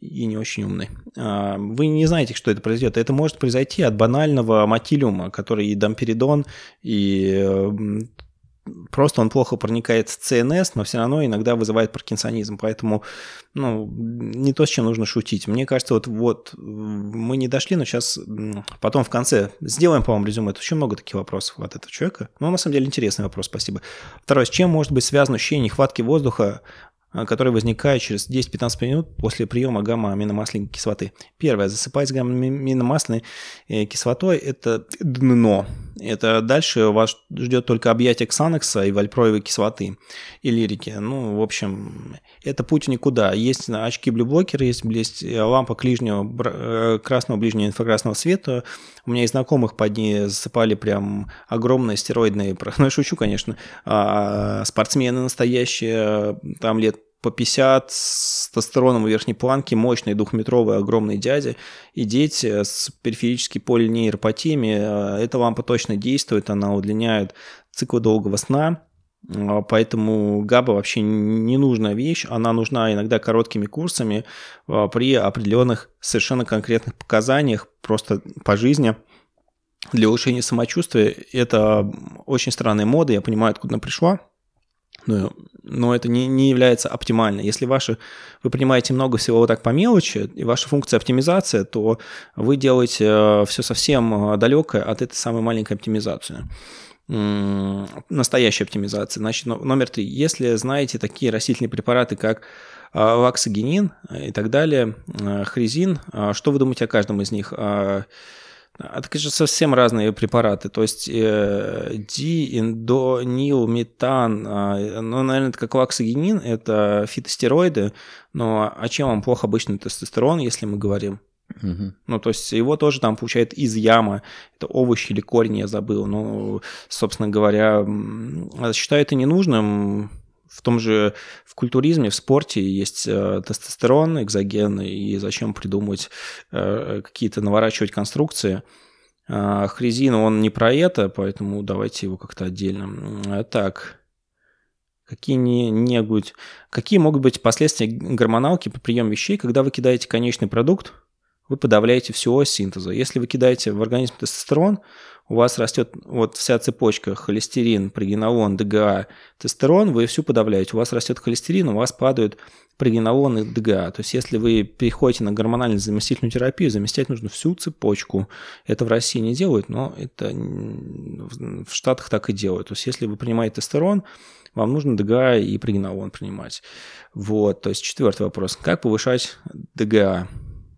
и не очень умный. Вы не знаете, что это произойдет. Это может произойти от банального мотилиума, который и дамперидон, и... Просто он плохо проникает в ЦНС, но все равно иногда вызывает паркинсонизм. Поэтому, ну, не то, с чем нужно шутить. Мне кажется, вот, вот мы не дошли, но сейчас потом в конце сделаем, по-моему, резюме. Это очень много таких вопросов от этого человека. Но на самом деле интересный вопрос, спасибо. Второе, с чем может быть связано ощущение нехватки воздуха, которое возникает через десять-пятнадцать минут после приема гамма-аминомасляной кислоты? Первое, засыпать с гамма-аминомасляной кислотой – это дно. Это дальше вас ждет только объятие ксанокса и вальпроевой кислоты и лирики. Ну, в общем, это путь никуда. Есть очки блюблокеры, есть, есть лампа ближнего, красного, ближнего инфракрасного света. У меня и знакомых под ней засыпали прям огромные стероидные, ну, я шучу, конечно, спортсмены настоящие, там лет по пятьдесят с тестостероном в верхней планке, мощные двухметровые огромные дяди, и дети с периферической полинейропатиями. Эта лампа точно действует, она удлиняет циклы долгого сна, поэтому габа вообще не нужная вещь, она нужна иногда короткими курсами при определенных совершенно конкретных показаниях просто по жизни. Для улучшения самочувствия это очень странная мода, я понимаю, откуда она пришла, но, но это не, не является оптимальной. Если ваши, вы принимаете много всего вот так по мелочи, и ваша функция оптимизация, то вы делаете все совсем далекое от этой самой маленькой оптимизации. Настоящая оптимизация. Значит, номер три. Если знаете такие растительные препараты, как лаксогенин и так далее, хризин, что вы думаете о каждом из них? Это, конечно, совсем разные препараты, то есть э, дииндонилметан, э, ну, наверное, это как лаксогенин, это фитостероиды, но а чем вам плохо обычный тестостерон, если мы говорим? Угу. Ну, то есть его тоже там получают из ямы, это овощи или корень, я забыл, ну, собственно говоря, считаю это ненужным. В том же, в культуризме, в спорте есть тестостерон, экзоген, и зачем придумывать какие-то, наворачивать конструкции. Хризин, он не про это, поэтому давайте его как-то отдельно. Так, какие, не, не, какие могут быть последствия гормоналки по приему вещей, когда вы кидаете конечный продукт, вы подавляете всю ось синтеза. Если вы кидаете в организм тестостерон, у вас растет вот вся цепочка холестерин, прогенолон, ДГА, тестостерон, вы всю подавляете. У вас растет холестерин, у вас падают прогенолон и ДГА. То есть если вы переходите на гормональную заместительную терапию, заместять нужно всю цепочку. Это в России не делают, но это в Штатах так и делают. То есть если вы принимаете тестостерон, вам нужно ДГА и прогенолон принимать. Вот, то есть четвертый вопрос. Как повышать ДГА?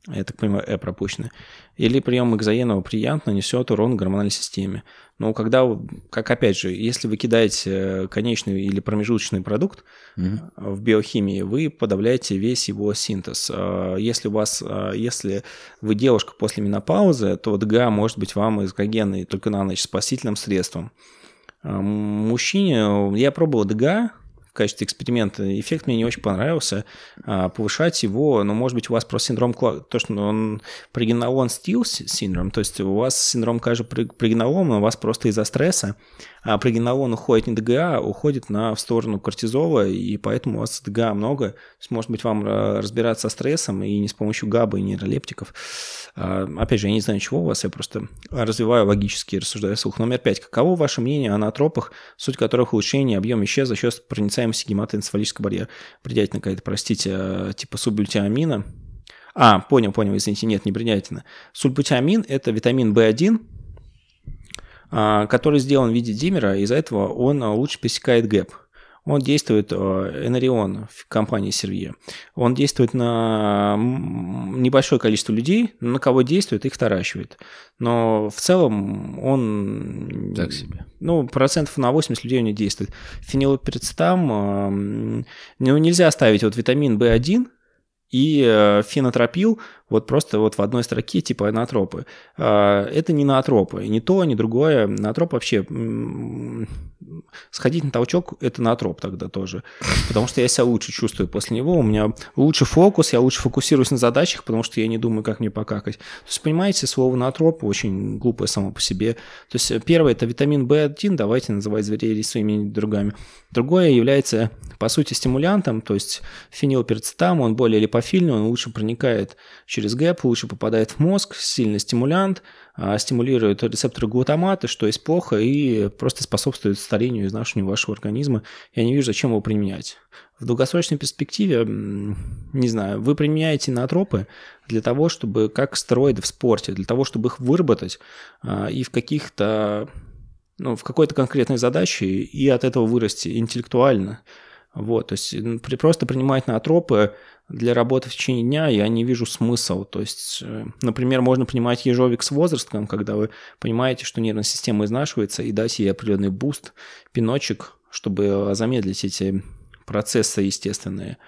Я так понимаю, Э пропущено. Или прием экзогенного приянта нанесет урон гормональной системе. Но когда, как опять же, если вы кидаете конечный или промежуточный продукт mm-hmm. в биохимии, вы подавляете весь его синтез. Если у вас, если вы девушка после менопаузы, то ДГА может быть вам экзогенный только на ночь спасительным средством. Мужчине, я пробовал ДГА в качестве эксперимента, эффект мне не очень понравился, а, повышать его, ну, может быть, у вас просто синдром, то, что он прогенолон стил синдром, то есть у вас синдром, конечно, прогенолон, но у вас просто из-за стресса, а прогенолон уходит не ДГА, уходит на, в сторону кортизола, и поэтому у вас ДГА много, то есть, может быть, вам разбираться со стрессом и не с помощью ГАБа и нейролептиков. А, опять же, я не знаю, чего у вас, я просто развиваю логически, рассуждаю вслух. Номер пять. Каково ваше мнение о натропах, суть которых улучшение объема веществ за счет проницания гематоэнцефалического барьера, бредятина какая-то, простите, типа сульбутиамина. А, понял, понял, извините, нет, не бредятина. Сульбутиамин – это витамин би один, который сделан в виде димера, из-за этого он лучше пресекает гэп. Он действует, Энерион в компании Сервье, он действует на небольшое количество людей, на кого действует, их таращивает. Но в целом он... Так себе. Ну, процентов на восемьдесят людей он не действует. Фенилпирацетам, ну, нельзя ставить вот витамин би один и фенотропил вот просто вот в одной строке типа натропы. Это не натропы, ни то, ни другое. Натроп вообще... Сходить на толчок – это натроп тогда тоже, потому что я себя лучше чувствую после него, у меня лучше фокус, я лучше фокусируюсь на задачах, потому что я не думаю, как мне покакать. То есть, понимаете, слово натроп очень глупое само по себе. То есть, первое – это витамин би один, давайте называть зверей своими другами. Другое является, по сути, стимулянтом, то есть фенилпирацетам, он более липофильный, он лучше проникает через гэп, лучше попадает в мозг, сильный стимулянт, стимулирует рецепторы глутамата, что есть плохо, и просто способствует старению и изнашиванию вашего организма. Я не вижу, зачем его применять. В долгосрочной перспективе, не знаю, вы применяете натропы для того, чтобы, как стероиды в спорте, для того, чтобы их выработать и в каких-то, ну, в какой-то конкретной задаче и от этого вырасти интеллектуально. Вот, то есть просто принимать натропы для работы в течение дня я не вижу смысла. То есть, например, можно принимать ежовик с возрастом, когда вы понимаете, что нервная система изнашивается, и дать ей определенный буст, пиночек, чтобы замедлить эти процессы естественные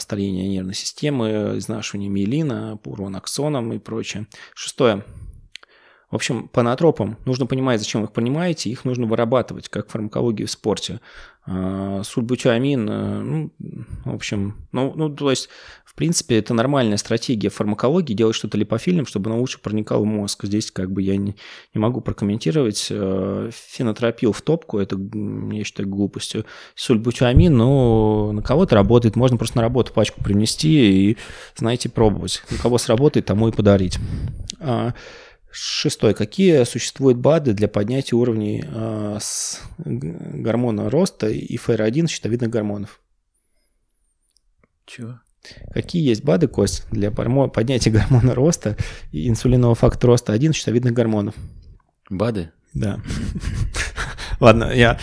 старения нервной системы, изнашивание миелина, урон аксоном и прочее. Шестое. В общем, по ноотропам нужно понимать, зачем вы их принимаете, их нужно вырабатывать, как в фармакологии в спорте. Сульбутиламин, ну, в общем, ну, ну, то есть, в принципе, это нормальная стратегия фармакологии, делать что-то липофильным, чтобы оно лучше проникало в мозг. Здесь как бы я не, не могу прокомментировать. Фенотропил в топку, это, я считаю, глупостью. Сульбутиламин, ну, на кого-то работает, можно просто на работу пачку принести и, знаете, пробовать. На кого сработает, тому и подарить. Шестое. Какие существуют БАДы для поднятия уровней э, с гормона роста и эф эр один щитовидных гормонов? Чего? Какие есть БАДы, Кость, для поднятия гормона роста и инсулинового фактора роста один щитовидных гормонов? БАДы? Да. Ладно, я...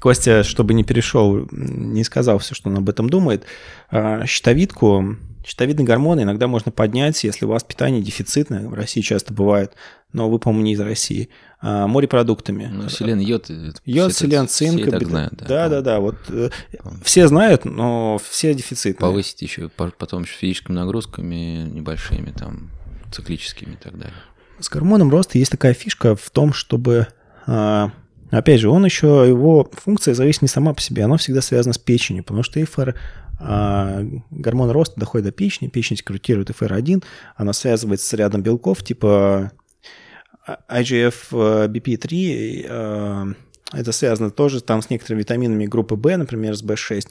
Костя, чтобы не перешел, не сказал все, что он об этом думает. Щитовидку... Щитовидный гормон иногда можно поднять, если у вас питание дефицитное, в России часто бывает, но вы, по-моему, не из России, а морепродуктами. Ну, селен, йод. Йод, селен, цинк. Все и так знают. Да-да-да. Вот, все знают, но все дефицитные. Повысить еще потом еще физическими нагрузками небольшими, там, циклическими и так далее. С гормоном роста есть такая фишка в том, чтобы... Опять же, он еще, его функция зависит не сама по себе, она всегда связана с печенью, потому что эф эр... А гормон роста доходит до печени, печень секретирует эф эр один, она связывается с рядом белков типа ай джи эф би пи три, это связано тоже там с некоторыми витаминами группы В, например, с би шесть.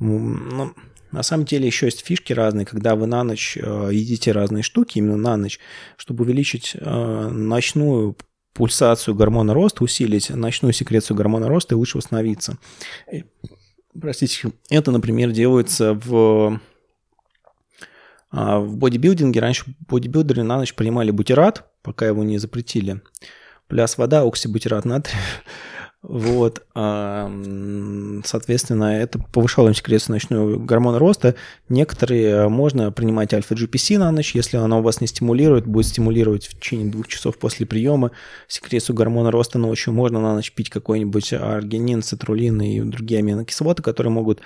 Но на самом деле еще есть фишки разные, когда вы на ночь едите разные штуки, именно на ночь, чтобы увеличить ночную пульсацию гормона роста, усилить ночную секрецию гормона роста и лучше восстановиться. Простите, это, например, делается в, в бодибилдинге. Раньше бодибилдеры на ночь принимали бутират, пока его не запретили. Пляс вода, оксибутират натрия. Вот. Соответственно, это повышало им секрецию ночную гормона роста. Некоторые можно принимать альфа-джи пи си на ночь. Если оно вас не стимулирует, будет стимулировать в течение двух часов после приема секрецию гормона роста ночью. Можно на ночь пить какой-нибудь аргинин, цитрулин и другие аминокислоты, которые могут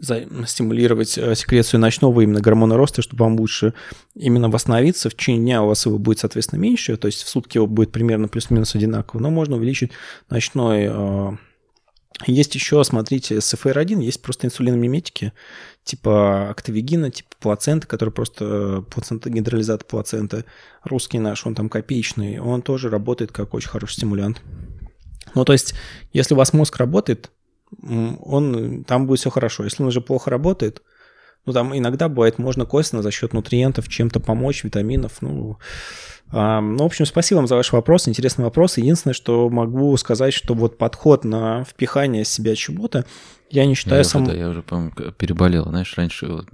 стимулировать секрецию ночного именно гормона роста, чтобы вам лучше именно восстановиться. В течение дня у вас его будет, соответственно, меньше, то есть в сутки его будет примерно плюс-минус одинаково, но можно увеличить ночной. Есть еще, смотрите, с эф эр один есть просто инсулиномиметики, типа актовегина, типа плацента, который просто плацента, гидролизатор плацента, русский наш, он там копеечный, он тоже работает как очень хороший стимулянт. Ну, то есть, если у вас мозг работает, он, там будет все хорошо. Если он уже плохо работает, ну, там иногда бывает, можно косвенно за счет нутриентов чем-то помочь, витаминов. Ну, а, ну, в общем, спасибо вам за ваш вопрос. Интересный вопрос. Единственное, что могу сказать, что вот подход на впихание себя чего-то, я не считаю я сам... Это, я уже, по-моему, переболел. Знаешь, раньше вот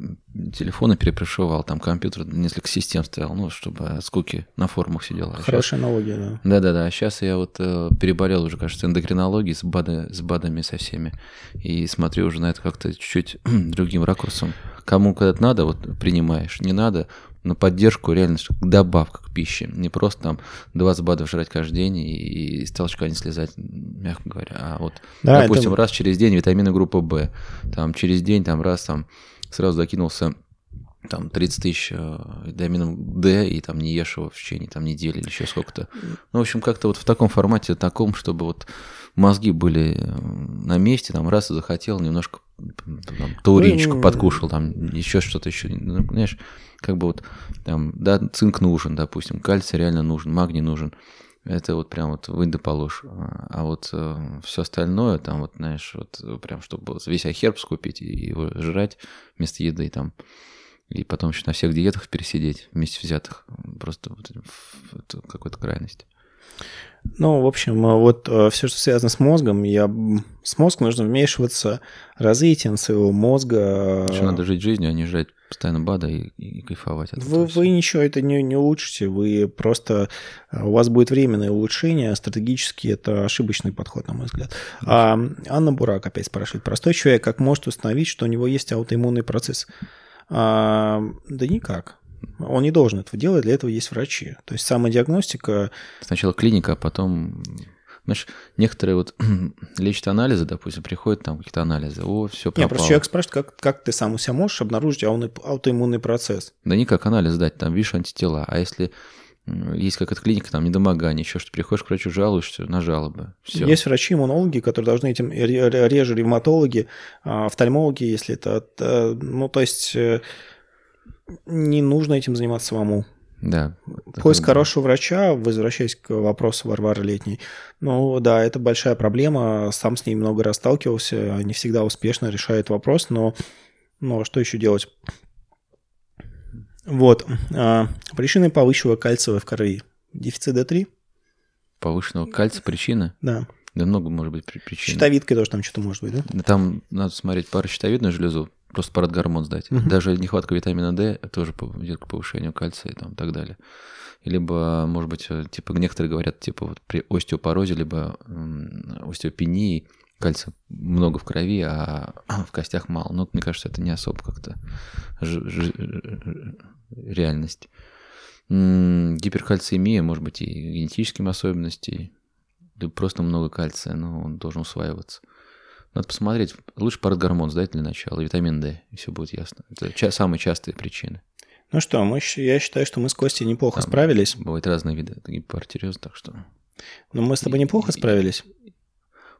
телефоны перепрошивал, там компьютер несколько систем стоял, ну, чтобы от скуки на форумах сидел. А хорошая сейчас... аналогия, да. Да-да-да. А сейчас я вот э, переболел уже, кажется, эндокринологией с, бады, с БАДами со всеми. И смотрю уже на это как-то чуть-чуть другим ракурсом. Кому когда-то надо, вот принимаешь, не надо... на поддержку, реально, добавка к пище. Не просто там двадцать бадов жрать каждый день и, и с толчка не слезать, мягко говоря. А вот, да, допустим, это... раз через день витамины группы В, там через день там раз там сразу закинулся там тридцать тысяч витамином Д и там не ешь его в течение там недели или еще сколько-то. Ну, в общем, как-то вот в таком формате, таком, чтобы вот мозги были на месте, там раз захотел, немножко там, тауринчику Ой, подкушал, там еще что-то еще, ну, знаешь... Как бы вот там, да, цинк нужен, допустим, кальций реально нужен, магний нужен. Это вот прям вот вынь да положь. А вот э, все остальное, там вот, знаешь, вот прям чтобы весь айхерб скупить и его жрать вместо еды там. И потом еще на всех диетах пересидеть вместе взятых. Просто вот, вот какой-то крайность. Ну, в общем, вот все, что связано с мозгом, я... с мозгом нужно вмешиваться развитием своего мозга. Еще надо жить жизнью, а не жрать постоянно БАДа и, и кайфовать. От вы, вы ничего это не, не улучшите, вы просто... У вас будет временное улучшение, стратегически это ошибочный подход, на мой взгляд. А, Анна Бурак опять спрашивает. Простой человек как может установить, что у него есть аутоиммунный процесс? А, да никак. Он не должен этого делать, для этого есть врачи. То есть самодиагностика... Сначала клиника, а потом... Знаешь, некоторые вот лечат анализы, допустим, приходят там какие-то анализы, о, все пропало. Нет, просто человек спрашивает, как, как ты сам у себя можешь обнаружить ауто- аутоиммунный процесс? Да никак анализ дать, там, видишь, антитела. А если Есть какая-то клиника, там недомогание, еще что-то. Приходишь к врачу, жалуешься на жалобы. Все. Есть врачи-иммунологи, которые должны этим, реже ревматологи, офтальмологи, если это... Ну, то есть не нужно этим заниматься самому. Да. Поиск хорошего врача, возвращаясь к вопросу Варвары Летней. Ну да, это большая проблема. Сам с ней много раз сталкивался. Не всегда успешно решает вопрос, но, но что еще делать? Вот. Причины повышенного кальция в крови. Дефицит дэ три. Повышенного кальция причина? Да. Да много может быть причин. Щитовидкой тоже там что-то может быть, да? Там надо смотреть паращитовидную железу. Просто парадгормон сдать. Угу. Даже нехватка витамина D тоже идет к повышению кальция и там, так далее. Либо, может быть, типа некоторые говорят, типа вот при остеопорозе, либо остеопении кальция много в крови, а в костях мало. Но, мне кажется, это не особо как-то ж- ж- реальность. Гиперкальциемия, может быть, и генетическими особенностями, либо просто много кальция, но он должен усваиваться. Надо посмотреть, лучше парадгормон сдать для начала, витамин D, и все будет ясно. Это ча- самые частые причины. Ну что, мы, я считаю, что мы с Костей неплохо там справились. Бывают разные виды гипоартериоза, так что... Но мы с тобой и, неплохо и, справились. И,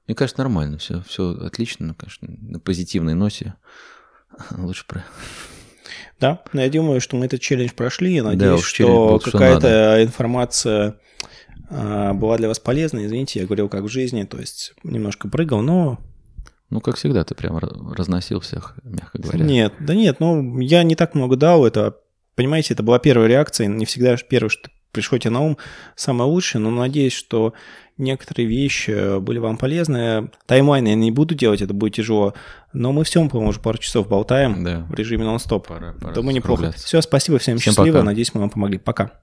мне кажется, нормально, все, все отлично, но, конечно, на позитивной ноте лучше про... Да, но я думаю, что мы этот челлендж прошли, я надеюсь, да, что был, какая-то что информация... была для вас полезна. Извините, я говорил, как в жизни, то есть немножко прыгал, но... Ну, как всегда, ты прям разносил всех, мягко говоря. Нет, да нет, ну, я не так много дал, это, понимаете, это была первая реакция, не всегда первое, что пришло тебе на ум, самое лучшее, но надеюсь, что некоторые вещи были вам полезны. Таймлайн я не буду делать, это будет тяжело, но мы всем, по-моему, уже пару часов болтаем, да, в режиме нон-стоп. Пора, пора. Думаю, неплохо. Все, спасибо, всем, всем счастливо, пока. Надеюсь, мы вам помогли. Пока.